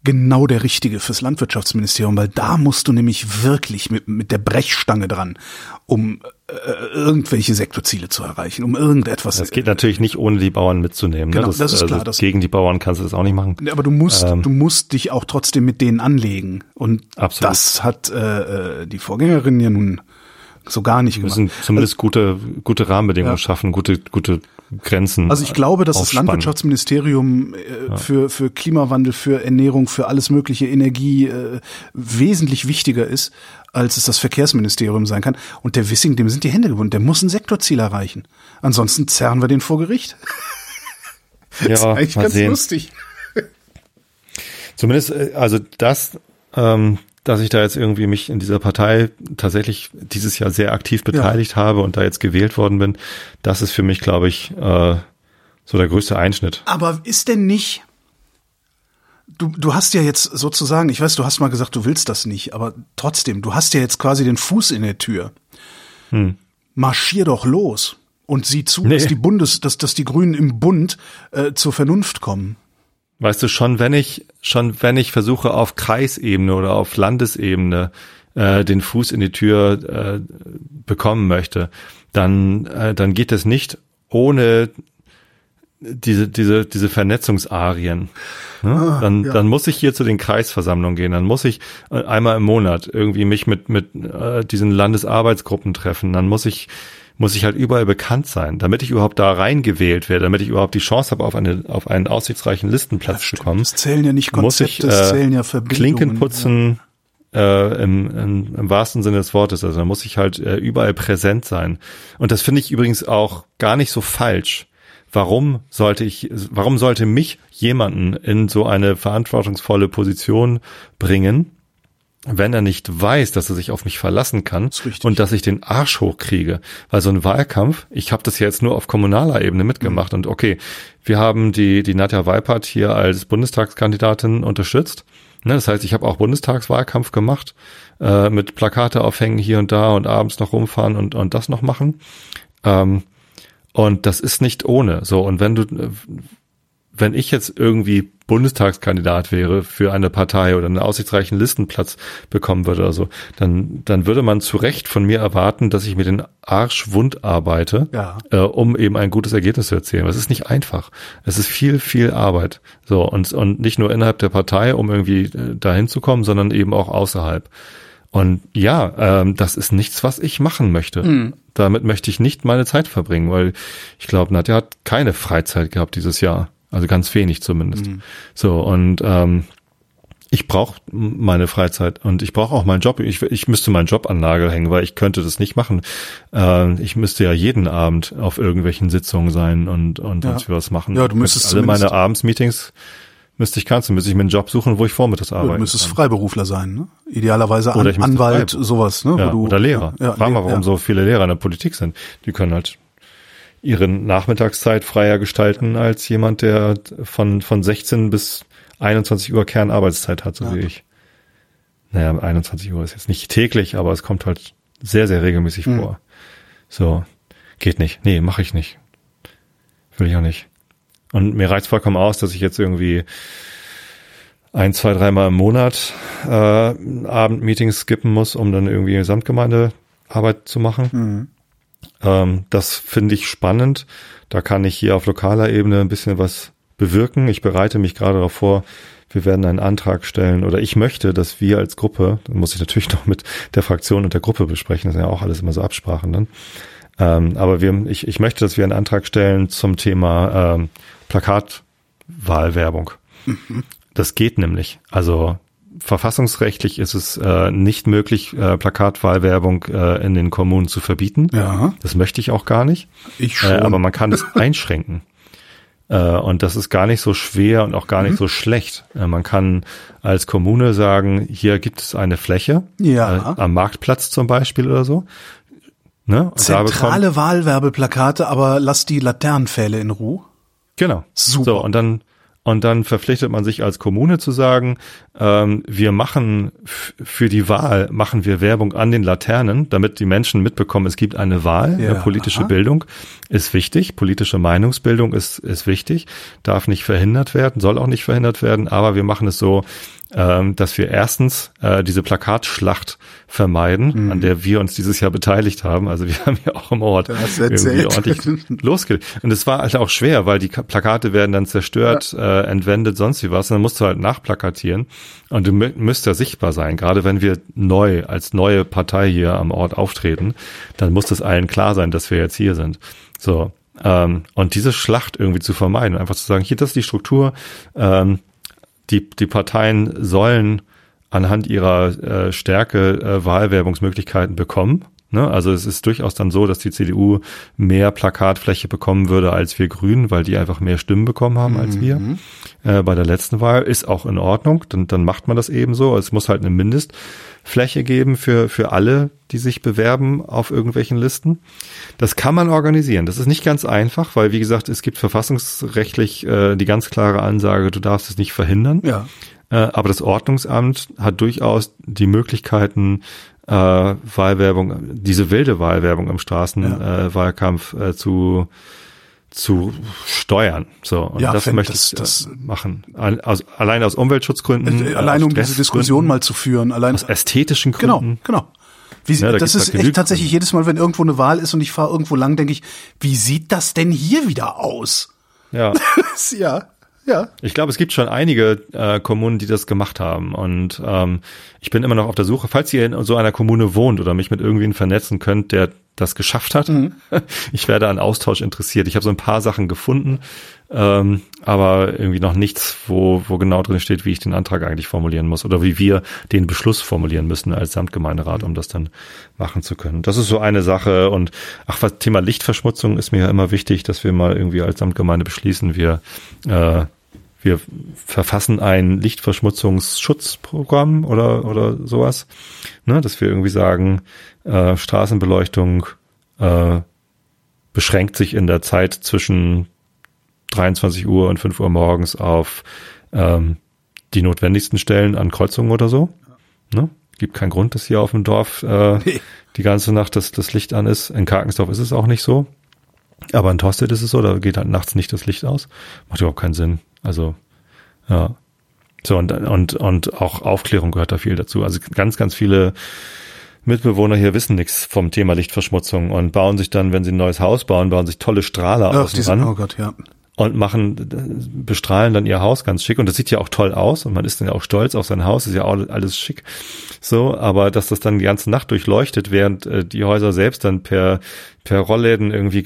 genau der Richtige fürs Landwirtschaftsministerium, weil da musst du nämlich wirklich mit, mit der Brechstange dran, um äh, irgendwelche Sektorziele zu erreichen, um irgendetwas. Das geht natürlich nicht, ohne die Bauern mitzunehmen. Genau, ne? das, das ist klar. Also das gegen die Bauern kannst du das auch nicht machen. Aber du musst, ähm, du musst dich auch trotzdem mit denen anlegen. Und absolut. Das hat äh, die Vorgängerin ja nun so gar nicht gemacht. Wir müssen zumindest also, gute, gute Rahmenbedingungen ja. schaffen, gute, gute Grenzen. Also ich glaube, dass aufspannen. das Landwirtschaftsministerium äh, ja. für, für Klimawandel, für Ernährung, für alles mögliche Energie äh, wesentlich wichtiger ist, als es das Verkehrsministerium sein kann. Und der Wissing, dem sind die Hände gebunden. Der muss ein Sektorziel erreichen. Ansonsten zerren wir den vor Gericht. Ja, das ist eigentlich ganz sehen. lustig. Zumindest, also das, ähm, dass ich da jetzt irgendwie mich in dieser Partei tatsächlich dieses Jahr sehr aktiv beteiligt ja. habe und da jetzt gewählt worden bin, das ist für mich, glaube ich, äh, so der größte Einschnitt. Aber ist denn nicht, du, du hast ja jetzt sozusagen, ich weiß, du hast mal gesagt, du willst das nicht, aber trotzdem, du hast ja jetzt quasi den Fuß in der Tür. Hm. Marschier doch los und sieh zu, nee. dass die Bundes, dass, dass die Grünen im Bund äh, zur Vernunft kommen. Weißt du, schon wenn ich, schon wenn ich versuche, auf Kreisebene oder auf Landesebene äh, den Fuß in die Tür äh, bekommen möchte, dann äh, dann geht das nicht ohne diese diese diese Vernetzungsarien. Ne? Ah, dann ja. dann muss ich hier zu den Kreisversammlungen gehen, dann muss ich einmal im Monat irgendwie mich mit mit äh, diesen Landesarbeitsgruppen treffen, dann muss ich muss ich halt überall bekannt sein, damit ich überhaupt da reingewählt werde, damit ich überhaupt die Chance habe, auf eine auf einen aussichtsreichen Listenplatz zu kommen. Das zählen ja nicht Konzepte, das äh, zählen ja Verbindungen. Klinken putzen äh, im, im, im wahrsten Sinne des Wortes. Also da muss ich halt äh, überall präsent sein. Und das finde ich übrigens auch gar nicht so falsch. Warum sollte ich, warum sollte mich jemanden in so eine verantwortungsvolle Position bringen, wenn er nicht weiß, dass er sich auf mich verlassen kann und dass ich den Arsch hochkriege. Weil so ein Wahlkampf, ich habe das ja jetzt nur auf kommunaler Ebene mitgemacht. Mhm. Und okay, wir haben die die Nadja Weipert hier als Bundestagskandidatin unterstützt. Ne, das heißt, ich habe auch Bundestagswahlkampf gemacht, äh, mit Plakate aufhängen hier und da und abends noch rumfahren und und das noch machen. Ähm, und das ist nicht ohne. So, und wenn du wenn ich jetzt irgendwie Bundestagskandidat wäre für eine Partei oder einen aussichtsreichen Listenplatz bekommen würde oder so, dann, dann würde man zu Recht von mir erwarten, dass ich mir den Arsch wund arbeite, ja. äh, um eben ein gutes Ergebnis zu erzielen. Das ist nicht einfach. Es ist viel, viel Arbeit. So, und, und nicht nur innerhalb der Partei, um irgendwie äh, dahin zu kommen, sondern eben auch außerhalb. Und ja, ähm, das ist nichts, was ich machen möchte. Mhm. Damit möchte ich nicht meine Zeit verbringen, weil ich glaube, Nadja hat keine Freizeit gehabt dieses Jahr. Also ganz wenig zumindest. Mhm. So, und ähm, ich brauche meine Freizeit und ich brauche auch meinen Job. Ich, ich müsste meinen Job an Nagel hängen, weil ich könnte das nicht machen. Äh, ich müsste ja jeden Abend auf irgendwelchen Sitzungen sein und und ja. sonst was machen. Ja, du müsstest alle meine Abendsmeetings müsste ich kannst, müsste ich mir einen Job suchen, wo ich vormittags arbeite. Du müsstest kann. Freiberufler sein, ne? Idealerweise an, Anwalt, frei, sowas, ne? Ja, wo du, oder Lehrer. Ja, Frag mal, warum ja. so viele Lehrer in der Politik sind. Die können halt ihre Nachmittagszeit freier gestalten ja. als jemand, der von von sechzehn bis einundzwanzig Uhr Kernarbeitszeit hat, so ja. wie ich. Naja, einundzwanzig Uhr ist jetzt nicht täglich, aber es kommt halt sehr, sehr regelmäßig mhm. vor. So, geht nicht. Nee, mache ich nicht. Will ich auch nicht. Und mir reicht vollkommen aus, dass ich jetzt irgendwie ein, zwei, dreimal im Monat äh, Abendmeetings skippen muss, um dann irgendwie Samtgemeindearbeit zu machen. Mhm. Ähm, das finde ich spannend. Da kann ich hier auf lokaler Ebene ein bisschen was bewirken. Ich bereite mich gerade darauf vor, wir werden einen Antrag stellen oder ich möchte, dass wir als Gruppe, das muss ich natürlich noch mit der Fraktion und der Gruppe besprechen, das sind ja auch alles immer so Absprachen dann, ähm, aber wir, ich, ich möchte, dass wir einen Antrag stellen zum Thema ähm, Plakatwahlwerbung. Mhm. Das geht nämlich. Also verfassungsrechtlich ist es äh, nicht möglich, äh, Plakatwahlwerbung äh, in den Kommunen zu verbieten. Ja. Das möchte ich auch gar nicht. Ich schon. Äh, aber man kann es einschränken. Und das ist gar nicht so schwer und auch gar nicht mhm. so schlecht. Man kann als Kommune sagen, hier gibt es eine Fläche, ja. äh, am Marktplatz zum Beispiel oder so. Ne? Zentrale bekommt, Wahlwerbeplakate, aber lass die Laternenpfähle in Ruhe. Genau. Super. So, und dann, und dann verpflichtet man sich als Kommune zu sagen, ähm, wir machen f- für die Wahl, machen wir Werbung an den Laternen, damit die Menschen mitbekommen, es gibt eine Wahl, ja. eine politische Aha. Bildung. Ist wichtig, politische Meinungsbildung ist ist wichtig, darf nicht verhindert werden, soll auch nicht verhindert werden, aber wir machen es so, ähm, dass wir erstens äh, diese Plakatschlacht vermeiden, mhm. an der wir uns dieses Jahr beteiligt haben, also wir haben ja auch im Ort irgendwie ordentlich losgelegt. Und es war halt auch schwer, weil die Plakate werden dann zerstört, ja. äh, entwendet, sonst wie was, und dann musst du halt nachplakatieren und du mü- müsst ja sichtbar sein, gerade wenn wir neu, als neue Partei hier am Ort auftreten, dann muss das allen klar sein, dass wir jetzt hier sind. So, ähm, und diese Schlacht irgendwie zu vermeiden, einfach zu sagen, hier, das ist die Struktur, ähm, die, die Parteien sollen anhand ihrer äh, Stärke äh, Wahlwerbungsmöglichkeiten bekommen. Ne? Also es ist durchaus dann so, dass die C D U mehr Plakatfläche bekommen würde als wir Grünen, weil die einfach mehr Stimmen bekommen haben als mhm. wir. Äh, bei der letzten Wahl ist auch in Ordnung, dann, dann macht man das eben so. Es muss halt eine Mindestfläche geben für, für alle, die sich bewerben auf irgendwelchen Listen. Das kann man organisieren. Das ist nicht ganz einfach, weil wie gesagt, es gibt verfassungsrechtlich äh, die ganz klare Ansage, du darfst es nicht verhindern. Ja. Äh, aber das Ordnungsamt hat durchaus die Möglichkeiten, äh, Wahlwerbung, diese wilde Wahlwerbung im Straßenwahlkampf ja. äh, äh, zu zu steuern. So, und ja, das möchte das, ich das machen. Aus, allein aus Umweltschutzgründen. Äh, allein um diese Diskussion mal zu führen. Allein aus ästhetischen Gründen. Genau, genau. Wie, ja, da das ist echt tatsächlich jedes Mal, wenn irgendwo eine Wahl ist und ich fahre irgendwo lang, denke ich, wie sieht das denn hier wieder aus? Ja. ja. Ja. Ich glaube, es gibt schon einige äh, Kommunen, die das gemacht haben und ähm, ich bin immer noch auf der Suche, falls ihr in so einer Kommune wohnt oder mich mit irgendwen vernetzen könnt, der das geschafft hat. Mhm. Ich werde an Austausch interessiert. Ich habe so ein paar Sachen gefunden, ähm, aber irgendwie noch nichts, wo wo genau drin steht, wie ich den Antrag eigentlich formulieren muss oder wie wir den Beschluss formulieren müssen als Samtgemeinderat, um das dann machen zu können. Das ist so eine Sache und ach, was Thema Lichtverschmutzung ist mir ja immer wichtig, dass wir mal irgendwie als Samtgemeinde beschließen, wir äh, wir verfassen ein Lichtverschmutzungsschutzprogramm oder oder sowas, ne, dass wir irgendwie sagen, äh, Straßenbeleuchtung äh, beschränkt sich in der Zeit zwischen dreiundzwanzig Uhr und fünf Uhr morgens auf ähm, die notwendigsten Stellen an Kreuzungen oder so. Ne? Gibt keinen Grund, dass hier auf dem Dorf äh, nee. die ganze Nacht das, das Licht an ist. In Karkensdorf ist es auch nicht so. Aber in Tostedt ist es so, da geht halt nachts nicht das Licht aus. Macht überhaupt keinen Sinn. Also, ja. So, und, und, und auch Aufklärung gehört da viel dazu. Also ganz, ganz viele Mitbewohner hier wissen nichts vom Thema Lichtverschmutzung und bauen sich dann, wenn sie ein neues Haus bauen, bauen sich tolle Strahler Ach, außen ran. Oh Gott, ja. Und machen, bestrahlen dann ihr Haus ganz schick. Und das sieht ja auch toll aus. Und man ist dann ja auch stolz auf sein Haus. Ist ja auch alles schick. So, aber dass das dann die ganze Nacht durchleuchtet, während äh, die Häuser selbst dann per, per Rollläden irgendwie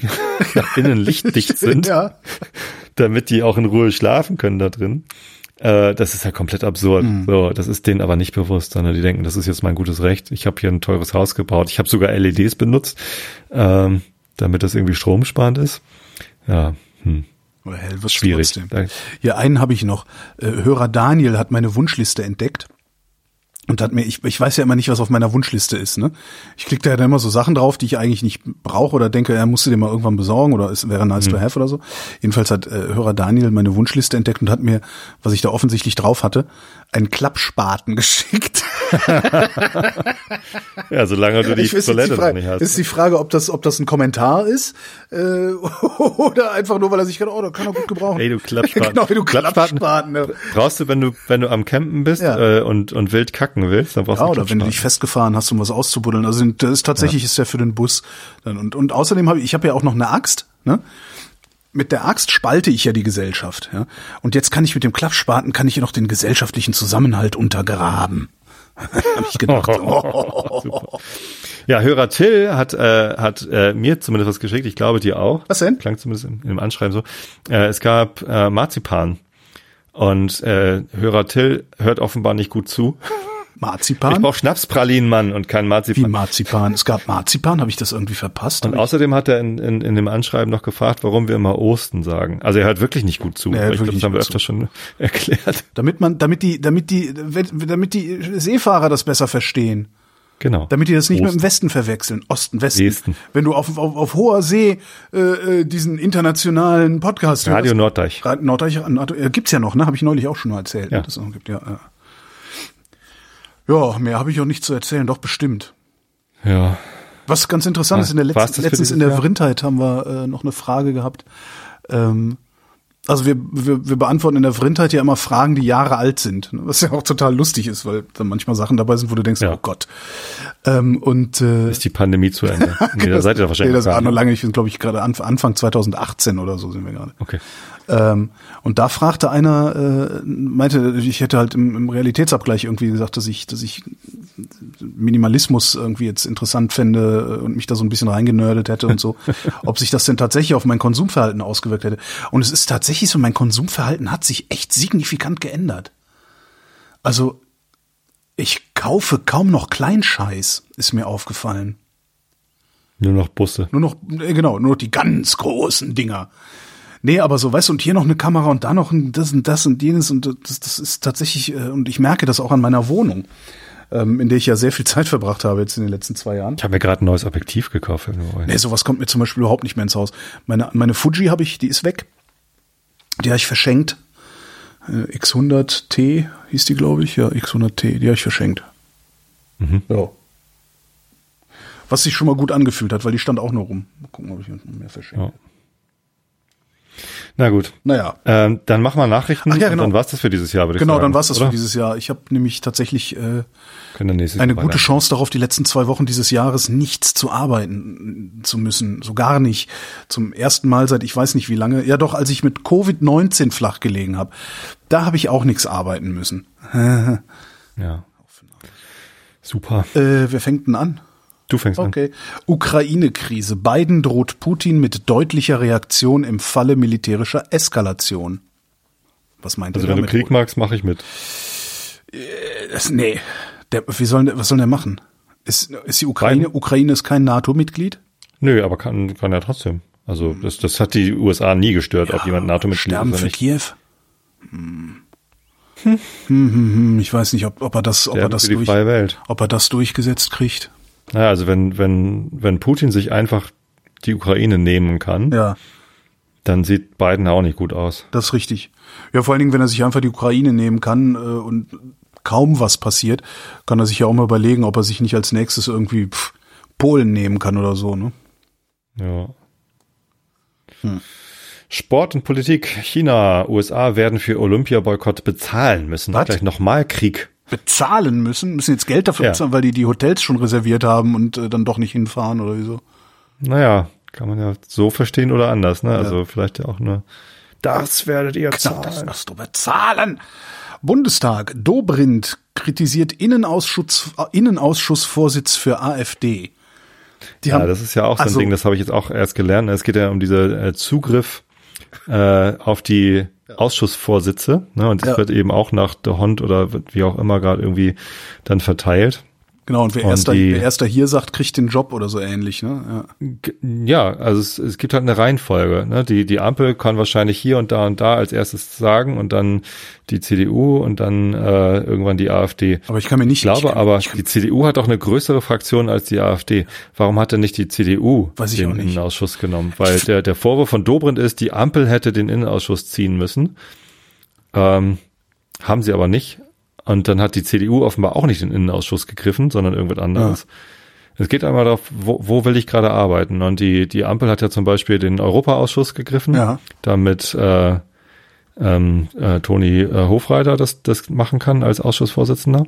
nach innen lichtdicht sind. Ja. Damit die auch in Ruhe schlafen können da drin. Äh, das ist ja komplett absurd. Mhm. So, das ist denen aber nicht bewusst, sondern die denken, das ist jetzt mein gutes Recht. Ich habe hier ein teures Haus gebaut. Ich habe sogar L E Ds benutzt, ähm, damit das irgendwie stromsparend ist. Ja, hm. Oder Helves schwierig. Trotzdem. Ja, einen habe ich noch. Hörer Daniel hat meine Wunschliste entdeckt. Und hat mir, ich, ich weiß ja immer nicht, was auf meiner Wunschliste ist, ne? Ich klicke da ja dann immer so Sachen drauf, die ich eigentlich nicht brauche oder denke, er musste dir mal irgendwann besorgen oder es wäre nice mhm. to have oder so. Jedenfalls hat äh, Hörer Daniel meine Wunschliste entdeckt und hat mir, was ich da offensichtlich drauf hatte, einen Klappspaten geschickt. Ja, solange du die ich Toilette die Frage, noch nicht hast. Ist die Frage, ob das, ob das ein Kommentar ist, äh, oder einfach nur, weil er sich gerade, oh, da kann er gut gebrauchen. Hey, du Klappspaten. Genau, wie du Klappspaten. Klappspaten ja. Brauchst du, wenn du, wenn du am Campen bist, ja. äh, und, und wild kacken willst, dann brauchst ja, du oder wenn du dich festgefahren hast, um was auszubuddeln. Also das ist tatsächlich ja. ist ja für den Bus. Und, und außerdem habe ich, ich habe ja auch noch eine Axt. Ne? Mit der Axt spalte ich ja die Gesellschaft. Ja? Und jetzt kann ich mit dem Klappspaten kann ich ja noch den gesellschaftlichen Zusammenhalt untergraben. Habe ich gedacht. Oh. Ja, Hörer Till hat äh, hat äh, mir zumindest was geschickt. Ich glaube dir auch. Was denn? Klang zumindest im, im Anschreiben so. Äh, es gab äh, Marzipan und äh, Hörer Till hört offenbar nicht gut zu. Marzipan? Ich brauche Schnapspralinen, Mann, und kein Marzipan. Wie Marzipan? Es gab Marzipan, habe ich das irgendwie verpasst? Und außerdem hat er in, in, in dem Anschreiben noch gefragt, warum wir immer Osten sagen. Also er hört wirklich nicht gut zu. Nee, ich glaube, das haben wir öfter schon erklärt. Damit man, damit die, damit die, damit die Seefahrer das besser verstehen. Genau. Damit die das nicht Osten. mit dem Westen verwechseln. Osten, Westen. Westen. Wenn du auf, auf, auf hoher See äh, diesen internationalen Podcast Radio hörst. Norddeich. Norddeich äh, gibt's ja noch, ne? Habe ich neulich auch schon mal erzählt. Ja. Das auch gibt, ja. ja. Ja, mehr habe ich auch nicht zu erzählen, doch bestimmt. Ja. Was ganz interessant ist, in der letzten, letztens in der Vrindheit haben wir äh, noch eine Frage gehabt. Ähm, also wir, wir wir beantworten in der Vrindheit ja immer Fragen, die Jahre alt sind, ne? Was ja auch total lustig ist, weil da manchmal Sachen dabei sind, wo du denkst, ja. oh Gott. Ähm, und äh, ist die Pandemie zu Ende? Nee, da seid ihr wahrscheinlich. Nee, das war noch lange. Ich bin, glaube ich, gerade Anfang zwanzig achtzehn oder so sind wir gerade. Okay. Ähm, und da fragte einer, äh, meinte, ich hätte halt im, im Realitätsabgleich irgendwie gesagt, dass ich, dass ich Minimalismus irgendwie jetzt interessant fände und mich da so ein bisschen reingenördet hätte und so, ob sich das denn tatsächlich auf mein Konsumverhalten ausgewirkt hätte. Und es ist tatsächlich so, mein Konsumverhalten hat sich echt signifikant geändert. Also ich kaufe kaum noch Kleinscheiß, ist mir aufgefallen. Nur noch Busse. Nur noch, genau, nur noch die ganz großen Dinger. Nee, aber so, weißt du, und hier noch eine Kamera und da noch ein, das und das und jenes und das, das ist tatsächlich, äh, und ich merke das auch an meiner Wohnung, ähm, in der ich ja sehr viel Zeit verbracht habe jetzt in den letzten zwei Jahren. Ich habe mir gerade ein neues Objektiv gekauft. Nee, sowas kommt mir zum Beispiel überhaupt nicht mehr ins Haus. Meine, meine Fuji habe ich, die ist weg. Die habe ich verschenkt. Äh, X hundert T hieß die, glaube ich. Ja, X hundert T, die habe ich verschenkt. Mhm. Ja. Was sich schon mal gut angefühlt hat, weil die stand auch nur rum. Mal gucken, ob ich mehr verschenke. Ja. Na gut. Naja. Ähm, dann machen wir Nachrichten. Ach ja, genau. Und dann war's das für dieses Jahr, würde ich genau, sagen. Genau, dann war's das oder? für dieses Jahr. Ich habe nämlich tatsächlich äh, eine gute Chance darauf, die letzten zwei Wochen dieses Jahres nichts zu arbeiten zu müssen. So gar nicht. Zum ersten Mal seit ich weiß nicht wie lange. Ja doch, als ich mit Covid neunzehn flach gelegen habe, da habe ich auch nichts arbeiten müssen. Ja. Super. Äh, wer fängt denn an? Du fängst okay. an. Ukraine-Krise. Biden droht Putin mit deutlicher Reaktion im Falle militärischer Eskalation. Was meint ihr damit? Also wenn du Krieg magst, mache ich mit. Das, nee. Der, wie sollen, was soll der machen? Ist, ist die Ukraine, Biden? Ukraine ist kein NATO-Mitglied? Nö, aber kann, kann ja trotzdem. Also das, das hat die U S A nie gestört, ja, ob jemand NATO-Mitglied ist oder nicht. Sterben für Kiew? Hm. Hm. Hm, hm, hm. Ich weiß nicht, ob, ob er das, ob er das durch, ob er das durchgesetzt kriegt. Naja, also wenn, wenn, wenn Putin sich einfach die Ukraine nehmen kann, ja. dann sieht Biden auch nicht gut aus. Das ist richtig. Ja, vor allen Dingen, wenn er sich einfach die Ukraine nehmen kann äh, und kaum was passiert, kann er sich ja auch mal überlegen, ob er sich nicht als nächstes irgendwie pff, Polen nehmen kann oder so, ne? Ja. Hm. Sport und Politik. China, U S A werden für Olympia-Boykott bezahlen müssen. Was? Gleich nochmal Krieg. bezahlen müssen, müssen jetzt Geld dafür ja. bezahlen, weil die die Hotels schon reserviert haben und äh, dann doch nicht hinfahren oder wieso? Naja, kann man ja so verstehen oder anders, ne? Ja. Also vielleicht ja auch eine Das werdet ihr genau, zahlen. Das musst du bezahlen. Bundestag, Dobrindt kritisiert Innenausschuss, Innenausschussvorsitz für A F D. Die ja, haben, das ist ja auch so ein also, Ding, das habe ich jetzt auch erst gelernt. Es geht ja um diesen äh, Zugriff äh, auf die Ausschussvorsitze, ne? Und das ja. wird eben auch nach der Hond oder wie auch immer gerade irgendwie dann verteilt. Genau, und wer, und erster, die, wer erster hier sagt, kriegt den Job oder so ähnlich, ne? Ja, ja, also es, es gibt halt eine Reihenfolge, ne? Die, die Ampel kann wahrscheinlich hier und da und da als erstes sagen und dann die C D U und dann äh, irgendwann die AfD. Aber ich kann mir nicht... Ich glaube ich kann, aber, ich kann, die C D U hat doch eine größere Fraktion als die AfD. Warum hat denn nicht die C D U den Innenausschuss genommen? Weil der, der Vorwurf von Dobrindt ist, die Ampel hätte den Innenausschuss ziehen müssen. Ähm, haben sie aber nicht. Und dann hat die C D U offenbar auch nicht den Innenausschuss gegriffen, sondern irgendwas anderes. Ja. Es geht einmal darauf, wo, wo will ich gerade arbeiten? Und die die Ampel hat ja zum Beispiel den Europaausschuss gegriffen, ja. damit äh, ähm, äh, Toni äh, Hofreiter das das machen kann als Ausschussvorsitzender,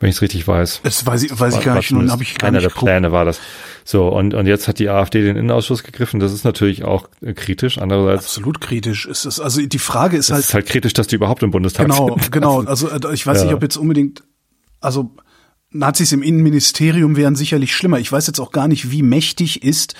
wenn ich es richtig weiß. Das weiß ich, weiß ich gar nicht, nun habe ich gar nicht geguckt. Einer der Pläne war das. So, und und jetzt hat die AfD den Innenausschuss gegriffen. Das ist natürlich auch kritisch. Andererseits absolut kritisch ist es. Also die Frage ist halt. Es ist halt kritisch, dass die überhaupt im Bundestag sind. Genau, genau. Also ich weiß nicht, ob jetzt unbedingt. Also Nazis im Innenministerium wären sicherlich schlimmer. Ich weiß jetzt auch gar nicht, wie mächtig ist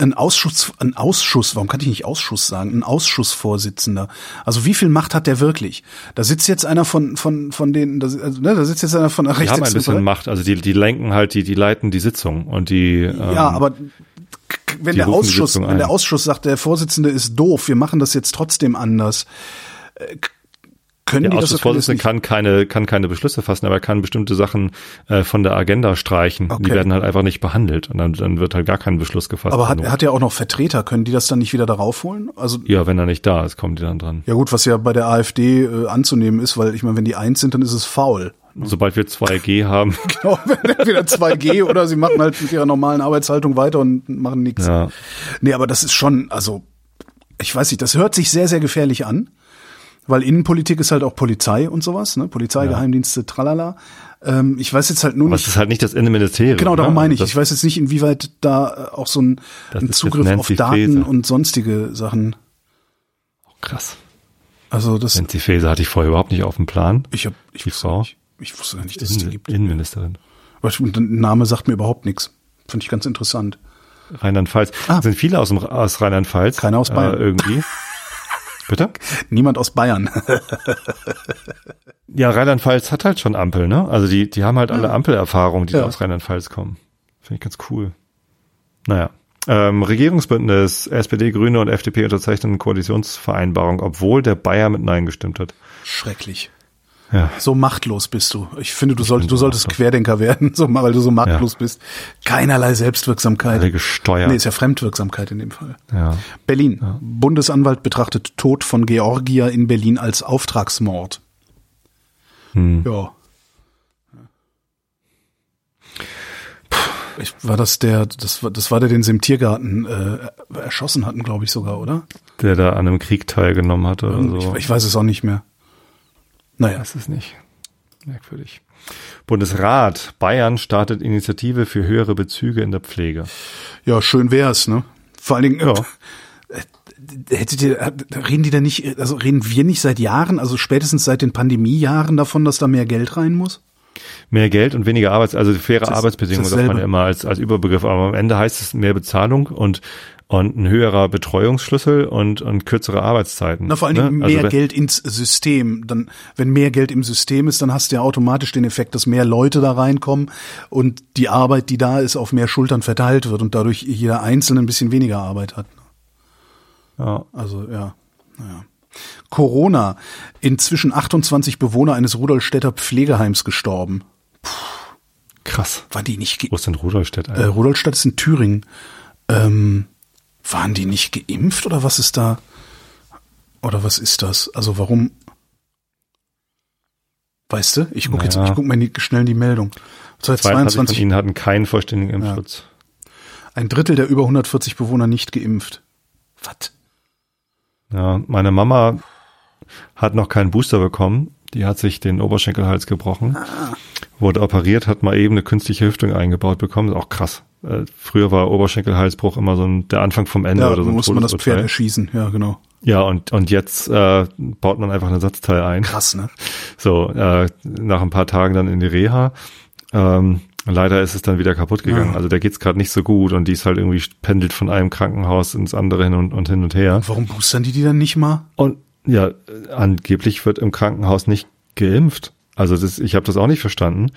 ein Ausschuss, ein Ausschuss, warum kann ich nicht Ausschuss sagen, ein Ausschussvorsitzender. Also wie viel Macht hat der wirklich? Da sitzt jetzt einer von von von den, also, ne, da sitzt jetzt einer von der Rechts. Die haben ein bisschen Macht, also die die lenken halt, die die leiten die Sitzung und die. Ähm, ja, aber wenn der Ausschuss, wenn der Ausschuss sagt, der Vorsitzende ist doof, wir machen das jetzt trotzdem anders. Äh, Der Ausschussvorsitzende kann keine, kann keine Beschlüsse fassen, aber er kann bestimmte Sachen äh, von der Agenda streichen. Okay. Die werden halt einfach nicht behandelt und dann, dann wird halt gar kein Beschluss gefasst. Aber hat, er hat ja auch noch Vertreter, können die das dann nicht wieder darauf holen? Also, ja, wenn er nicht da ist, kommen die dann dran. Ja gut, was ja bei der AfD äh, anzunehmen ist, weil ich meine, wenn die eins sind, dann ist es faul. Sobald wir zwei G haben. Genau, entweder zwei G oder sie machen halt mit ihrer normalen Arbeitshaltung weiter und machen nichts. Ja. Nee, aber das ist schon, also ich weiß nicht, das hört sich sehr, sehr gefährlich an. Weil Innenpolitik ist halt auch Polizei und sowas, ne? Polizei, ja. Geheimdienste, tralala. Ähm, ich weiß jetzt halt nur nicht. Aber es ist halt nicht das Innenministerium. Genau, darum meine ich. Ich weiß jetzt nicht, inwieweit da auch so ein, ein Zugriff auf Daten und sonstige Sachen. Oh, krass. Also das. Nancy Faeser hatte ich vorher überhaupt nicht auf dem Plan. Ich hab, ich die wusste Frau. Nicht, ich wusste gar nicht, dass es die gibt. Innenministerin. Aber der Name sagt mir überhaupt nichts. Finde ich ganz interessant. Rheinland-Pfalz. Ah. Sind viele aus, dem, aus Rheinland-Pfalz. Keiner aus Bayern. Äh, irgendwie. Bitte? Niemand aus Bayern. Ja, Rheinland-Pfalz hat halt schon Ampel, ne? Also die die haben halt alle Ampelerfahrung, die ja. da aus Rheinland-Pfalz kommen. Finde ich ganz cool. Naja. Ähm, Regierungsbündnis, S P D, Grüne und F D P unterzeichneten Koalitionsvereinbarung, obwohl der Bayer mit Nein gestimmt hat. Schrecklich. Ja. So machtlos bist du. Ich finde, du, soll, du solltest machtlos. Querdenker werden, so, weil du so machtlos ja. bist. Keinerlei Selbstwirksamkeit. Alle gesteuert. Nee, ist ja Fremdwirksamkeit in dem Fall. Ja. Berlin. Ja. Bundesanwalt betrachtet Tod von Georgia in Berlin als Auftragsmord. Hm. Ja. Ich, war das der, das war, das war der, den sie im Tiergarten äh, erschossen hatten, glaube ich sogar, oder? Der da an einem Krieg teilgenommen hatte oder ich, so. Ich weiß es auch nicht mehr. Naja, das ist nicht merkwürdig. Bundesrat, Bayern startet Initiative für höhere Bezüge in der Pflege. Ja, schön wär's, ne? Vor allen Dingen, ja. hättet ihr, reden die da nicht, also reden wir nicht seit Jahren, also spätestens seit den Pandemiejahren davon, dass da mehr Geld rein muss? Mehr Geld und weniger Arbeits, also faire das, Arbeitsbedingungen, sagt man ja immer als, als Überbegriff, aber am Ende heißt es mehr Bezahlung und und ein höherer Betreuungsschlüssel und und kürzere Arbeitszeiten. Na, vor allen Dingen ne? mehr also, Geld ins System. Dann, wenn mehr Geld im System ist, dann hast du ja automatisch den Effekt, dass mehr Leute da reinkommen und die Arbeit, die da ist, auf mehr Schultern verteilt wird und dadurch jeder Einzelne ein bisschen weniger Arbeit hat. Ja. Also ja, naja. Corona. Inzwischen achtundzwanzig Bewohner eines Rudolstädter Pflegeheims gestorben. Puh. Krass. War die nicht ge- Wo ist denn Rudolstadt eigentlich? Äh, Rudolstadt ist in Thüringen. Ähm, waren die nicht geimpft oder was ist da? Oder was ist das? Also warum? Weißt du? Ich gucke naja. jetzt, ich guck mal schnell in die Meldung. zweiundzwanzig von ihnen hatten keinen vollständigen Impfschutz. Ja. Ein Drittel der über hundertvierzig Bewohner nicht geimpft. Was? Ja, meine Mama hat noch keinen Booster bekommen. Die hat sich den Oberschenkelhals gebrochen, ah. wurde operiert, hat mal eben eine künstliche Hüftung eingebaut bekommen. Ist auch krass. Äh, früher war Oberschenkelhalsbruch immer so ein, der Anfang vom Ende ja, oder so. Da muss man das Pferd erschießen, ja genau. Ja, und und jetzt äh, baut man einfach ein Ersatzteil ein. Krass, ne? So, äh, nach ein paar Tagen dann in die Reha. Ähm, leider ist es dann wieder kaputt gegangen. Ja. Also da geht's gerade nicht so gut und die ist halt irgendwie pendelt von einem Krankenhaus ins andere hin und, und hin und her. Und warum boostern die die dann nicht mal? Und Ja, angeblich wird im Krankenhaus nicht geimpft. Also das, ich habe das auch nicht verstanden.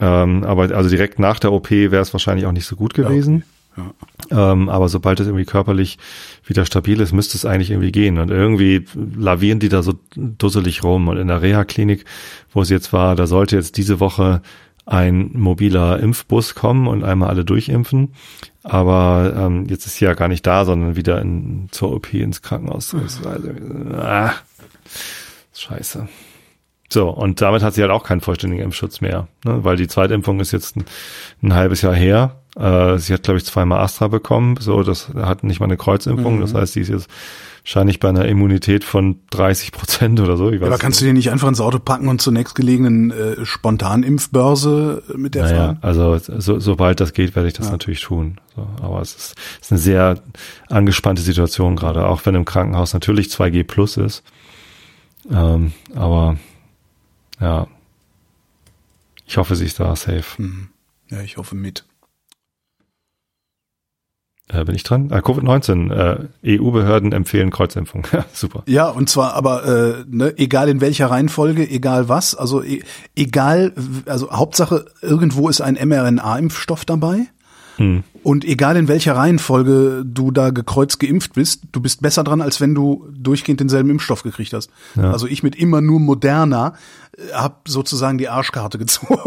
Ähm, aber also direkt nach der O P wäre es wahrscheinlich auch nicht so gut gewesen. Ja, okay. ja. Ähm, aber sobald es irgendwie körperlich wieder stabil ist, müsste es eigentlich irgendwie gehen. Und irgendwie lavieren die da so dusselig rum. Und in der Reha-Klinik, wo es jetzt war, da sollte jetzt diese Woche ein mobiler Impfbus kommen und einmal alle durchimpfen. Aber ähm, jetzt ist sie ja gar nicht da, sondern wieder in, zur O P ins Krankenhaus. Also, ah, scheiße. So, und damit hat sie halt auch keinen vollständigen Impfschutz mehr, ne? Weil die Zweitimpfung ist jetzt ein, ein halbes Jahr her. Äh, sie hat, glaube ich, zweimal Astra bekommen. So, das hat nicht mal eine Kreuzimpfung. Mhm. Das heißt, sie ist jetzt wahrscheinlich bei einer Immunität von dreißig Prozent oder so. Ich weiß Aber kannst nicht. Du dir nicht einfach ins Auto packen und zur nächstgelegenen äh, Spontanimpfbörse mit der naja, fahren? Also so, sobald das geht, werde ich das ja. natürlich tun. So, aber es ist, ist eine sehr angespannte Situation gerade, auch wenn im Krankenhaus natürlich zwei G plus ist. Ähm, aber ja, ich hoffe, sie ist da safe. Mhm. Ja, ich hoffe mit. Äh, bin ich dran? Ah, Covid neunzehn, äh, E U-Behörden empfehlen Kreuzimpfung. Ja, super. Ja, und zwar aber äh, ne, egal in welcher Reihenfolge, egal was, also e- egal, also Hauptsache irgendwo ist ein M R N A-Impfstoff dabei. Hm. Und egal in welcher Reihenfolge du da gekreuzt geimpft bist, du bist besser dran, als wenn du durchgehend denselben Impfstoff gekriegt hast. Ja. Also ich mit immer nur Moderna äh, hab sozusagen die Arschkarte gezogen.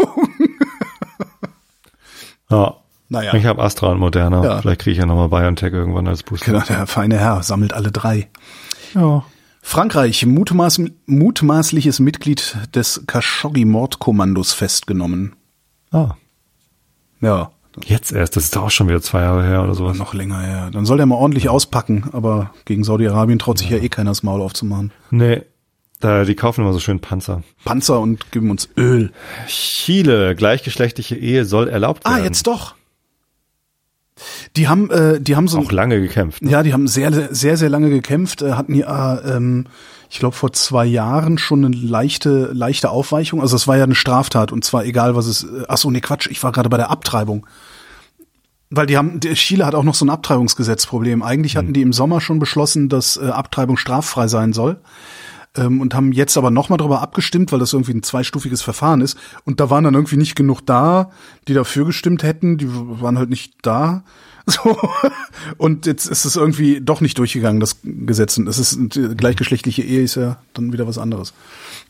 Ja. Naja. Ich habe Astra und Moderna. Ja. Vielleicht kriege ich ja nochmal BioNTech irgendwann als Booster. Genau, der feine Herr sammelt alle drei. Ja. Frankreich, mutmaß, mutmaßliches Mitglied des Khashoggi-Mordkommandos festgenommen. Ah. Ja. Jetzt erst, das ist doch auch schon wieder zwei Jahre her oder sowas. Noch länger her. Dann soll der mal ordentlich ja. auspacken, aber gegen Saudi-Arabien traut sich ja, ja eh keiner das Maul aufzumachen. Nee. Die kaufen immer so schön Panzer. Panzer und geben uns Öl. Chile, gleichgeschlechtliche Ehe soll erlaubt werden. Ah, jetzt doch. Die haben, äh, die haben so auch lange gekämpft. Ne? Ja, die haben sehr, sehr, sehr lange gekämpft. Hatten ja, ähm, ich glaube, vor zwei Jahren schon eine leichte, leichte Aufweichung. Also das war ja eine Straftat und zwar egal, was es. Ach so, nee, Quatsch. Ich war gerade bei der Abtreibung, weil die haben. Chile hat auch noch so ein Abtreibungsgesetzproblem. Eigentlich hatten hm. die im Sommer schon beschlossen, dass äh, Abtreibung straffrei sein soll ähm, und haben jetzt aber nochmal darüber abgestimmt, weil das irgendwie ein zweistufiges Verfahren ist. Und da waren dann irgendwie nicht genug da, die dafür gestimmt hätten. Die waren halt nicht da. So. Und jetzt ist es irgendwie doch nicht durchgegangen, das Gesetz. Und es ist gleichgeschlechtliche Ehe ist ja dann wieder was anderes.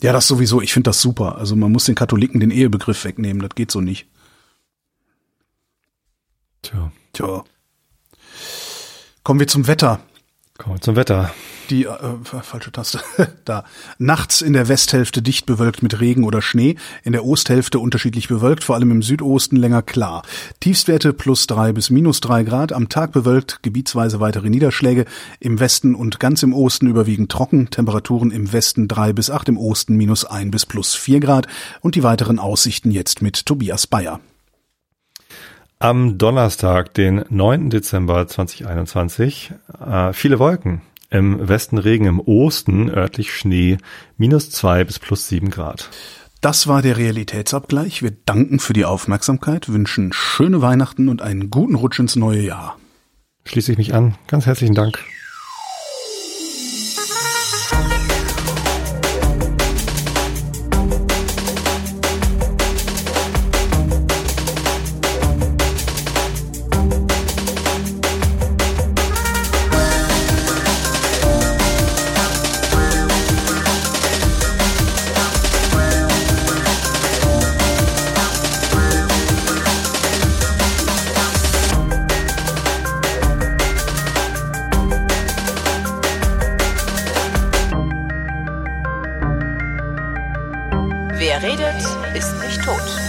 Ja, das sowieso. Ich finde das super. Also man muss den Katholiken den Ehebegriff wegnehmen. Das geht so nicht. Tja. Tja. Kommen wir zum Wetter. Kommen wir zum Wetter. Die äh, falsche Taste. Da. Nachts in der Westhälfte dicht bewölkt mit Regen oder Schnee. In der Osthälfte unterschiedlich bewölkt, vor allem im Südosten länger klar. Tiefstwerte plus drei bis minus drei Grad. Am Tag bewölkt, gebietsweise weitere Niederschläge. Im Westen und ganz im Osten überwiegend trocken. Temperaturen im Westen drei bis acht, im Osten minus ein bis plus vier Grad. Und die weiteren Aussichten jetzt mit Tobias Bayer. Am Donnerstag, den neunten Dezember zweitausendeinundzwanzig, äh, viele Wolken. Im Westen Regen, im Osten örtlich Schnee, minus zwei bis plus sieben Grad. Das war der Realitätsabgleich. Wir danken für die Aufmerksamkeit, wünschen schöne Weihnachten und einen guten Rutsch ins neue Jahr. Schließe ich mich an. Ganz herzlichen Dank. Wer redet, ist nicht tot.